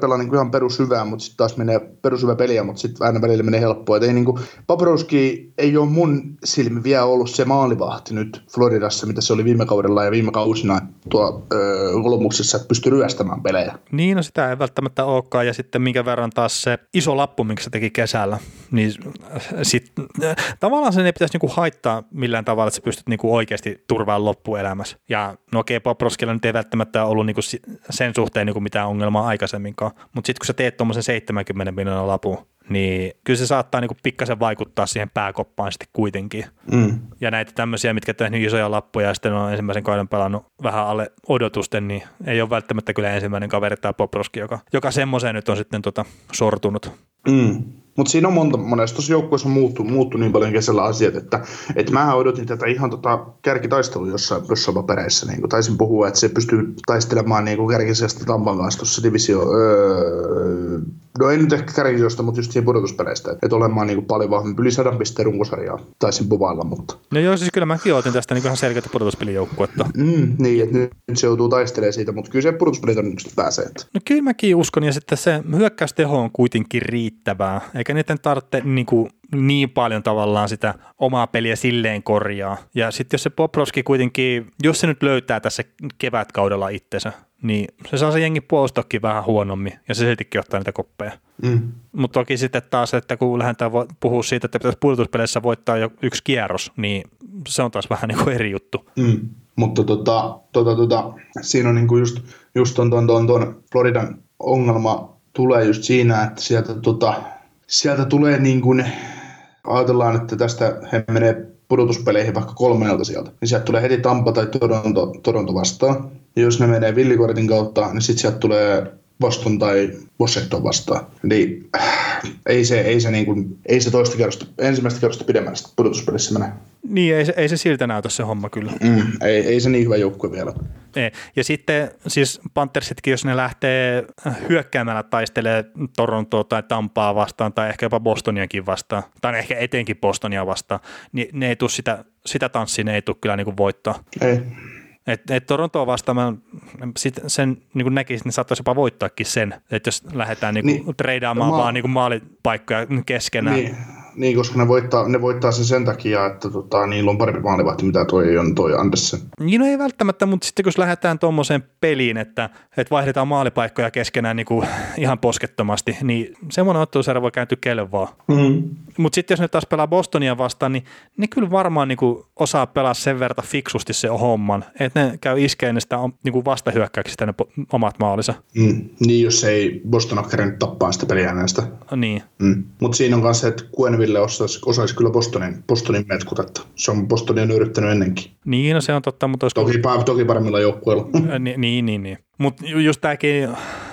pelaa niin ihan perushyvää, mutta sitten taas menee perushyvää peliä, mutta sitten aina välillä menee helppoa. Ei, niin kuin, Bobrovski ei ole mun silmin vielä ollut se maalivahti nyt Floridassa, mitä se oli viime kaudella ja viime kausina tuo öö, Kolumbuksessa, että pystyy ryöstämään pelejä. Niin, no sitä ei välttämättä olekaan, ja sitten minkä verran taas se iso lappu, minkä se teki kesällä, niin sit, tavallaan sen ei pitäisi niinku haittaa millään tavalla, että sä pystyt niinku oikeasti turvaan loppuelämässä. Ja no okei, Bobrovskilla nyt ei välttämättä ollut niinku sen suhteen niinku mitään ongelmaa aikaisemminkaan, mutta sitten kun sä teet tuommoisen seitsemänkymmentä miljoonan lapun, niin kyllä se saattaa niinku pikkasen vaikuttaa siihen pääkoppaan sitten kuitenkin. Mm. Ja näitä tämmöisiä, mitkä tehnyt isoja lappuja ja sitten on ensimmäisen kauden pelannut vähän alle odotusten, niin ei ole välttämättä kyllä ensimmäinen kaveri tämä Bobrovski, joka, joka semmoiseen nyt on sitten tota sortunut. Mm. Mutta siinä on monta, monessa tuossa joukkueessa muuttunut muuttu niin paljon kesällä asiat, että et mähän odotin tätä ihan tota kärkitaistelua jossain, jossain papereissa. Niin taisin puhua, että se pystyy taistelemaan niin kärkisijasta Tampan kanssa tuossa divisio. Öö, no ei nyt ehkä kärkisijasta, mutta just siihen pudotuspereistä. Että et olemaan niin paljon vahvempi, yli sadan pisteen runkosarjaa taisin puvailla. Mutta. No joo, siis kyllä mäkin ootin tästä niin ihan selkeätä pudotuspelijoukkuetta. Mm, niin, että nyt, nyt se joutuu taistelemaan siitä, mutta kyllä se pudotuspelit on yksi pääsee. Että. No kyllä mäkin uskon, ja sitten se hyökkäysteho on kuitenkin riittävää. Eikä niiden tarvitse niin, niin paljon tavallaan sitä omaa peliä silleen korjaa. Ja sitten jos se Bobrovski kuitenkin, jos se nyt löytää tässä kevätkaudella itsensä, niin se saa se jengi puolustakin vähän huonommin ja se siltikin ottaa niitä koppeja. Mm. Mutta toki sitten taas, että kun lähdetään puhua siitä, että pitäisi pudotuspeleissä voittaa jo yksi kierros, niin se on taas vähän niin kuin eri juttu. Mm. Mutta tota, tota, tota, siinä on niin kuin just, just ton, ton, ton, ton Floridan ongelma tulee just siinä, että sieltä tota... Sieltä tulee niin kuin, ajatellaan, että tästä he menee pudotuspeleihin vaikka kolmannelta sieltä, niin sieltä tulee heti Tampa tai Toronto, Toronto vastaan. Ja jos ne menee villikortin kautta, niin sitten sieltä tulee Boston tai Washington vastaan. Niin ei se, ei se, niin kuin, ei se toista kerrosta, ensimmäistä kerrosta pidemmän pudotuspelissä mene. Niin, ei se, ei se siltä näytä se homma kyllä. Mm, ei, ei se niin hyvä joukkue vielä. Ei. Ja sitten siis Panthersetkin, jos ne lähtee hyökkäämällä taistelee Torontoa tai Tampaa vastaan tai ehkä jopa Bostoniakin vastaan, tai ehkä etenkin Bostonia vastaan, niin ne ei tule sitä, sitä tanssia, ne ei tule kyllä niin kuin voittaa. Ei. Että et Torontoa vastaan mä sit sen niin näkisin, että ne saattaisi jopa voittaakin sen, että jos lähdetään niin niin, treidaamaan ma- vaan niin maalipaikkoja keskenään. Niin, niin koska ne voittaa, ne voittaa sen sen takia, että tota, niillä on parempi maalivahti, mitä toi on toi Andersen. Niin no ei välttämättä, mutta sitten kun lähdetään tuommoiseen peliin, että et vaihdetaan maalipaikkoja keskenään niin kuin ihan poskettomasti, niin semmoinen ottelusarja voi kääntyä kelle vaan. Mm. Mutta sitten jos ne taas pelaa Bostonia vastaan, niin ne kyllä varmaan niin kuin osaa pelaa sen verran fiksusti se homman, että ne käy iskeen ne sitä niin vastahyökkäyksistä ne omat maalinsa. Mm. Niin, jos ei Boston ole kerran tappaa sitä peliä näistä. Niin. Mm. Mutta siinä on myös se, että Ville osaisi, osaisi kyllä Bostonin, Bostonin metkutetta. Se on Bostonin yrittänyt ennenkin. Niin, no se on totta, mutta... Toki, pa- toki paremmilla joukkueilla. Ni, niin, niin, niin. Mutta just tämäkin,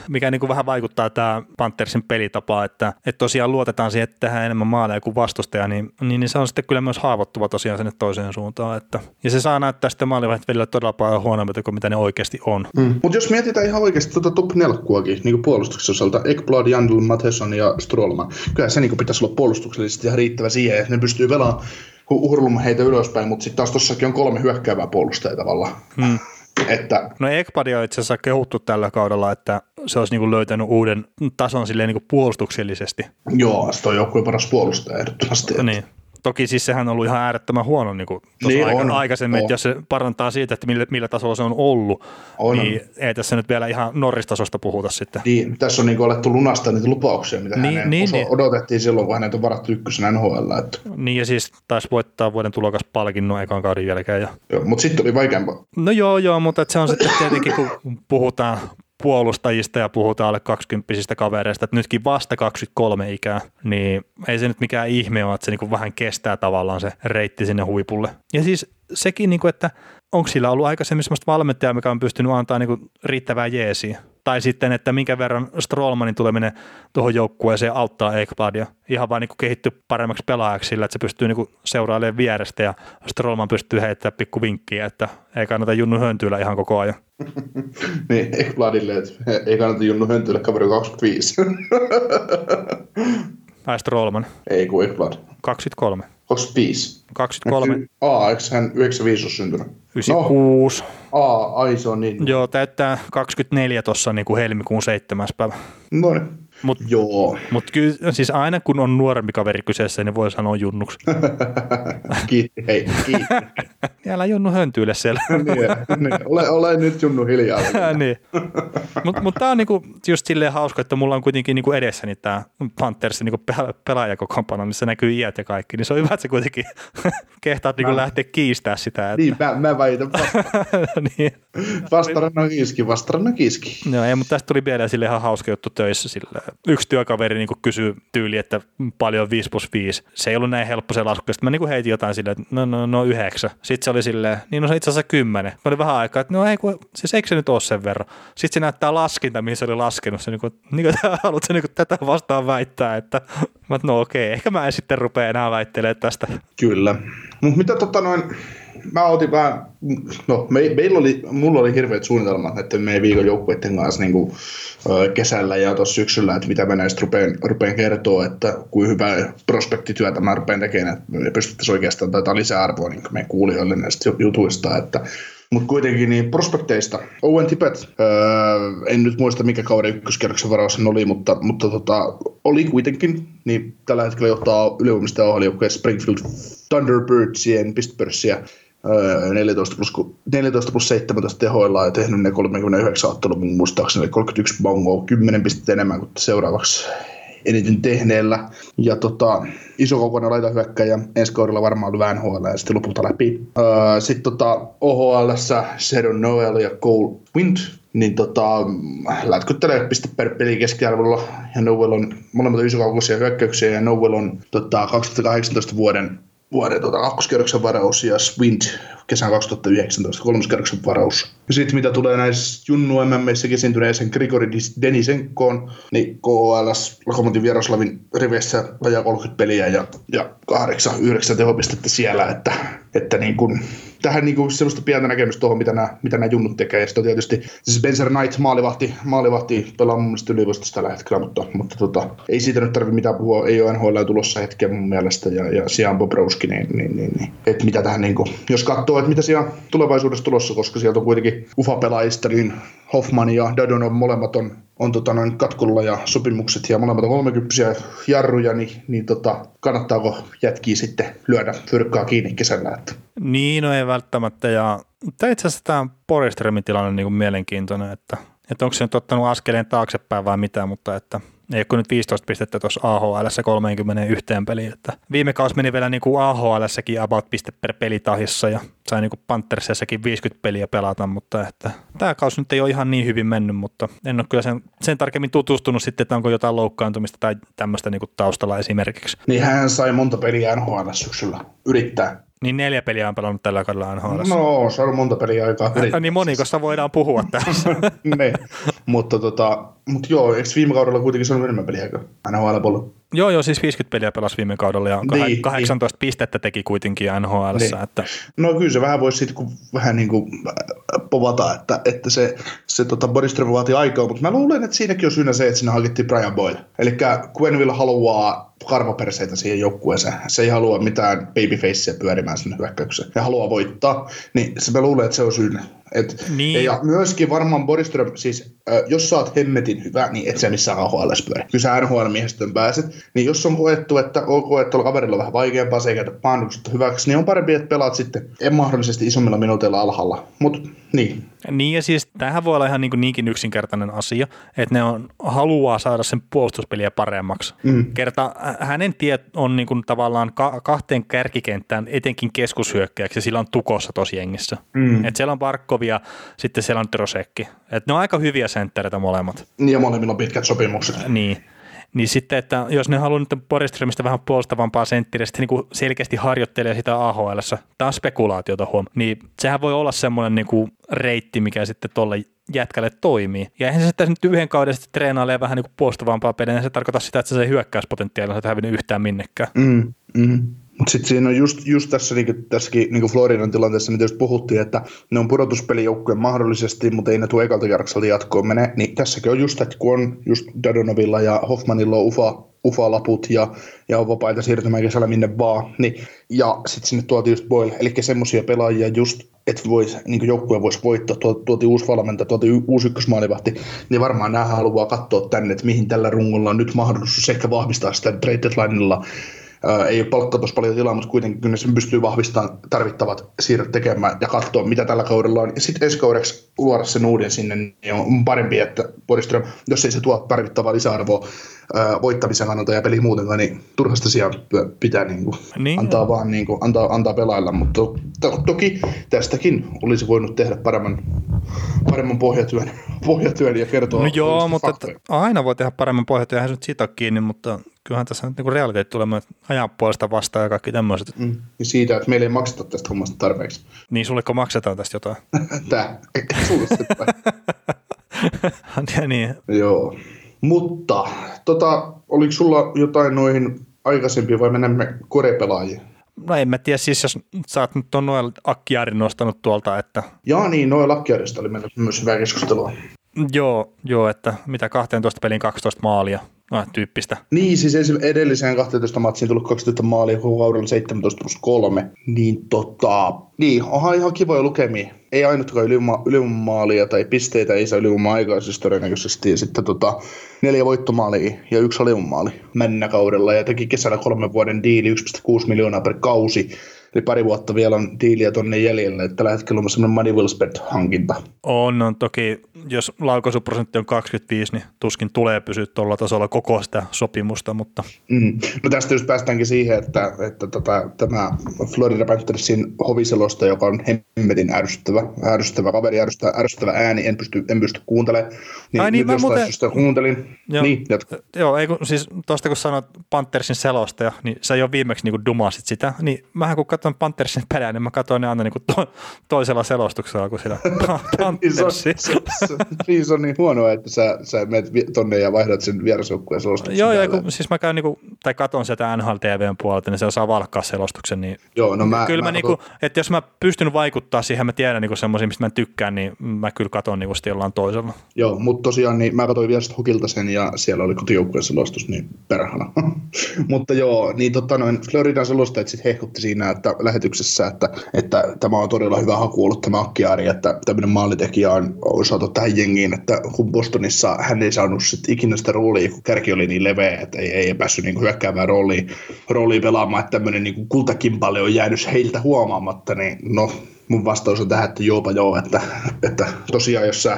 mikä niinku vähän vaikuttaa tämä Panthersin pelitapa, että et tosiaan luotetaan siihen, että tehdään enemmän maaleja kuin vastustaja, niin, niin, niin se on sitten kyllä myös haavoittuva tosiaan sinne toiseen suuntaan. Että, ja se saa näyttää sitten maalivahdet välillä todella paljon huonommilta kuin mitä ne oikeasti on. Mm. Mutta jos mietitään ihan oikeasti tuota top nelkkuakin niin puolustuksen osalta, Ekblad, Jandl, Matheson ja Strollman, kyllä se niin pitäisi olla puolustuksellisesti ihan riittävä siihen, että ne pystyy velaamaan hurlumaan heitä ylöspäin, mutta sitten taas tuossakin on kolme hyökkäävää puolustajaa tavallaan. Mm. Että. No Ekblad on itse asiassa kehuttu tällä kaudella, että se olisi niinku löytänyt uuden tason silleen niinku puolustuksellisesti. Joo, se on joku paras puolustaja ehdottomasti. No, niin. Toki siis sehän on ollut ihan äärettömän huono niinku niin aika, aikaisemmin, että jos se parantaa siitä, että millä, millä tasolla se on ollut, on. Niin ei tässä nyt vielä ihan norristasosta puhuta sitten. Niin, tässä on niinku alettu lunastaa niitä lupauksia, mitä niin, hänen niin, niin. odotettiin silloin, kun hänet on varattu ykkösenä N H L. Että. Niin ja siis taisi voittaa vuoden tulokaspalkinnon ekan kauden jälkeen. Ja. Joo, mutta sitten oli vaikeampaa. No joo, joo, mutta se on sitten tietenkin, kun puhutaan puolustajista ja puhutaan alle kaksikymppisistä kavereista, että nytkin vasta kaksikymmentäkolme ikää, niin ei se nyt mikään ihme ole, että se niinku vähän kestää tavallaan se reitti sinne huipulle. Ja siis sekin, niinku, että onko sillä ollut aikaisemmin sellaista valmentajaa, mikä on pystynyt antaa niinku riittävää jeesiä? Tai sitten, että minkä verran Strollmanin tuleminen tuohon joukkueeseen auttaa Ekbladia. Ihan vaan niinku kehittyy paremmaksi pelaajaksi sillä, että se pystyy niinku seurailemaan vierestä ja Strollman pystyy heittämään pikku vinkkiä, että ei kannata Junnu höntyillä ihan koko ajan. Niin, Ekbladille, että ei kannata Junnu höntyillä kaveri kaksikymmentäviisi. Ai Strollman. Ei kun Ekblad. kaksikymmentäkolme. kaksikymmentäviisi. kaksikymmentäkolme. Aa, eikö hän yhdeksänkymmentäviisi ole syntynyt? yhdeksänkymmentäkuusi. No. Aa, ai se on niin. Joo, täyttää kaksikymmentäneljä tuossa niin kuin helmikuun seitsemäs päivä. No niin. Mut, joo. Mutta kyllä siis aina kun on nuorempi kaveri kyseessä, niin voi sanoa junnuksi. Kiitti, hei, kiitti. Älä junnu höntyyle siellä. niin, niin. Ole, ole nyt junnu hiljaa. niin. Mutta mut tämä on niinku just silleen hauska, että mulla on kuitenkin niinku edessäni tämä Panthersin niinku pelaajakokoonpano, missä näkyy iät ja kaikki, niin se on hyvä, että se kuitenkin kehtaat niinku lähteä kiistämään sitä. Että... Niin, mä, mä väitän vastaan. niin. Vastarannan kiiski, vastarannan kiiski. No ei, mutta tästä tuli vielä sille ihan hauska juttu töissä silleen. Yksi työkaveri niinku kysyi tyyli, että paljon viisi plus viisi. Se ei ollut näin helppo se lasku. Sitten mä niinku heitin jotain silleen, että no, no, no yhdeksän. Sitten se oli silleen, niin no se itse asiassa kymmenen. Mä olin vähän aikaa, että no ei kun, siis eikö se nyt ole sen verran. Sitten se näyttää laskinta, mihin se oli laskenut. Se niinku, niinku haluatko niinku tätä vastaan väittää, että mä no okei, ehkä mä en sitten rupea enää väittelemään tästä. Kyllä. Mutta mitä tota noin, mä otin vähän, no me, meillä oli, mulla oli hirveät suunnitelmat, että meidän viikon joukkueiden kanssa niin kuin, kesällä ja tuossa syksyllä, että mitä mä näistä rupean, rupean kertoa, että kuinka hyvää prospektityötä mä rupean tekemään, että me pystyttäisiin oikeastaan taitaa lisäarvoa niin meidän kuulijoille näistä jutuista, että mutta kuitenkin niin prospekteista. Owen Tippett, öö, en nyt muista mikä kauden ykköskierroksen varaus hän oli, mutta, mutta tota, oli kuitenkin, niin tällä hetkellä johtaa ylivoimistajan ohjeljoukkoja Springfield Thunderbirdsien pistepörssiä öö, neljätoista plus seitsemäntoista tehoilla ja tehnyt ne kolmekymmentäyhdeksän ottelua mun muistaakseni, kolmekymmentäyksi bongoa, kymmenen pistettä enemmän kuin seuraavaksi eniten tehneellä. Ja tota, iso kokoinen laita hyökkäjä, ensi kaudella varmaan oli N H L ja sitten lopulta läpi. Öö, sitten tota, O H L:ssä Cedric Noel ja Cole Wind, niin tota, lätkyttelee piste per peli keskiarvolla. Ja Noel on molemmat iso kokoisia hyökkäyksiä ja Noel on tota, kaksituhattakahdeksantoista vuoden vuoden tota, kakkoskierroksen varaus ja Wind kesän kaksituhattayhdeksäntoista kolmoskierroksen varaus. Ja sitten mitä tulee näissä Junnu M M-meissäkin syntyneeseen Grigori Denisenkoon, niin K H L:ssä Lokomotiv Jaroslavin riveissä vajaa kolmekymmentä peliä ja, ja kahdeksan yhdeksän tehopistettä siellä, että, että niin kun, tähän niin kun sellaista pientä näkemystä tuohon, mitä nämä, mitä nämä junnut tekee. Ja sitten tietysti Spencer Knight, maalivahti, maalivahti pelaa mun mielestä ylivoistaisesti tällä hetkellä, mutta, mutta tota, ei siitä nyt tarvitse mitään puhua, ei ole N H L tulossa hetkeä mun mielestä, ja, ja Sian Bobrowski, niin, niin, niin, niin. Että mitä tähän, niin kun, jos katsoo, että mitä siellä tulevaisuudessa tulossa, koska sieltä on kuitenkin U F A-pelaajista, niin Hoffman ja Dadonov molemmat on, on tota noin katkolla ja sopimukset ja molemmat on kolmekymppisiä jarruja, niin, niin tota, kannattaako jätkiä sitten lyödä fyrkkaa kiinni kesällä? Että. Niin, no ei välttämättä. Ja, mutta itse asiassa tämä Borgströmin tilanne on niin kuin mielenkiintoinen, että, että onko se nyt ottanut askeleen taaksepäin vai mitä, mutta että ei ole nyt viisitoista pistettä tuossa A H L:ssä kolmekymmentäyksi peliin. Että viime kausi meni vielä niin kuin A H L:ssäkin about piste per pelitahissa ja sai niin kuin Panthersissäkin viisikymmentä peliä pelata, mutta että tämä kausi nyt ei ole ihan niin hyvin mennyt, mutta en ole kyllä sen, sen tarkemmin tutustunut sitten, että onko jotain loukkaantumista tai tämmöistä niin kuin taustalla esimerkiksi. Niin hän sai monta peliä N H L syksyllä yrittää. Niin neljä peliä on pelannut tällä kaudella N H L:ssä. No, se on monta peliä aikaa. Niin monikosta voidaan puhua tässä. ne, mutta tota, mut joo, eikö viime kaudella kuitenkin se on enemmän peliä aikaa N H L-puolella? Joo, joo, siis viisikymmentä peliä pelasi viime kaudella ja niin, kahdeksantoista niin. pistettä teki kuitenkin N H L:ssä. Niin. Että... No kyllä se vähän voisi sitten vähän niin kuin povata, että, että se, se tota Borgström vaatii aikaa, mutta mä luulen, että siinäkin on syynä se, että siinä hankittiin Brian Boyle. Eli Quenneville haluaa karvaperseitä siihen joukkueeseen. Se ei halua mitään babyfacea pyörimään sinne hyökkäykseen. Ja haluaa voittaa, niin se mä luulen, että se on syynä. Et, niin. Ja myöskin varmaan Borgström, siis äh, jos saat hemmetin hyvä, niin et sä missään N H L:ssä pyöri. Kyllä sä N H L-miehistön pääset, niin jos on koettu, että ok, että tuolla kaverilla on vähän vaikeampaa, se ei käytä painotuksesta hyväksi, niin on parempi, että pelaat sitten en mahdollisesti isommilla minuuteilla alhaalla, mutta niin. Niin ja siis tämähän voi olla ihan niin niinkin yksinkertainen asia, että ne on, haluaa saada sen puolustuspeliä paremmaksi. Mm. Kerta hänen tiet on niin kuin tavallaan ka- kahteen kärkikenttään etenkin keskushyökkäjäksi ja sillä on tukossa tosi jengissä. Mm. Että siellä on Barkov ja sitten siellä on Trosekki. Että ne on aika hyviä senttereitä molemmat. Niin ja molemmilla on pitkät sopimukset. Niin. Niin sitten, että jos ne haluaa nyt Borgströmistä vähän puolustavampaa senttiä, sitten niin kuin selkeästi harjoittelee sitä A H L:ssä, tämä on spekulaatiota huom, niin sehän voi olla semmoinen niin kuin reitti, mikä sitten tuolle jätkälle toimii. Ja eihän se sitten nyt yhden kauden sitten treenailee vähän niin kuin puolustavampaa peliä, niin se tarkoittaa sitä, että se hyökkäyspotentiaali on hävinnyt yhtään minnekään. Mm, mm. Mutta sitten siinä on just, just tässä, niin kuin, tässäkin niin kuin Floridan tilanteessa, mitä just puhuttiin, että ne on pudotuspelijoukkueen mahdollisesti, mutta ei ne tule ekalta kierrokselta jatkoon mene. Niin tässäkin on just, että kun on just Dadonovilla ja Hoffmanilla on ufa U F A-laput ja, ja on vapaita siirtymään kesällä minne vaan. Niin, ja sitten sinne tuotiin just Boyle, eli semmoisia pelaajia just, että niin joukkue voisi voittaa, tuotiin uusi valmentaja, tuotiin uusi ykkösmaalivahti, niin varmaan nämä haluaa katsoa tänne, että mihin tällä rungolla on nyt mahdollisuus ehkä vahvistaa sitä trade deadlinella. Ei ole palkka tuossa paljon tilaa, mutta kuitenkin kyllä se pystyy vahvistamaan tarvittavat siirrot tekemään ja katsoa, mitä tällä kaudella on. Ja sitten ensi kaudeksi luoda sen uuden sinne, niin on parempi, että Bodyström, jos ei se tuo tarvittavaa lisäarvoa ää, voittamisen kannalta ja peli muutenkaan, niin turhasta sijaan pitää niin kuin, niin antaa on. Vaan niin kuin, antaa, antaa pelailla. Mutta to, toki tästäkin olisi voinut tehdä paremman, paremman pohjatyön, pohjatyön ja kertoa. No joo, mutta aina voi tehdä paremman pohjatyön, eihän se nyt siitä ole kiinni, mutta kyllähän tässä nyt niinku realiteetti tulee myös ajan puolesta vastaan ja kaikki tämmöiset. Mm. Ja siitä, että meillä ei makseta tästä hommasta tarpeeksi. Niin, sulleko maksetaan tästä jotain? Tää, sulle sitten. Niin. Joo, mutta tota, oliko sulla jotain noihin aikaisempia vai mennämme korepelaajiin? No en mä tiedä, siis jos sä oot nyt on Noel Akkiarin nostanut tuolta, että... Jaa niin, Noel Akkiarista oli mennyt myös hyvää keskustelua. Joo, joo, että mitä kaksitoista pelin kaksitoista maalia. No, tyyppistä. Niin, siis edelliseen kahteentoista matsiin tullut kaksikymmentä maalia, kaudella seitsemäntoista plus kolme. Niin tota, niin, onhan ihan kivoja lukemia. Ei ainuttakaan ylivoimamaalia tai pisteitä, ei saa ylivoima-aikaisessa todennäköisesti. Sitten tota, neljä voittomaalia ja yksi alivoimamaali mennä kaudella. Ja teki kesällä kolmen vuoden diili, yksi pilkku kuusi miljoonaa per kausi. Eli pari vuotta vielä on diiliä tonne jäljellä, että tällä hetkellä on semmoinen Money Will Spend-hankinta. On, on toki, jos laukaisuprosentti on kaksikymmentäviisi, niin tuskin tulee pysyä tuolla tasolla koko sitä sopimusta, mutta... Mm. No tästä just päästäänkin siihen, että, että tota, tämä Florida Panthersin hoviselosta, joka on hemmetin ärsyttävä, ärsyttävä kaveri, ärsyttävä, ärsyttävä ääni, en pysty, en pysty kuuntelemaan. Niin, ai niin, mä muuten... kuuntelin. Joo, niin, joo ei, kun, siis tuosta kun sanoit Panthersin selostaja, niin sä jo viimeksi niin kun dumasit sitä, niin mähän kun katson Panthersin perään, niin mä katsoin ne aina niin to- toisella selostuksella kuin sillä Panthersin. Niin se on niin huonoa, että sä, sä menet tonne ja vaihdat sen vierasjoukkueen selostuksen. Joo, joo, kun, siis mä käyn niin kuin, tai katon sieltä N H L T V:n puolelta, niin se osaa valkkaa selostuksen. Niin joo, no mä, kyllä mä, mä niin kuin, että jos mä pystyn vaikuttaa siihen, mä tiedän niin semmoisia, mistä mä tykkään, niin mä kyllä katon niin sitten jollain toisella. Joo, mutta tosiaan niin mä katsoin vierasta Hukilta sen ja siellä oli kotijoukkueen selostus, niin perhana. Mutta joo, niin totta noin Floridan selostajat sitten hehkutti siinä, että lähetyksessä, että, että tämä on todella hyvä haku ollut tämä Akkiari, että tämmöinen maalitekijä on, on saatu tähän jengiin, että kun Bostonissa hän ei saanut sit ikinä sitä roolia, kun kärki oli niin leveä, että ei, ei päässyt niin hyökkäämään roolia, roolia pelaamaan, että tämmöinen niin kultakimpale on jäänyt heiltä huomaamatta, niin no mun vastaus on tähän, että joopa joo, että, että tosiaan jos sä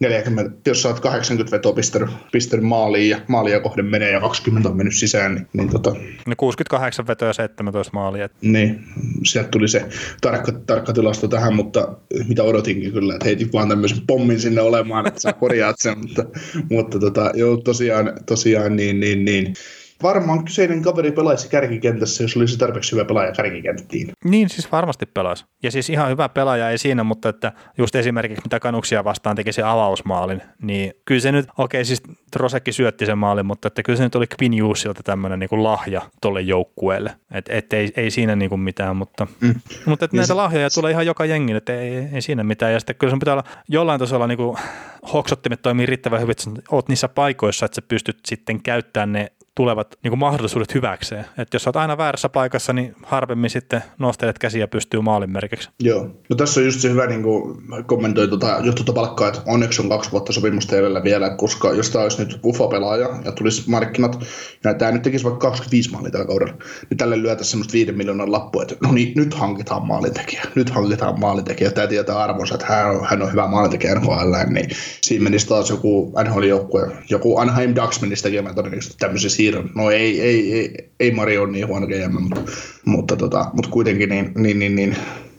neljäkymmentä, jos sä oot kahdeksankymmentä vetoa pistänyt, pistänyt maaliin ja maalia kohden menee ja kaksikymmentä on mennyt sisään, niin, niin tota... No kuusikymmentäkahdeksan vetoa ja seitsemäntoista maalia. Niin, sieltä tuli se tarkka, tarkka tilasto tähän, mutta mitä odotinkin kyllä, että heitin vaan tämmöisen pommin sinne olemaan, että sä korjaat sen, mutta, mutta tota, joo, tosiaan, tosiaan niin, niin, niin. Varmaan kyseinen kaveri pelaisi kärkikentässä, jos olisi tarpeeksi hyvä pelaaja kärkikenttiin. Niin, siis varmasti pelaisi. Ja siis ihan hyvä pelaaja ei siinä, mutta että just esimerkiksi mitä Kanuksia vastaan teki se avausmaalin, niin kyllä se nyt, okei okay, siis Rosekki syötti sen maalin, mutta että kyllä se nyt oli Quinn Hughesilta tämmöinen niin kuin lahja tolle joukkueelle. Että et ei, ei siinä niin kuin mitään, mutta, mm. mutta että näitä se, lahjoja tulee ihan joka jengin, että ei, ei siinä mitään. Ja sitten kyllä sun pitää olla jollain tasolla niin kuin hoksottimet toimii riittävän hyvin, että oot niissä paikoissa, että sä pystyt sitten käyttämään ne tulevat niin kuin mahdollisuudet hyväkseen. Että jos olet aina väärässä paikassa, niin harvemmin sitten nostelet käsiä pystyy maalin merkiksi. Joo. No tässä on just se hyvä niin kuin kommentoi tuota johtotapalkkaa, että onneksi on kaksi vuotta sopimusta edellä vielä, koska jos tämä olisi nyt U F A-pelaaja ja tulisi markkinat, ja tämä nyt tekisi vaikka kaksikymmentäviisi maalia tällä kaudella, niin tälle lyötäisiin semmoista viiden miljoonan lappua, että no niin, nyt hankitaan maalintekijä, nyt hankitaan maalintekijä, tämä tietää arvonsa, että hän on, hän on hyvä maalintekijä N H L, niin siinä menisi taas joku N H L-joukkue, joku Anaheim Ducks menisi tekemään todennäköisesti tämmöisiä siirron. No ei, ei, ei, ei Mario ole niin huono G M, mutta, mutta, tota, mutta kuitenkin niin, niin, niin, niin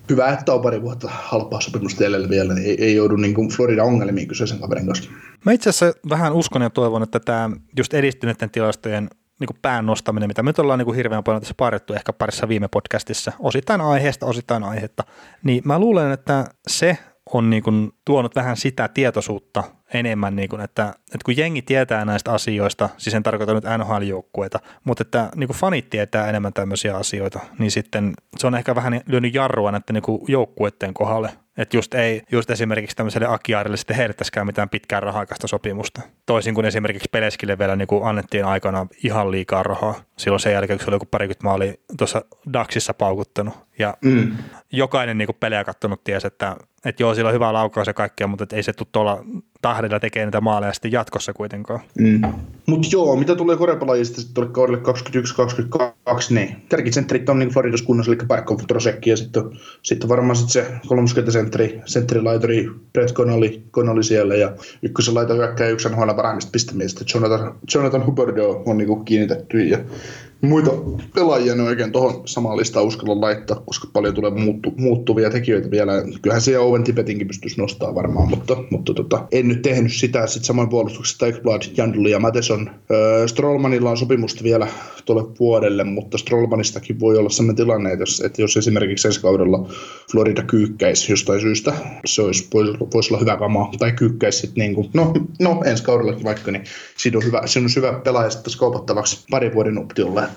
hyvä, että on pari vuotta halpaa sopimusta jäljellä vielä, niin ei, ei joudu niin kuin Florida-ongelmiin kyseisen kaverin kanssa. Mä itse asiassa vähän uskon ja toivon, että tämä just edistyneiden tilastojen niin pään nostaminen, mitä me nyt ollaan niin hirveän paljon tässä parjattu ehkä parissa viime podcastissa, osittain aiheesta, osittain aihetta, niin mä luulen, että se on niin kuin tuonut vähän sitä tietoisuutta enemmän, niin kuin, että, että kun jengi tietää näistä asioista, siis en tarkoita nyt N H L-joukkueita, mutta että niin kuin fanit tietää enemmän tämmöisiä asioita, niin sitten se on ehkä vähän lyönyt jarrua näiden niin kuin joukkueiden kohdalle. Että just ei just esimerkiksi tämmöiselle Akiaarille sitten heitettäisikään mitään pitkään rahaikaista sopimusta. Toisin kuin esimerkiksi Peleskille vielä niin kuin annettiin aikana ihan liikaa rahaa. Silloin sen jälkeen, kun se oli joku parikymmentä maalia tuossa Daxissa paukuttanut. Ja mm. jokainen niin kuin pelejä kattonut tiesi, että, että joo, sillä on hyvä laukaus ja kaikkea, mutta et ei se tule tuolla tahdilla tekemään niitä maaleja sitten jatkossa kuitenkaan. Mm. Mutta joo, mitä tulee koripalajista sitten tuolle kaudelle kaksikymmentäyksi kaksikymmentäkaksi, niin kärkitsentterit on niin Floridas kunnossa, eli Barkov, Trosekki ja sitten sit varmaan sit se kolmekymmentä sentteri, sentterilaituri Brett Connolly, Connolly siellä ja ykkösen laita hyökkää ja yksi N H L parhaimmista pistemiestä Jonathan, Jonathan Huberdeau on niinku kiinnitetty ja muita pelaajia ne oikein tuohon samaan listaan uskalla laittaa, koska paljon tulee muuttu, muuttuvia tekijöitä vielä. Kyllähän se Owen Tibetinkin pystyisi nostamaan varmaan, mutta, mutta tota, en nyt tehnyt sitä. Sitten samoin puolustuksessa Ekblad, Janduli ja Matteson. Öö, Strollmanilla on sopimusta vielä tuolle vuodelle, mutta Strollmanistakin voi olla sellainen tilanne, että jos, että jos esimerkiksi ensi kaudella Florida kyykkäisi jostain syystä, se olisi, voisi, voisi olla hyvä kamaa. Tai kyykkäisi sitten niin kuin, no, no ensi kaudellakin vaikka, niin siinä on hyvä, siinä on hyvä pelaaja sitten kaupattavaksi parin vuoden optiolla.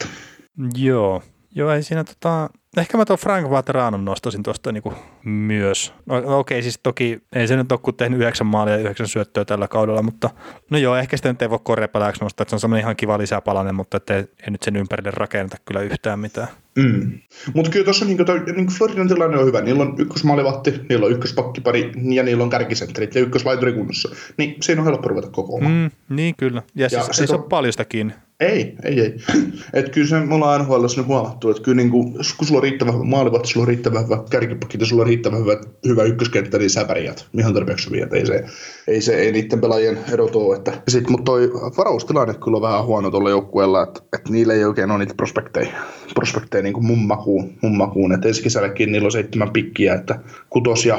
Joo, joo ei siinä tota, ehkä mä tuon Frank Vataranon nostaisin tuosta niinku myös. No okei, siis toki ei se nyt ole kuin tehnyt yhdeksän maalia ja yhdeksän syöttöä tällä kaudella, mutta no joo, ehkä sitä nyt ei voi korjapelaajaksi nostaa, että se on semmoinen ihan kiva lisäpalainen, mutta ettei, ei nyt sen ympärille rakenneta kyllä yhtään mitään. Mm. Mutta kyllä tuossa niinku, niinku Floridan tilanne on hyvä. Niillä on ykkösmaalivahti, niillä on ykköspakkipari ja niillä on kärkisentterit ja ykköslaituri kunnossa. Niin siinä on helppo ruveta kokoamaan. Mm, niin kyllä. Ja, ja siis se ei se on paljon sitä kiinni. Ei, ei, ei. Että kyllä se me ollaan N H L:ssä nyt huomattu, että kyllä niinku, kun sulla on riittävän hyvä maalivahti, sulla on riittävän hyvä kärkipakki ja sulla on riittävän hyvä, hyvä ykköskenttä, niin sä pärjät. Ihan tarpeeksi hyviä, että ei se, ei se, ei niiden pelaajien erot ole. Mutta toi varaustilanne kyllä on vähän huono tuolla joukkueella, että et niillä ei oikein ole niitä prospekteja. prospekteja. Niin kuin mun makuun, mun makuun. Että ensi kesälläkin niillä on seitsemän pikkiä, että kutos- ja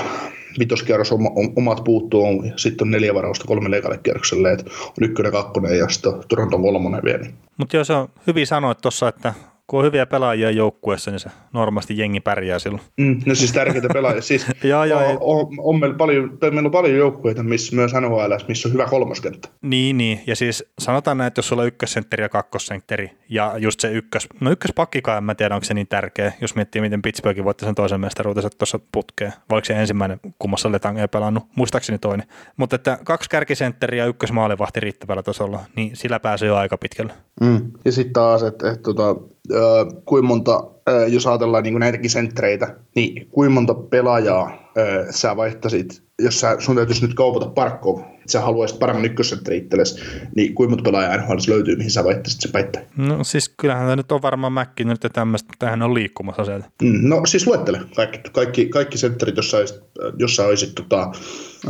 vitoskierros on, on, omat puuttuu, on, ja sitten on neljä varausta kolmelle ekalle kierrokselle, että on ykkönen, kakkonen ja sitten Toronto kolmonen vielä. Mutta jos on hyvin sanoit tuossa, että kun on hyviä pelaajia joukkueessa, niin se normaalisti jengi pärjää silloin. Mm, no siis tärkeitä pelaajia. Siis ja, ja, on, on, on meillä, paljon, meillä on paljon joukkueita, missä myös N H L, missä on hyvä kolmoskenttä. Niin, niin. Ja siis sanotaan näin, että jos sulla on ykkössentteri ja kakkosentteri, ja just se ykkös, no ykköspakkikaan en mä tiedä, onko se niin tärkeä, jos miettii, miten Pittsburghin voitti sen toisen mestaruutensa tuossa putkeen. Vaikka se ensimmäinen, kummassa Letang ei pelannut, muistaakseni toinen. Mutta että kaksi kärkisentteriä ja ykkösmaalivahti riittävällä tasolla, niin sillä pääsee jo aika pitkälle. Mm. Ja sitten taas, että et, tota, Öö, kuinka monta, öö, jos ajatellaan niin kuin näitäkin senttereitä, niin kuinka monta pelaajaa öö, sä vaihtasit, jos sä, sun täytyisi nyt kaupata Barkov, että sä haluaisit paremmin ykkössentteri itsellesi, niin kuinka monta pelaajaa N H L:ssä löytyy, mihin sä vaihtaisit se päittää? No siis kyllähän tämä nyt on varmaan mäkki nyt ja tämmöistä, mutta tämähän on liikkumassa sieltä. Mm, no siis luettele kaikki, kaikki, kaikki sentterit, jos sä olisit, jos sä olisit tota,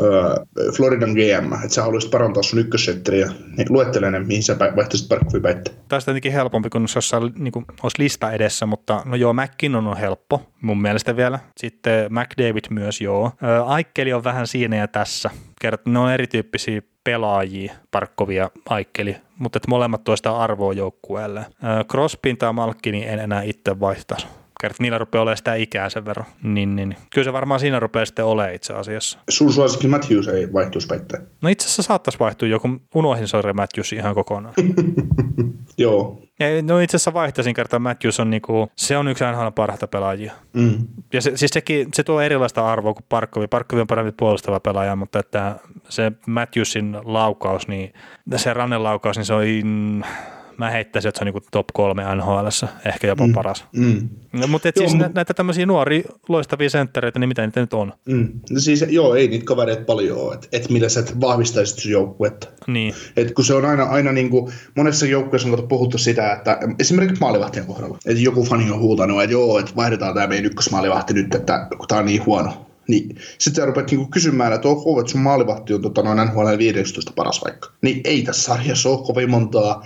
öö, Floridan G M, että sä haluaisit parantaa sun ykkössentteriä, niin luettele ne, mihin sä vaihtaisit Barkovin päittää. Tämä on tietenkin helpompi, kun jos niin kuin, olisi lista edessä, mutta no joo, McKinnon on helppo mun mielestä vielä. Sitten McDavid myös joo. Aikkeli on vähän siinä ja tässä. Ne on erityyppisiä pelaajia, Parkkovia, Aikkeli, mutta et molemmat tuo sitä arvoa joukkueelle. Crosbyn tai Malkkini niin en enää itse vaihtaisi. Kertaa niillä rupeaa olemaan sitä ikää sen verran. Niin, niin. Kyllä se varmaan siinä rupeaa sitten olemaan itse asiassa. Sun suosikin Matthews ei vaihtuisi päittää. No itse asiassa saattaisi vaihtua joku, unohdin Sarri Matthews ihan kokonaan. Joo. No itse asiassa vaihtaisin kertaa, Matthews on niinku, se on yksi N H L:n parhaita pelaajia. Mm. Ja se, siis sekin, se tuo erilaista arvoa kuin Parkkovi. Parkkovi on parempi puolustava pelaaja, mutta että se Matthewsin laukaus, niin se rannelaukaus, niin se on... In... Mä heittäisin, että se on niin top kolme N H L:ssä, ehkä jopa mm. paras. Mm. No, mutta et joo, siis nä- näitä tämmöisiä nuoria loistavia senttereitä, niin mitä niitä nyt on? Mm. No siis joo, ei niitä kavereita paljon ole, että et millä sä et vahvistaisit sun joukkuetta. Niin. Että kun se on aina, aina niin kuin, monessa joukkueessa on puhuttu sitä, että esimerkiksi maalivahtien kohdalla, että joku fani on huutanut, että joo, että vaihdetaan tämä meidän ykkösmaalivahti nyt, että kun tää on niin huono. Niin. Sitten sä rupeat niinku kysymään, että onko, että sun maalivahti on tota, noin N H L viidentoista paras vaikka. Niin ei tässä sarjassa ole kovin montaa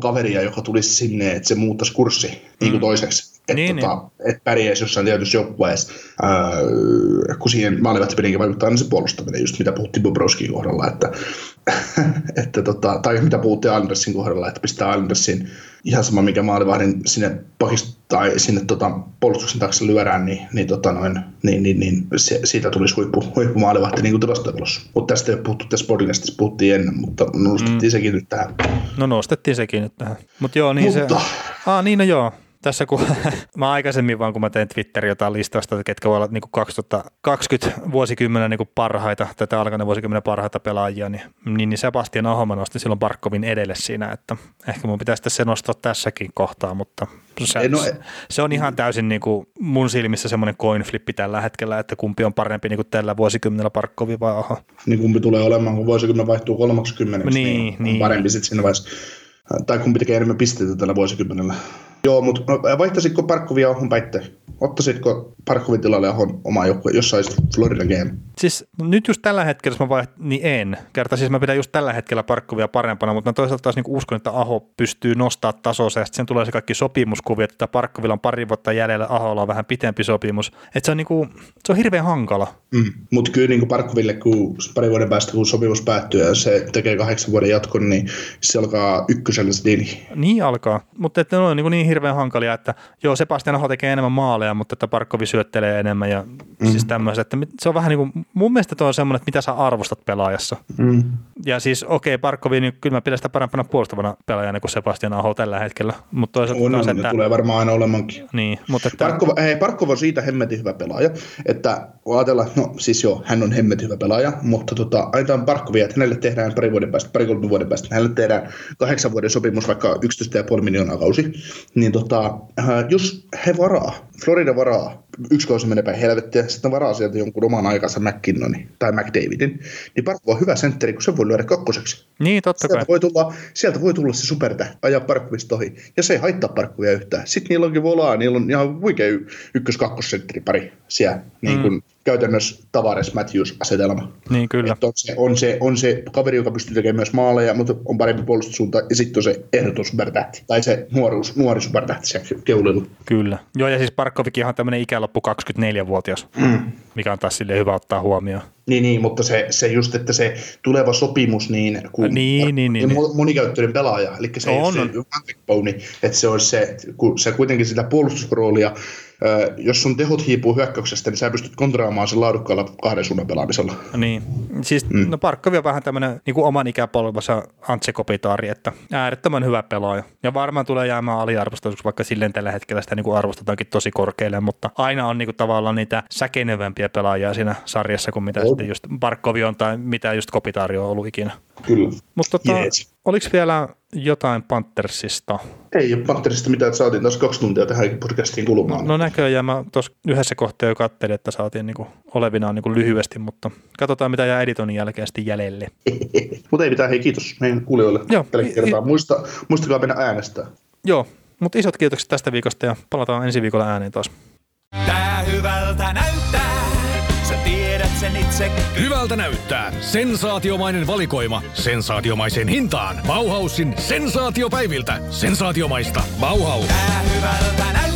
kaveria, joka tulisi sinne, että se muuttaisi kurssi mm. niinku toiseksi. Että niin, tota, niin. Et pärjäisi jossain tietysti joukkueessa, öö, kun siihen maalivahtipeliinkin vaikuttaa aina se puolustaminen, just mitä puhuttiin Bobrovskin kohdalla, että, että tota, tai mitä puhuttiin Andersin kohdalla, että pistää Andersin ihan sama, mikä maalivahdin sinne pakista tai sinne tota, puolustuksen taakse lyörään, niin, niin, tota noin, niin, niin, niin se, siitä tulisi huippu, huippu maalivahti niin kuin tilastoivalossa. Mutta tästä ei ole puhuttu, tässä podcastissa puhuttiin ennen, mutta nostettiin mm. sekin nyt tähän. No nostettiin sekin nyt tähän. Mut joo, niin mutta... se... Ah, niin no joo. Tässä kun mä aikaisemmin vaan kun mä tein Twitterin jotain listausta, ketkä voi olla niin kuin kaksituhattakaksikymmentä vuosikymmenen niin kuin parhaita, tätä alkaneen vuosikymmenen parhaita pelaajia, niin, niin, niin Sebastian Aho mä nostin silloin Barkovin edelle siinä, että ehkä mun pitäisi se nostaa tässäkin kohtaa, mutta se, ei, no, se, se on ihan täysin niin kuin mun silmissä semmoinen coin flippi tällä hetkellä, että kumpi on parempi niin kuin tällä vuosikymmenellä Barkovi vai Aho. Niin kumpi tulee olemaan, kun vuosikymmen vaihtuu kolmeksikymmeneksi, niin, niin, niin parempi sitten siinä vaiheessa. Tai kumpi tekee enemmän pisteitä tällä vuosikymmenellä. Joo, mutta vaihtaisitko Parkkovia Ahon päitteen? Ottaisitko Parkkovin tilalle Ahon omaa joukkoa, jos saisit Florida Game? Siis nyt just tällä hetkellä, jos mä vaiht... niin en. Kerta siis mä pidän just tällä hetkellä Parkkovia parempana, mutta mä toisaalta taas niinku uskon, että Aho pystyy nostaa tasoonsa ja sitten sen tulee se kaikki sopimuskuvia, että Parkkovilla on pari vuotta jäljellä, Aholla on vähän pitempi sopimus. Että se on niinku, se on hirveän hankala. Mm. Mutta kyllä niinku Parkkoville, kun pari vuoden päästä, kun sopimus päättyy ja se tekee kahdeksan vuoden jatkon, niin se alkaa ykkösellä se diili. Niin alkaa, mutta ne on niinku niin hirveän hankalia, että joo, Sebastian Aho tekee enemmän maaleja, mutta että Parkkovi syöttelee enemmän ja mm. siis tämmöistä, että se on vähän niin kuin, mun mielestä tuo on semmoinen, että mitä sä arvostat pelaajassa. Mm. Ja siis okei, okay, Parkkovi, niin kyllä mä pidän sitä parempana puolustavana pelaajana kuin Sebastian Aho tällä hetkellä, mutta toisaalta on, taas, että... tulee varmaan aina olemankin. Niin, mutta että... Parkko, hei, Parkkovi on siitä hemmetin hyvä pelaaja, että ajatellaan, no siis joo, hän on hemmetin hyvä pelaaja, mutta tota, ainakaan Parkkovi, että hänelle tehdään pari vuoden päästä, pari kolme vuoden päästä, hänelle tehdään kahdeksan vuoden sopimus, vaikka yksitoista pilkku viisi miljoonaa kausi. Niin tota, jos he varaa, Florida varaa, yksi kausi menee päin helvettiä, sitten varaa sieltä jonkun oman aikansa McKinnonin tai McDavidin, niin Parkko on hyvä sentteri, kun se voi lyödä kakkoseksi. Niin, totta sieltä kai. Voi tulla, sieltä voi tulla se supertä, ajaa Parkkovista ohi, ja se ei haittaa Parkkovia yhtään. Sitten niillä onkin volaa, niillä on ihan huikea y- ykkös-kakkosentteri pari siellä, niin kuin mm. käytännössä Tavares Matthews-asetelma. Niin, kyllä. On se, on, se, on se kaveri, joka pystyy tekemään myös maaleja, mutta on parempi puolustussuunta, ja sitten on se ehdoton supertähti, tai se nuoruus, nuori supertähti se keulilu. Kyllä. Joo, ja siis Parkkovikin ihan tämmöinen ikäloppu kaksikymmentäneljävuotias, mm. mikä on taas silleen hyvä ottaa huomioon. Niin, niin, mutta se, se just, että se tuleva sopimus, niin kun niin, niin, niin, monikäyttöinen pelaaja, eli se on, ei ole se one-trick-pony, että se on se, kun se kuitenkin sitä puolustusroolia, jos sun tehot hiipuu hyökkäyksestä, niin sä pystyt kontraamaan sen laadukkaalla kahden suunnan pelaamisella. Niin, siis mm. no Parkkovi on vähän tämmöinen niin oman ikäpolvensa Antse Kopitaari, että äärettömän hyvä pelaaja. Ja varmaan tulee jäämään aliarvostetuksi, vaikka silleen tällä hetkellä sitä niin arvostetaankin tosi korkealle, mutta aina on niin tavallaan niitä säkenevämpiä pelaajia siinä sarjassa kuin mitä on. Sitten just Parkkovi on tai mitä just Kopitaari on ollut ikinä. Kyllä. Mutta tota, yes. Oliko vielä jotain Panthersista? Ei ole Panthersista mitään, että saatiin taas kaksi tuntia tähänkin podcastiin kulumaan. No, no näköjään mä tuossa yhdessä kohtaa jo katselin, että saatiin niinku olevinaan niinku lyhyesti, mutta katsotaan mitä jää editoinnin jälkeen sitten jäljelle. Mutta ei mitään, hei kiitos meidän kuulijoille Joo, tällä kertaa. I- Muista, muistakaa mennä äänestää. Joo, mutta isot kiitokset tästä viikosta ja palataan ensi viikolla ääneen taas. Tää hyvältä näyttää, sä tiedät sen itse. Hyvältä näyttää. Sensaatiomainen valikoima. Sensaatiomaiseen hintaan. Bauhausin sensaatiopäiviltä. Sensaatiomaista. Bauhaus. Tää hyvältä näyttää.